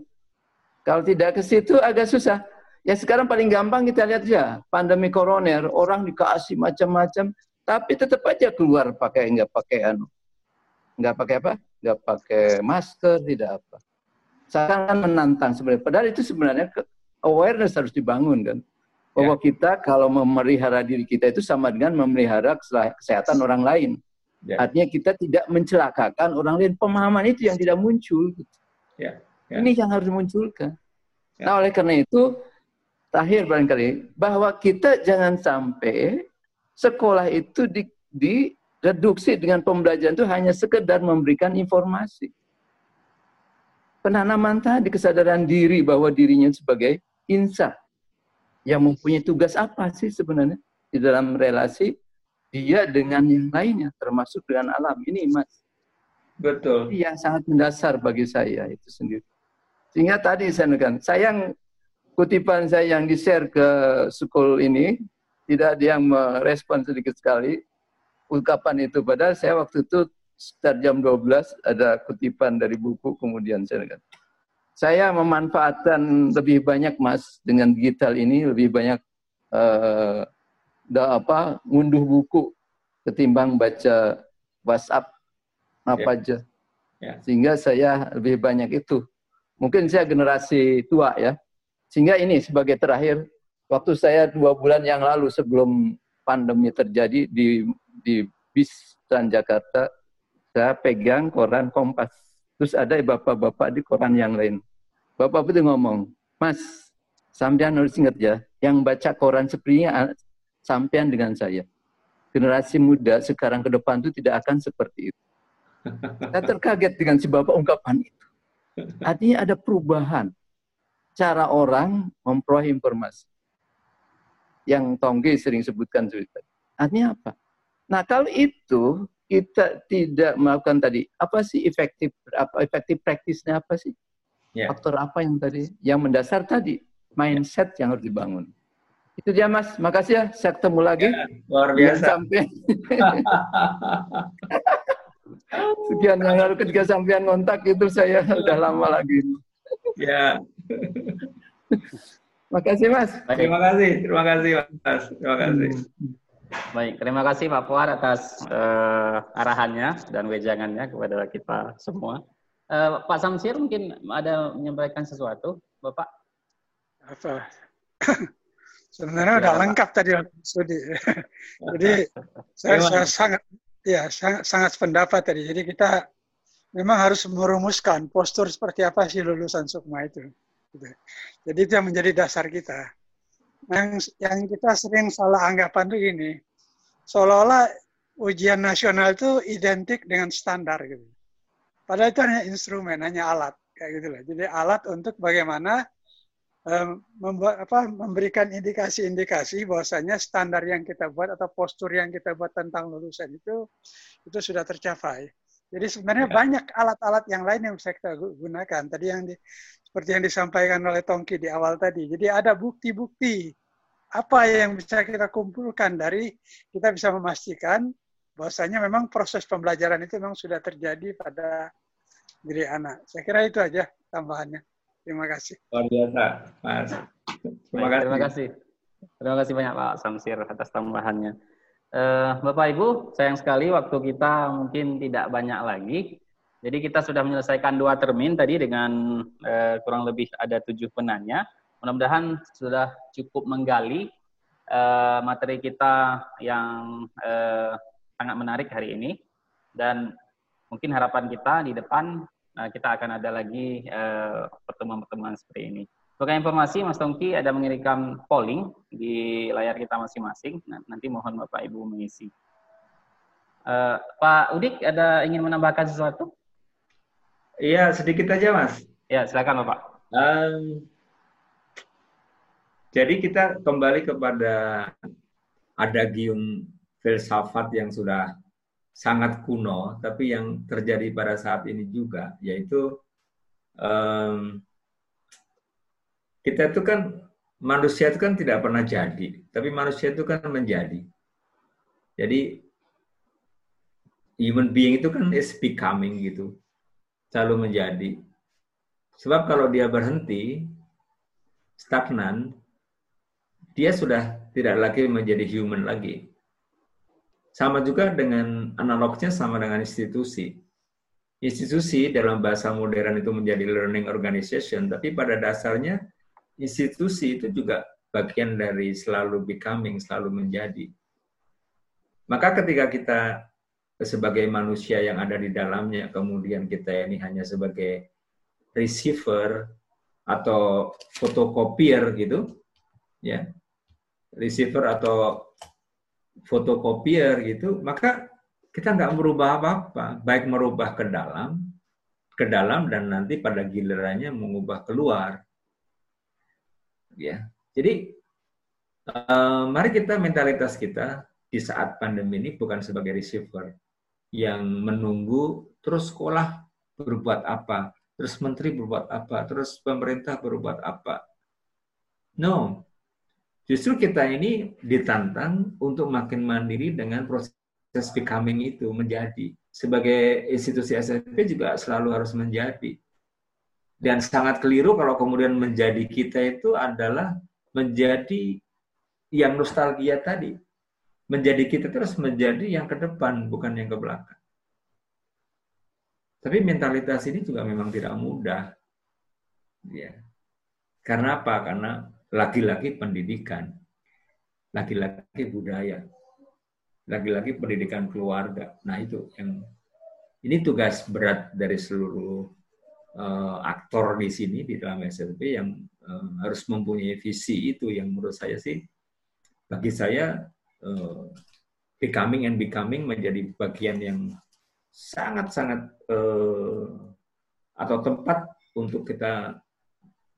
Kalau tidak ke situ agak susah. Ya sekarang paling gampang kita lihat ya, pandemi koroner, orang dikasih macam-macam, tapi tetap aja keluar pakai enggak pakai apa? Enggak pakai masker, tidak apa. Seakan menantang sebenarnya. Padahal itu sebenarnya awareness harus dibangun kan. Bahwa kita kalau memelihara diri kita itu sama dengan memelihara kesehatan orang lain. Yeah. Artinya kita tidak mencelakakan orang lain. Pemahaman itu yang tidak muncul. Yeah. Yeah. Ini yang harus dimunculkan. Yeah. Nah oleh karena itu, terakhir barangkali, bahwa kita jangan sampai sekolah itu direduksi dengan pembelajaran itu hanya sekedar memberikan informasi. Penanaman tadi kesadaran diri bahwa dirinya sebagai insan yang mempunyai tugas apa sih sebenarnya di dalam relasi dia dengan yang lainnya termasuk dengan alam ini, Mas. Betul. Ini yang sangat mendasar bagi saya itu sendiri. Sehingga tadi saya kutipan saya yang di-share ke sekolah ini tidak ada yang merespon sedikit sekali ungkapan itu, padahal saya waktu itu sekitar jam 12 ada kutipan dari buku kemudian saya memanfaatkan lebih banyak, Mas, dengan digital ini lebih banyak ngunduh buku ketimbang baca WhatsApp apa aja. Sehingga saya lebih banyak itu. Mungkin saya generasi tua ya. Sehingga ini sebagai terakhir, waktu saya 2 bulan yang lalu sebelum pandemi terjadi di bis Transjakarta saya pegang koran Kompas. Terus ada bapak-bapak di koran yang lain. Bapak itu ngomong, Mas, sampean harus ingat ya, yang baca koran sepertinya sampean dengan saya. Generasi muda sekarang ke depan itu tidak akan seperti itu. Saya terkaget dengan si bapak ungkapan itu. Artinya ada perubahan. Cara orang memperoleh informasi. Yang Tonggi sering sebutkan cerita. Artinya apa? Nah kalau itu, kita tidak melakukan tadi apa sih efektif praktisnya apa sih faktor apa yang mendasar tadi mindset yang harus dibangun itu dia, Mas. Makasih ya, saya ketemu lagi luar biasa sampai sekian yang lalu ketika sampean kontak itu saya udah lama lagi ya. Makasih, Mas. Terima kasih Mas. Baik, terima kasih Pak Fuad atas arahannya dan wejangannya kepada kita semua. Pak Samsir mungkin ada menyampaikan sesuatu, Bapak? Apa? Sebenarnya ya, udah lengkap tadi studi. Jadi saya sangat, ya sangat pendapat tadi. Jadi kita memang harus merumuskan postur seperti apa sih lulusan Sukma itu. Jadi itu yang menjadi dasar kita. Yang kita sering salah anggapan tuh gini, seolah-olah ujian nasional itu identik dengan standar gitu. Padahal itu hanya instrumen, hanya alat, kayak gitulah. Jadi alat untuk bagaimana memberikan indikasi-indikasi bahwasanya standar yang kita buat atau postur yang kita buat tentang lulusan itu sudah tercapai. Jadi sebenarnya banyak alat-alat yang lain yang bisa kita gunakan. Tadi seperti yang disampaikan oleh Tongki di awal tadi. Jadi ada bukti-bukti apa yang bisa kita kumpulkan dari kita bisa memastikan bahwasanya memang proses pembelajaran itu memang sudah terjadi pada diri anak. Saya kira itu aja tambahannya. Terima kasih. Luar biasa, Mas. Terima kasih. Terima kasih banyak Pak Samsir atas tambahannya. Bapak Ibu, sayang sekali waktu kita mungkin tidak banyak lagi. Jadi kita sudah menyelesaikan 2 termin tadi dengan kurang lebih ada 7 penanya. Mudah-mudahan sudah cukup menggali materi kita yang sangat menarik hari ini, dan mungkin harapan kita di depan kita akan ada lagi pertemuan-pertemuan seperti ini. Sebagai informasi, Mas Tongki ada mengirimkan polling di layar kita masing-masing. Nanti mohon Bapak Ibu mengisi. Pak Udik ada ingin menambahkan sesuatu? Iya, sedikit aja Mas. Ya, silakan Bapak. Jadi kita kembali kepada adagium filsafat yang sudah sangat kuno, tapi yang terjadi pada saat ini juga, yaitu kita itu kan, manusia itu kan tidak pernah jadi, tapi manusia itu kan menjadi. Jadi human being itu kan is becoming gitu, selalu menjadi. Sebab kalau dia berhenti, stagnan, dia sudah tidak lagi menjadi human lagi. Sama juga dengan analognya sama dengan institusi. Institusi dalam bahasa modern itu menjadi learning organization, tapi pada dasarnya institusi itu juga bagian dari selalu becoming, selalu menjadi. Maka ketika kita sebagai manusia yang ada di dalamnya, kemudian kita ini hanya sebagai receiver atau fotokopier gitu, ya, receiver atau fotokopier gitu, maka kita nggak merubah apa-apa, baik merubah ke dalam dan nanti pada gilirannya mengubah keluar, ya. Jadi mari kita mentalitas kita di saat pandemi ini bukan sebagai receiver yang menunggu terus sekolah berbuat apa, terus menteri berbuat apa, terus pemerintah berbuat apa. No. Justru kita ini ditantang untuk makin mandiri dengan proses becoming itu, menjadi. Sebagai institusi SMP juga selalu harus menjadi. Dan sangat keliru kalau kemudian menjadi kita itu adalah menjadi yang nostalgia tadi. Menjadi kita terus menjadi yang ke depan, bukan yang ke belakang. Tapi mentalitas ini juga memang tidak mudah. Ya. Karena apa? Karena lagi-lagi pendidikan, lagi-lagi budaya, lagi-lagi pendidikan keluarga. Nah itu yang ini tugas berat dari seluruh aktor di sini di dalam SMP yang harus mempunyai visi itu, yang menurut saya sih, bagi saya becoming and becoming menjadi bagian yang sangat-sangat atau tempat untuk kita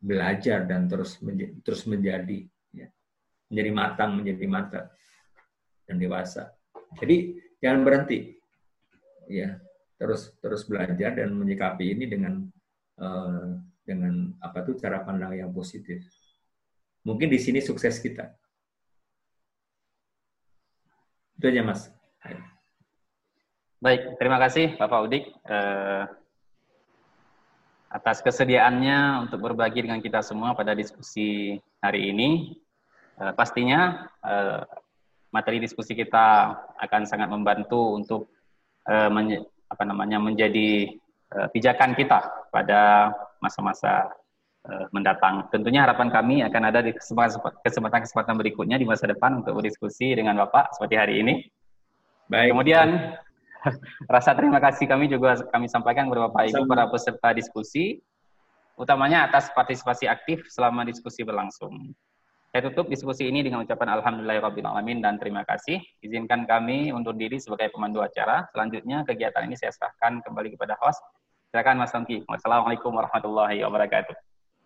belajar dan terus menjadi, ya. Menjadi matang, menjadi matang dan dewasa. Jadi jangan berhenti, ya, terus belajar dan menyikapi ini dengan apa tuh, cara pandang yang positif. Mungkin di sini sukses kita. Itu aja Mas. Baik, terima kasih Bapak Udik. Atas kesediaannya untuk berbagi dengan kita semua pada diskusi hari ini. Pastinya materi diskusi kita akan sangat membantu untuk menjadi pijakan kita pada masa-masa mendatang. Tentunya harapan kami akan ada di kesempatan-kesempatan berikutnya di masa depan untuk berdiskusi dengan Bapak seperti hari ini. Baik. Kemudian rasa terima kasih kami juga kami sampaikan kepada Bapak Ibu para peserta diskusi, utamanya atas partisipasi aktif selama diskusi berlangsung. Saya tutup diskusi ini dengan ucapan Alhamdulillahirrabbilalamin dan terima kasih. Izinkan kami undur diri sebagai pemandu acara. Selanjutnya kegiatan ini saya serahkan kembali kepada host. Silakan Mas Tongki. Wassalamualaikum warahmatullahi wabarakatuh.